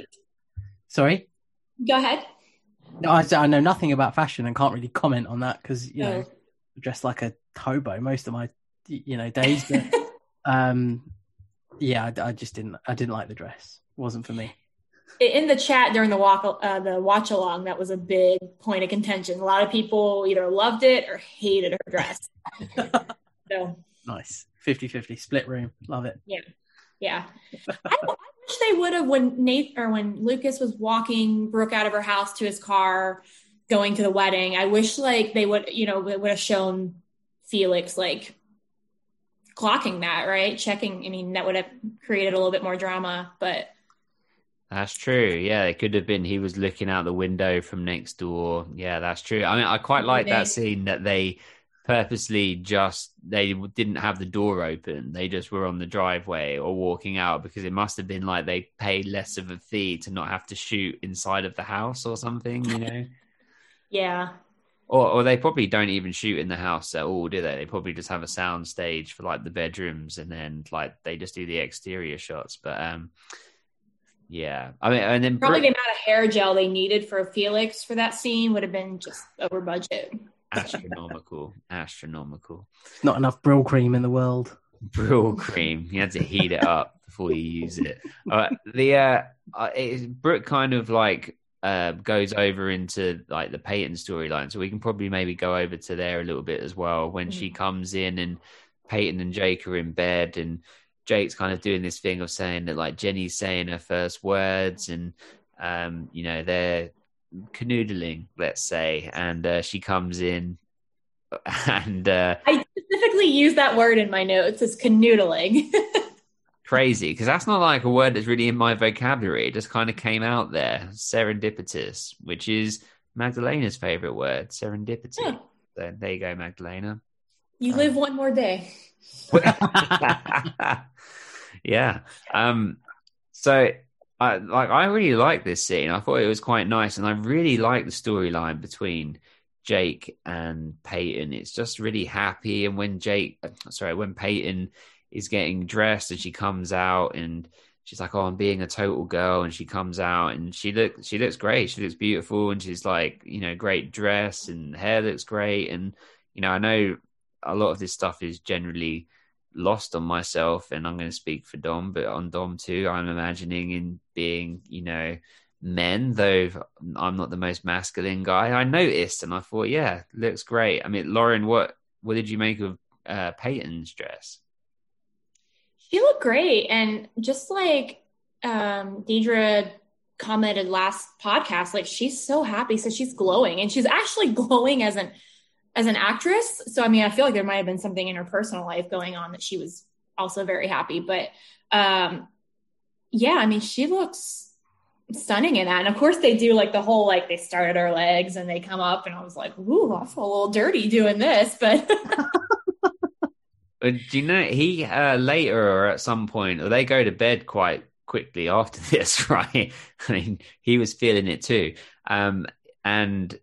Sorry? Go ahead. No, I, I know nothing about fashion and can't really comment on that because, you know, I dressed like a hobo most of my you know days but um yeah I, I just didn't I didn't like the dress. It wasn't for me. In the chat during the walk uh, the watch along, that was a big point of contention. A lot of people either loved it or hated her dress. So nice fifty-fifty split room. Love it. Yeah yeah I, I wish they would have, when Nate or when Lucas was walking Brooke out of her house to his car going to the wedding, I wish like they would you know would have shown Felix like clocking that, right? Checking. I mean, that would have created a little bit more drama, but that's true. Yeah, it could have been he was looking out the window from next door. Yeah, that's true. I mean, I quite like that scene that they purposely just they didn't have the door open. They just were on the driveway or walking out because it must have been like they paid less of a fee to not have to shoot inside of the house or something, you know? Yeah. Or, or they probably don't even shoot in the house at all, do they? They probably just have a sound stage for like the bedrooms, and then like they just do the exterior shots. But um, yeah, I mean, and then probably Brooke, the amount of hair gel they needed for Felix for that scene would have been just over budget. Astronomical, astronomical. Not enough Brill cream in the world. Brill cream. You had to heat it up before you use it. Uh, the uh, uh, it, Brooke kind of like. Uh, goes over into like the Peyton storyline, so we can probably maybe go over to there a little bit as well when mm-hmm. she comes in and Peyton and Jake are in bed and Jake's kind of doing this thing of saying that like Jenny's saying her first words and um, you know they're canoodling, let's say, and uh, she comes in and uh, I specifically use that word in my notes as canoodling. Crazy, because that's not like a word that's really in my vocabulary. It just kind of came out there. Serendipitous, which is Magdalena's favorite word, serendipity. Yeah. So there you go, Magdalena. You um, live one more day. Yeah. Um, so I like I really like this scene. I thought it was quite nice, and I really like the storyline between Jake and Peyton. It's just really happy, and when Jake sorry, when Peyton is getting dressed and she comes out and she's like, oh, I'm being a total girl. And she comes out and she looks, she looks great. She looks beautiful. And she's like, you know, great dress and hair looks great. And, you know, I know a lot of this stuff is generally lost on myself, and I'm going to speak for Dom, but on Dom too, I'm imagining in being, you know, men, though I'm not the most masculine guy. I noticed and I thought, yeah, looks great. I mean, Lauren, what, what did you make of uh, Peyton's dress? She looked great. And just like um, Deidre commented last podcast, like she's so happy. So she's glowing, and she's actually glowing as an as an actress. So, I mean, I feel like there might've been something in her personal life going on that she was also very happy, but um, yeah, I mean, she looks stunning in that. And of course they do like the whole, like they start at her legs and they come up, and I was like, ooh, I feel a little dirty doing this, but do you know, he uh, later or at some point, or they go to bed quite quickly after this, right? I mean, he was feeling it too. Um, and,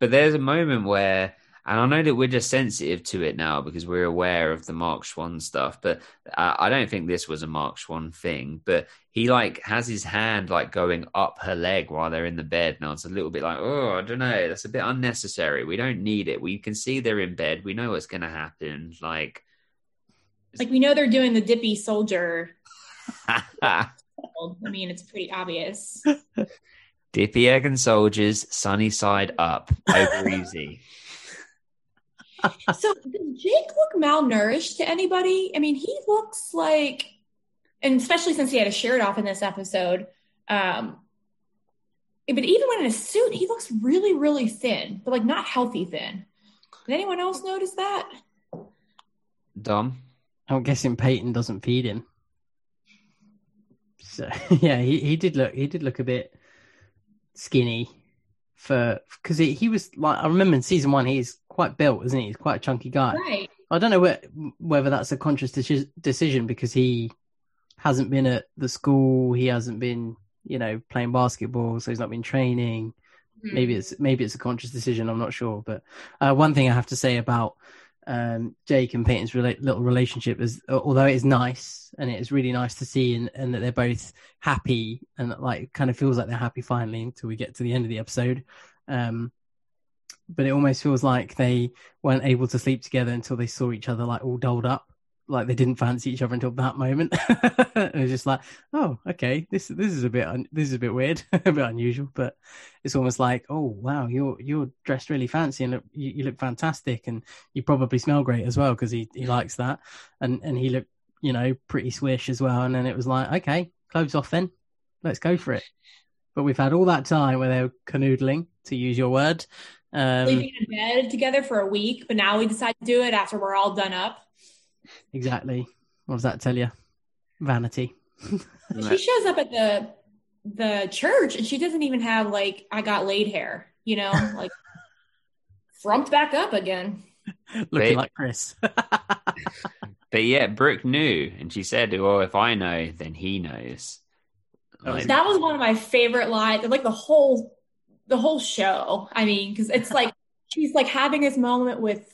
but there's a moment where, and I know that we're just sensitive to it now because we're aware of the Mark Schwann stuff, but I, I don't think this was a Mark Schwann thing, but he like has his hand like going up her leg while they're in the bed. Now it's a little bit like, oh, I don't know. That's a bit unnecessary. We don't need it. We can see they're in bed. We know what's going to happen. Like, Like, we know they're doing the dippy soldier. I mean, it's pretty obvious. Dippy egg and soldiers, sunny side up, over easy. So, does Jake look malnourished to anybody? I mean, he looks like, and especially since he had a shirt off in this episode, um, but even when in a suit, he looks really, really thin, but like not healthy thin. Did anyone else notice that? Dom? I'm guessing Peyton doesn't feed him. So yeah, he, he did look he did look a bit skinny for because he, he was like, I remember in season one he's quite built, isn't he? He's quite a chunky guy. Right. I don't know where, whether that's a conscious de- decision because he hasn't been at the school, he hasn't been you know playing basketball, so he's not been training. Mm-hmm. Maybe it's maybe it's a conscious decision. I'm not sure, but uh, one thing I have to say about. Um, Jake and Peyton's rela- little relationship is, although it is nice and it is really nice to see, and, and that they're both happy and like kind of feels like they're happy finally until we get to the end of the episode. Um, but it almost feels like they weren't able to sleep together until they saw each other like all dolled up, like they didn't fancy each other until that moment. It was just like, oh, okay, this this is a bit un- this is a bit weird, a bit unusual, but it's almost like, oh wow, you're you're dressed really fancy and look, you, you look fantastic, and you probably smell great as well because he, he likes that, and and he looked you know pretty swish as well, and then it was like, okay, clothes off then, let's go for it. But we've had all that time where they were canoodling, to use your word, um, sleeping in bed together for a week, but now we decide to do it after we're all done up. Exactly. What does that tell you? Vanity. She shows up at the the church and she doesn't even have like I got laid hair, you know, like frumped back up again. Looking but, like Chris. But yeah, Brooke knew, and she said, well, if I know, then he knows. Like, that was one of my favorite lines of like the whole the whole show. I mean, because it's like she's like having this moment with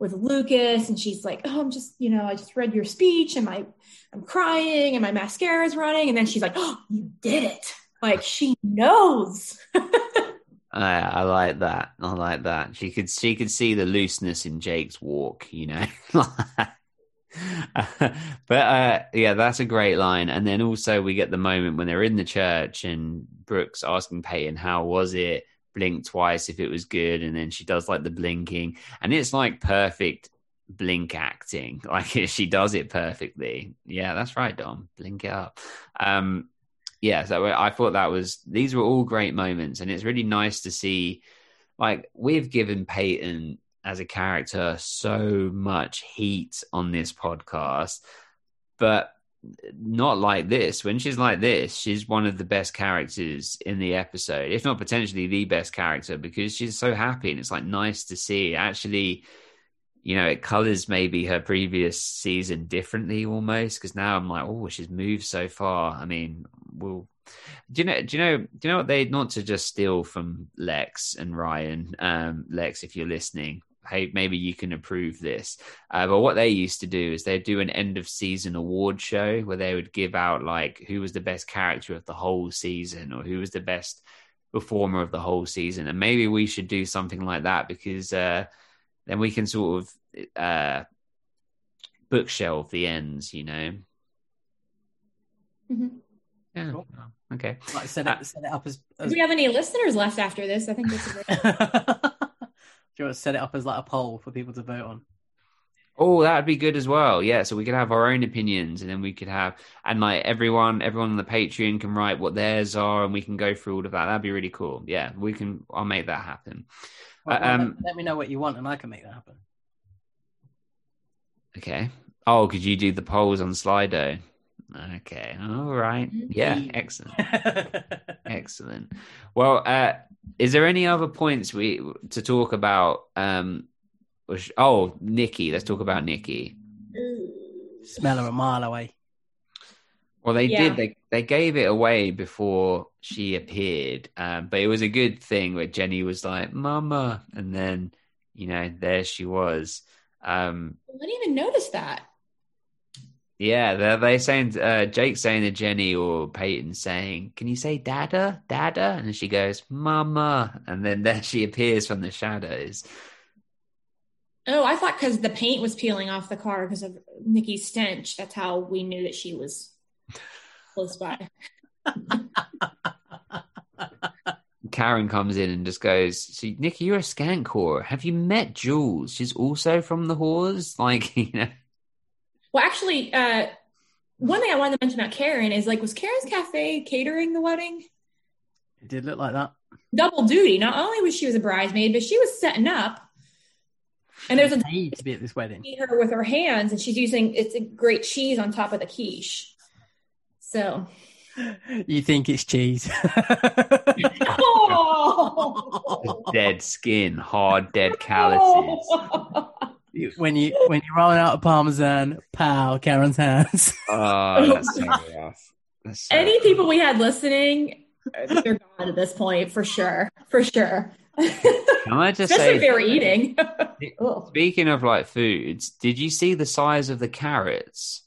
with Lucas, and she's like, oh, I'm just, you know, I just read your speech and my, I'm crying and my mascara is running. And then she's like, oh, you did it. Like she knows. I, I like that. I like that. She could, she could see the looseness in Jake's walk, you know, but uh, yeah, that's a great line. And then also we get the moment when they're in the church and Brooke's asking Peyton, how was it? Blink twice if it was good, and then she does like the blinking, and it's like perfect blink acting, like she does it perfectly. Yeah, that's right, Dom, blink it up. Um yeah, so I thought that was, these were all great moments, and it's really nice to see like we've given Peyton as a character so much heat on this podcast, but not like this. When she's like this, she's one of the best characters in the episode, if not potentially the best character, because she's so happy, and it's like nice to see. Actually, you know, it colors maybe her previous season differently almost, because now I'm like, oh, she's moved so far. I mean, we'll do you know do you know do you know what, they, not to just steal from Lex and Ryan, um Lex, if you're listening, hey, maybe you can approve this. Uh, but what they used to do is they'd do an end of season award show where they would give out like who was the best character of the whole season or who was the best performer of the whole season. And maybe we should do something like that, because uh, then we can sort of uh, bookshelf the ends, you know? Mm-hmm. Yeah. Cool. Okay. Like set, it, uh, set it up as, as... Do we have any listeners left after this? I think that's a great... Do you want to set it up as like a poll for people to vote on? Oh, that'd be good as well. Yeah, so we could have our own opinions, and then we could have, and like everyone, everyone on the Patreon can write what theirs are, and we can go through all of that. That'd be really cool. Yeah, we can. I'll make that happen. Well, uh, um, let me know what you want, and I can make that happen. Okay. Oh, could you do the polls on Slido? Okay. All right. Yeah. Excellent. Excellent. Well, uh, is there any other points we to talk about? Um, Oh, Nikki. Let's talk about Nikki. Smell her a mile away. Well, they yeah. did. They they gave it away before she appeared. Um, but it was a good thing where Jenny was like, Mama. And then, you know, there she was. Um, I didn't even notice that. Yeah, they're, they're saying, uh, Jake's saying to Jenny or Peyton saying, can you say Dada? Dada? And she goes, Mama. And then there she appears from the shadows. Oh, I thought because the paint was peeling off the car because of Nikki's stench. That's how we knew that she was close by. Karen comes in and just goes, "So, Nikki, you're a skank whore. Have you met Jules? She's also from the whores." Like, you know. Well, actually, uh, one thing I wanted to mention about Karen is, like, was Karen's Cafe catering the wedding? It did look like that. Double duty. Not only was she was a bridesmaid, but she was setting up. And there's a need to be at this wedding. See her with her hands, and she's using it's a great cheese on top of the quiche. So you think it's cheese? Oh! Dead skin, hard, dead calluses. when you when you roll out a parmesan, pow, Karen's hands. Oh, that's so rough. That's so Any rough. People we had listening, they're gone at this point for sure, for sure. Can I just Especially say, if they were eating. Speaking of like foods, did you see the size of the carrots?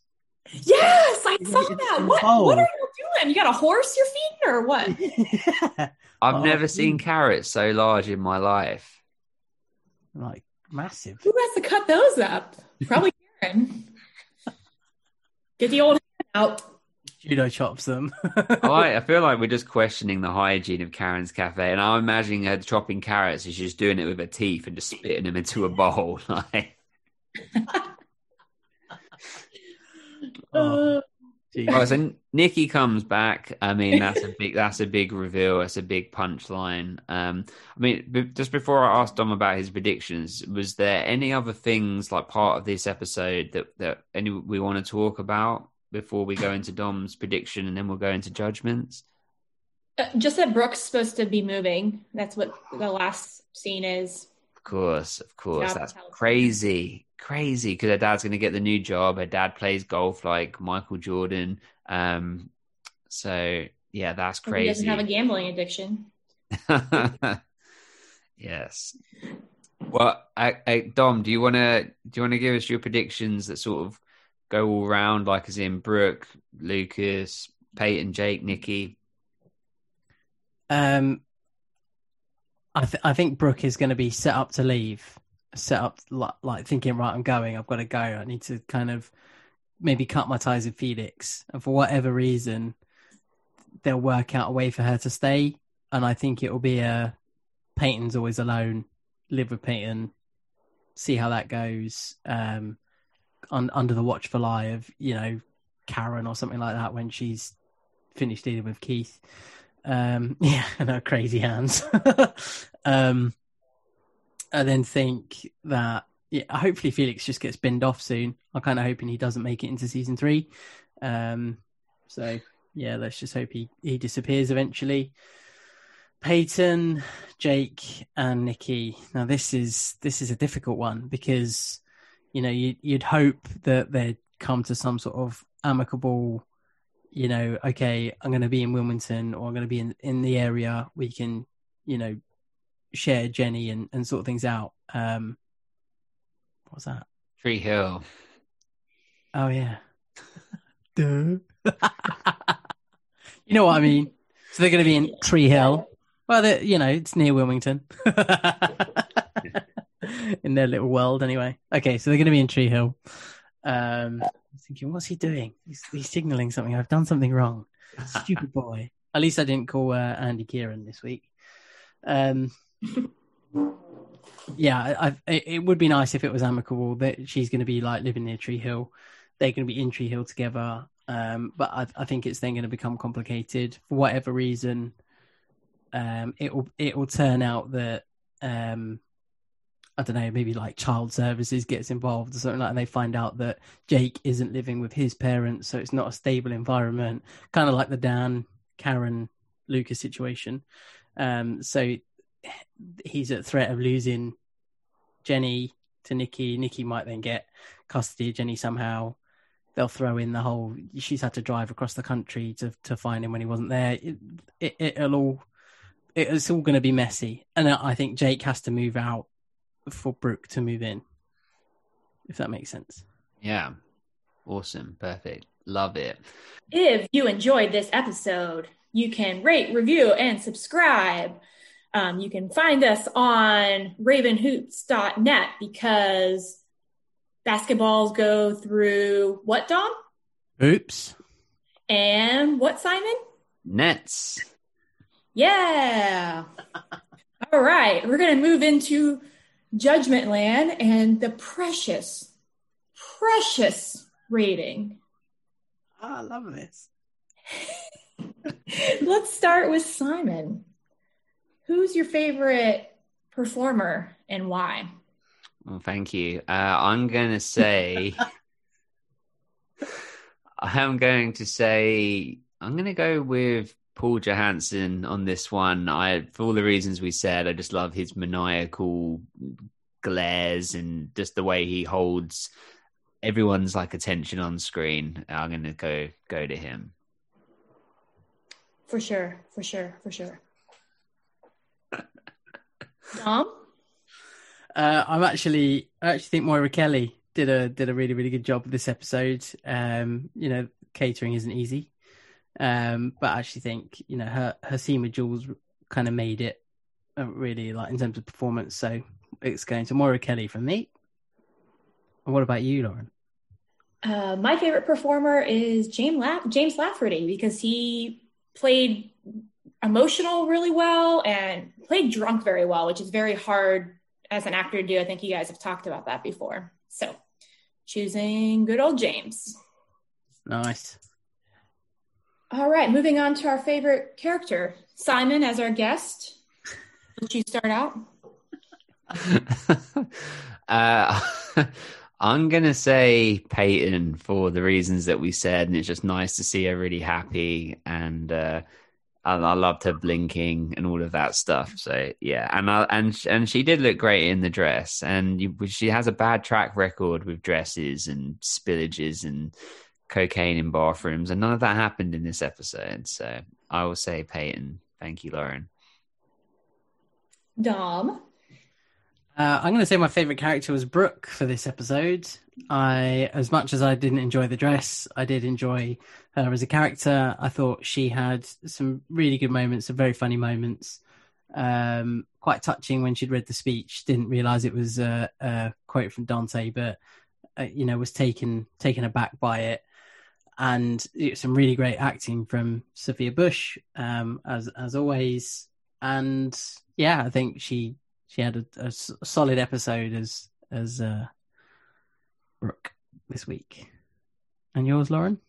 Yes, I saw that. What, what are you doing? You got a horse you're feeding or what? Yeah. I've oh, never seen carrots so large in my life. Like massive. Who has to cut those up? Probably Karen. Get the old out. Judo chops them. I, I feel like we're just questioning the hygiene of Karen's Cafe, and I'm imagining her chopping carrots and she's just doing it with her teeth and just spitting them into a bowl. Like, oh, right, so Nikki comes back. I mean, that's a big, that's a big reveal. That's a big punchline. Um, I mean, b- just before I asked Dom about his predictions, was there any other things like part of this episode that that any we want to talk about before we go into Dom's prediction, and then we'll go into judgments? Uh, just that Brooke's supposed to be moving. That's what the last scene is. Of course, of course. That's crazy, crazy, because her dad's going to get the new job. Her dad plays golf like Michael Jordan. Um, so, yeah, that's crazy. He doesn't have a gambling addiction. Yes. Well, I, I, Dom, do you want to do you want to give us your predictions that sort of go all round, like as in Brooke, Lucas, Peyton, Jake, Nikki? Um, I th- I think Brooke is going to be set up to leave, set up like, like thinking, right, I'm going, I've got to go, I need to kind of maybe cut my ties with Felix, and for whatever reason, they'll work out a way for her to stay, and I think it will be a Peyton's always alone, live with Peyton, see how that goes. Um. Un- under the watchful eye of, you know, Karen or something like that when she's finished dealing with Keith. Um, yeah, and her crazy hands. um, I then think that, yeah, hopefully Felix just gets binned off soon. I'm kind of hoping he doesn't make it into season three. Um, so, yeah, let's just hope he, he disappears eventually. Peyton, Jake and Nikki. Now, this is this is a difficult one because, you know, you, you'd hope that they'd come to some sort of amicable, you know, okay, I'm going to be in Wilmington or I'm going to be in, in the area. We can, you know, share Jenny and, and sort things out. Um, what was that? Tree Hill. Oh, yeah. Duh. You know what I mean? So they're going to be in Tree Hill. Well, you know, it's near Wilmington. In their little world, anyway. Okay, so they're going to be in Tree Hill. Um, I'm thinking, what's he doing? He's, he's signalling something. I've done something wrong. Stupid boy. At least I didn't call uh, Andy Kieran this week. Um, yeah, I've, it would be nice if it was amicable that she's going to be like living near Tree Hill. They're going to be in Tree Hill together. Um, but I, I think it's then going to become complicated for whatever reason. Um, it will it will turn out that um, I don't know, maybe like child services gets involved or something like that, and they find out that Jake isn't living with his parents, so it's not a stable environment, kind of like the Dan, Karen, Lucas situation. Um, so he's at threat of losing Jenny to Nikki. Nikki might then get custody of Jenny somehow. They'll throw in the whole she's had to drive across the country to to find him when he wasn't there. It, it, it'll all it's all going to be messy, and I think Jake has to move out for Brooke to move in, if that makes sense. Yeah, awesome, perfect, love it. If you enjoyed this episode, you can rate, review, and subscribe. Um, you can find us on raven hoots dot net because basketballs go through what, Dom? Hoops. And what, Simon? Nets. Yeah. All right. We're going to move into Judgment Land and the precious, precious rating. Oh, I love this. Let's start with Simon. Who's your favorite performer and why? Well, thank you. Uh, I'm going to say... I'm going to say... I'm going to go with Paul Johansson on this one. I, for all the reasons we said, I just love his maniacal glares and just the way he holds everyone's like attention on screen. I'm going to go go to him. For sure, for sure, for sure. Dom? Uh, I'm actually, I actually think Moira Kelly did a did a really really good job with this episode. Um, you know, catering isn't easy, um, but I actually think you know her her scene with Jules kind of made it uh, really like in terms of performance. So it's going to Moira Kelly for me. And what about you, Lauren? Uh, my favorite performer is James La- James Lafferty because he played emotional really well and played drunk very well, which is very hard as an actor to do. I think you guys have talked about that before. So choosing good old James. Nice. All right, moving on to our favorite character. Simon, as our guest, would you start out? uh, I'm going to say Peyton for the reasons that we said, and it's just nice to see her really happy and, uh, I loved her blinking and all of that stuff. So yeah, and I, and and she did look great in the dress. And you, she has a bad track record with dresses and spillages and cocaine in bathrooms, and none of that happened in this episode. So I will say Peyton. Thank you, Lauren. Dom, uh, I'm going to say my favorite character was Brooke for this episode. I, as much as I didn't enjoy the dress, I did enjoy her as a character. I thought she had some really good moments, some very funny moments. Um, quite touching when she'd read the speech. Didn't realise it was a, a quote from Dante, but uh, you know, was taken taken aback by it. And it was some really great acting from Sophia Bush, um, as as always. And yeah, I think she she had a, a solid episode as as. Uh, Brooke this week. And yours, Lauren?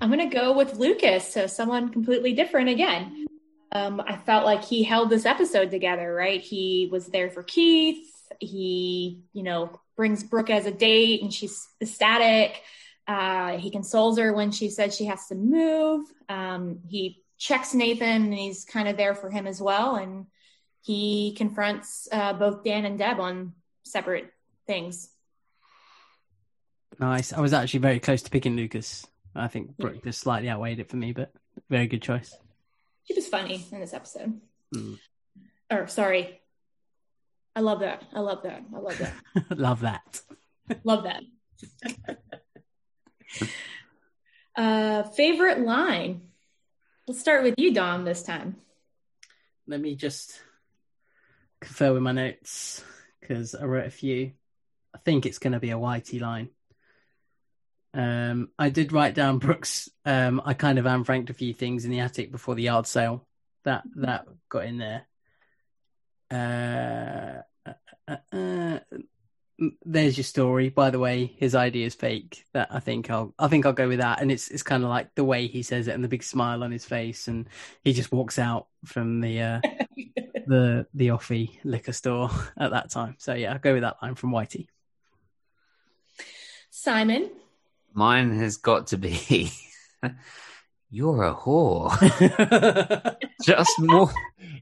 I'm going to go with Lucas, so someone completely different again. Um, I felt like he held this episode together, right? He was there for Keith. He, you know, brings Brooke as a date and she's ecstatic. Uh, he consoles her when she said she has to move. Um, he checks Nathan and he's kind of there for him as well. And he confronts uh, both Dan and Deb on separate things. Nice. I was actually very close to picking Lucas. I think Brooke just slightly outweighed it for me, but very good choice. She was funny in this episode. Mm. Or, sorry. I love that. I love that. I love that. Love that. Love that. uh, favorite line? Let's start with you, Dom, this time. Let me just confer with my notes because I wrote a few. I think it's going to be a Whitey line. Um, I did write down Brooks. Um, I kind of Anne Franked a few things in the attic before the yard sale. That that got in there. Uh, uh, uh, there's your story. By the way, his idea is fake. That I think I'll I think I'll go with that. And it's it's kind of like the way he says it and the big smile on his face, and he just walks out from the uh, the the offie liquor store at that time. So yeah, I'll go with that line from Whitey. Simon, mine has got to be. You're a whore. Just more.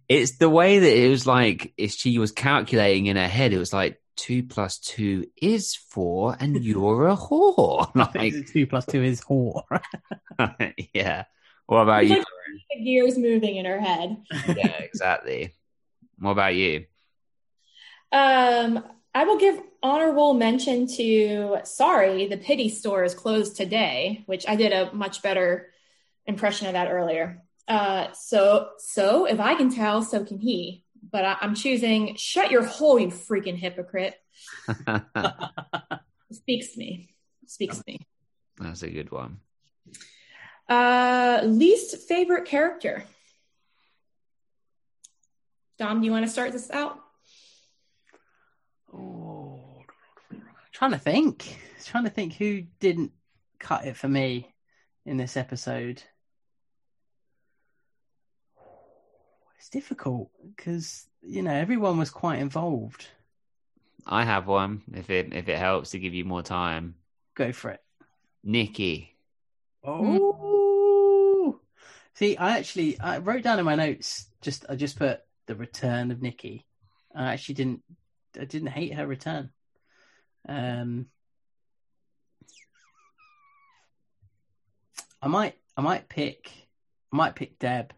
It's the way that it was like, if she was calculating in her head, it was like two plus two is four and you're a whore. Like two plus two is whore. Yeah. What about you? Like the gears moving in her head. Yeah, exactly. What about you? Um, I will give honorable mention to, sorry, the pity store is closed today, which I did a much better impression of that earlier. Uh, so, so if I can tell, so can he. But I, I'm choosing shut your hole, you freaking hypocrite. Speaks me. Speaks me. That's a good one. Uh, least favorite character. Dom, do you want to start this out? Oh, trying to think. Trying to think who didn't cut it for me in this episode. It's difficult because, you know, everyone was quite involved. I have one, if it if it helps to give you more time. Go for it. Nikki. Oh. See, I actually I wrote down in my notes, just I just put the return of Nikki. I actually didn't I didn't hate her return. Um I might I might pick I might pick Deb.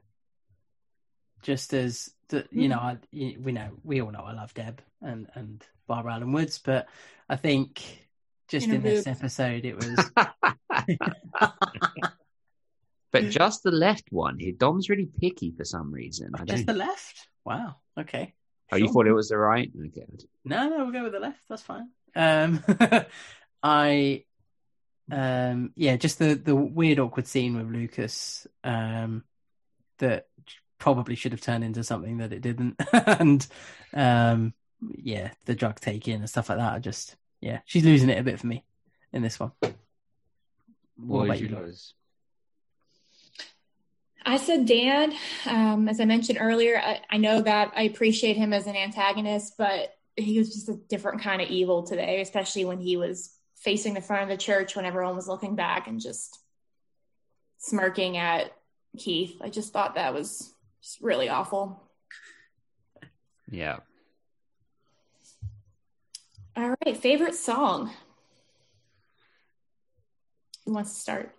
Just as, you know, I, we know, we all know I love Deb and, and Barbara Allen Woods, but I think just in, in this episode it was... But just the left one. Dom's really picky for some reason. I just don't... the left? Wow. Okay. Oh, sure. You thought it was the right? Okay. No, no, we'll go with the left. That's fine. Um, I, um, yeah, just the, the weird, awkward scene with Lucas um, that... probably should have turned into something that it didn't. And um yeah, the drug taking and stuff like that. I just, yeah, she's losing it a bit for me in this one. What, what about you guys? I said Dan. Um, as I mentioned earlier, I, I know that I appreciate him as an antagonist, but he was just a different kind of evil today, especially when he was facing the front of the church when everyone was looking back and just smirking at Keith. I just thought that was... It's really awful. Yeah. All right. Favorite song? Who wants to start?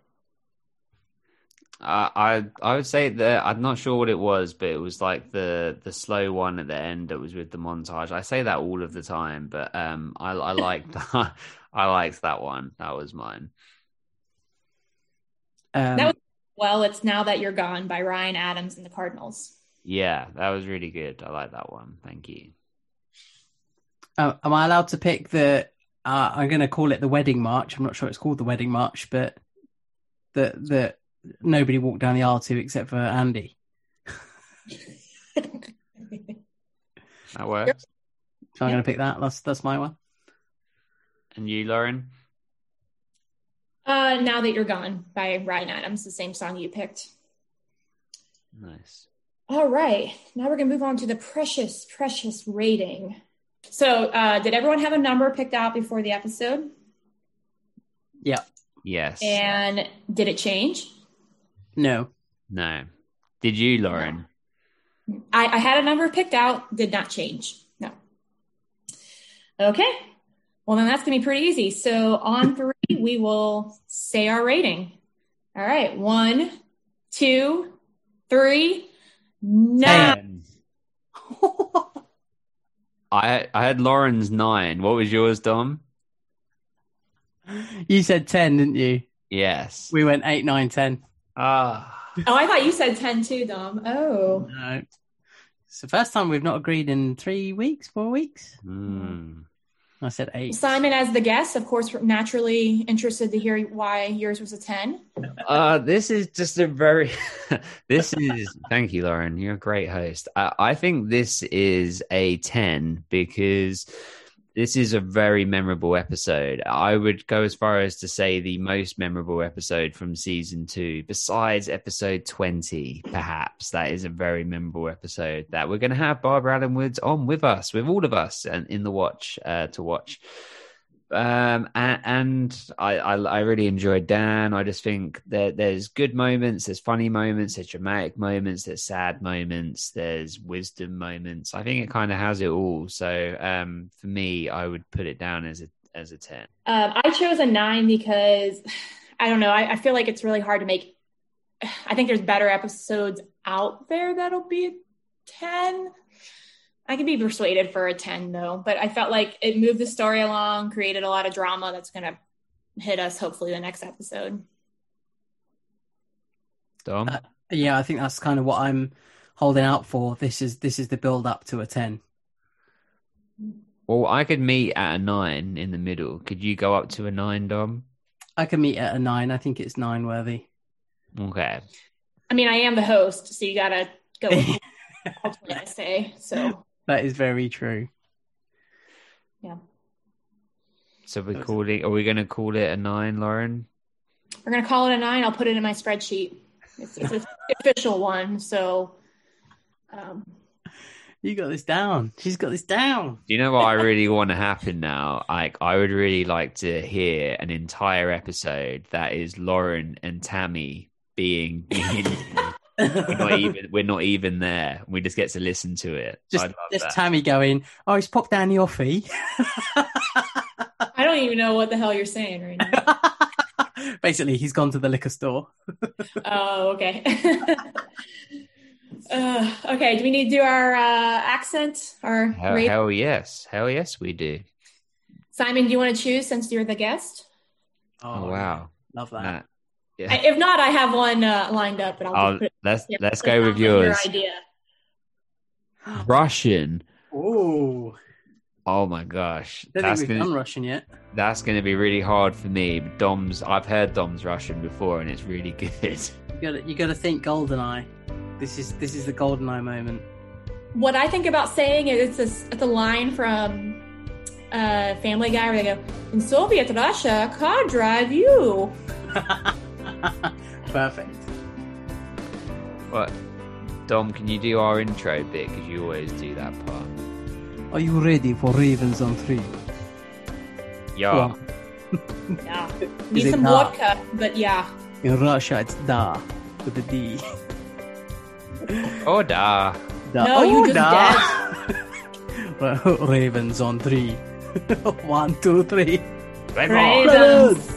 Uh, I I would say that I'm not sure what it was, but it was like the the slow one at the end that was with the montage. I say that all of the time, but um, I I liked I liked that one. That was mine. Um, that was. Well, it's Now That You're Gone by Ryan Adams and the Cardinals. Yeah, that was really good. I like that one. Thank you. Uh, am I allowed to pick the, uh, I'm going to call it the Wedding March. I'm not sure it's called the Wedding March, but the, the nobody walked down the aisle to except for Andy. That works. So I'm yeah. going to pick that. That's, that's my one. And you, Lauren? Uh, Now That You're Gone by Ryan Adams, the same song you picked. Nice. All right. Now we're going to move on to the precious, precious rating. So uh, did everyone have a number picked out before the episode? Yeah. Yes. And did it change? No. No. Did you, Lauren? No. I, I had a number picked out, did not change. No. Okay. Well, then that's going to be pretty easy. So on three, we will say our rating. All right. One, two, three, nine. I I had Lauren's nine. What was yours, Dom? You said ten, didn't you? Yes. We went eight, nine, ten. Ah. Oh, I thought you said ten too, Dom. Oh. No. It's the first time we've not agreed in three weeks, four weeks. Hmm. I said eight. Simon, as the guest, of course, naturally interested to hear why yours was a ten. Uh, this is just a very, this is, thank you, Lauren. You're a great host. I, I think this is a ten because this is a very memorable episode. I would go as far as to say the most memorable episode from season two, besides episode twenty, perhaps. That is a very memorable episode that we're going to have Barbara Allen Woods on with us, with all of us, and in the watch uh, to watch. Um, and, and I, I, I really enjoyed Dan. I just think that there's good moments, there's funny moments, there's dramatic moments, there's sad moments, there's wisdom moments. I think it kind of has it all. So um, for me, I would put it down as a as a ten. Um, I chose a nine because I don't know. I, I feel like it's really hard to make. I think there's better episodes out there that'll be a ten. I could be persuaded for a ten though, but I felt like it moved the story along, created a lot of drama that's going to hit us hopefully the next episode. Dom? Uh, yeah, I think that's kind of what I'm holding out for. This is this is the build up to a ten. Well, I could meet at a nine in the middle. Could you go up to a nine, Dom? I could meet at a nine. I think it's nine worthy. Okay. I mean, I am the host, so you got to go with me. That's what I say, so. That is very true. Yeah. So we call it, are we going to call it a nine, Lauren? We're going to call it a nine. I'll put it in my spreadsheet. It's, it's an official one. So. Um, you got this down. She's got this down. You know what I really want to happen now? Like, I would really like to hear an entire episode that is Lauren and Tammy being. being we're not even we're not even there. We just get to listen to it. Just, just Tammy going, oh, he's popped down the offie. I don't even know what the hell you're saying right now. Basically, he's gone to the liquor store. Oh, okay. uh, okay, do we need to do our uh, accent? Our hell, hell yes. Hell yes, we do. Simon, do you want to choose since you're the guest? Oh, oh wow. Love that. Nah. Yeah. If not, I have one uh, lined up. But I'll put it let's here. let's go with yours. Your idea. Russian. Oh, oh my gosh! I don't think we've done Russian yet. That's going to be really hard for me. Dom's. I've heard Dom's Russian before, and it's really good. You got to you got to think Goldeneye. This is this is the Goldeneye moment. What I think about saying is it's a, it's a line from uh, Family Guy where they go, "In Soviet Russia, car drive you." Perfect. What, Dom, can you do our intro bit? Because you always do that part. Are you ready for Ravens on three? Yeah. Yeah. Need some da? Vodka, but yeah. In Russia, it's da with a D. Oh da. Da. No, oh, you just da. Ravens on three. One, two, three. Ravens. Ravens.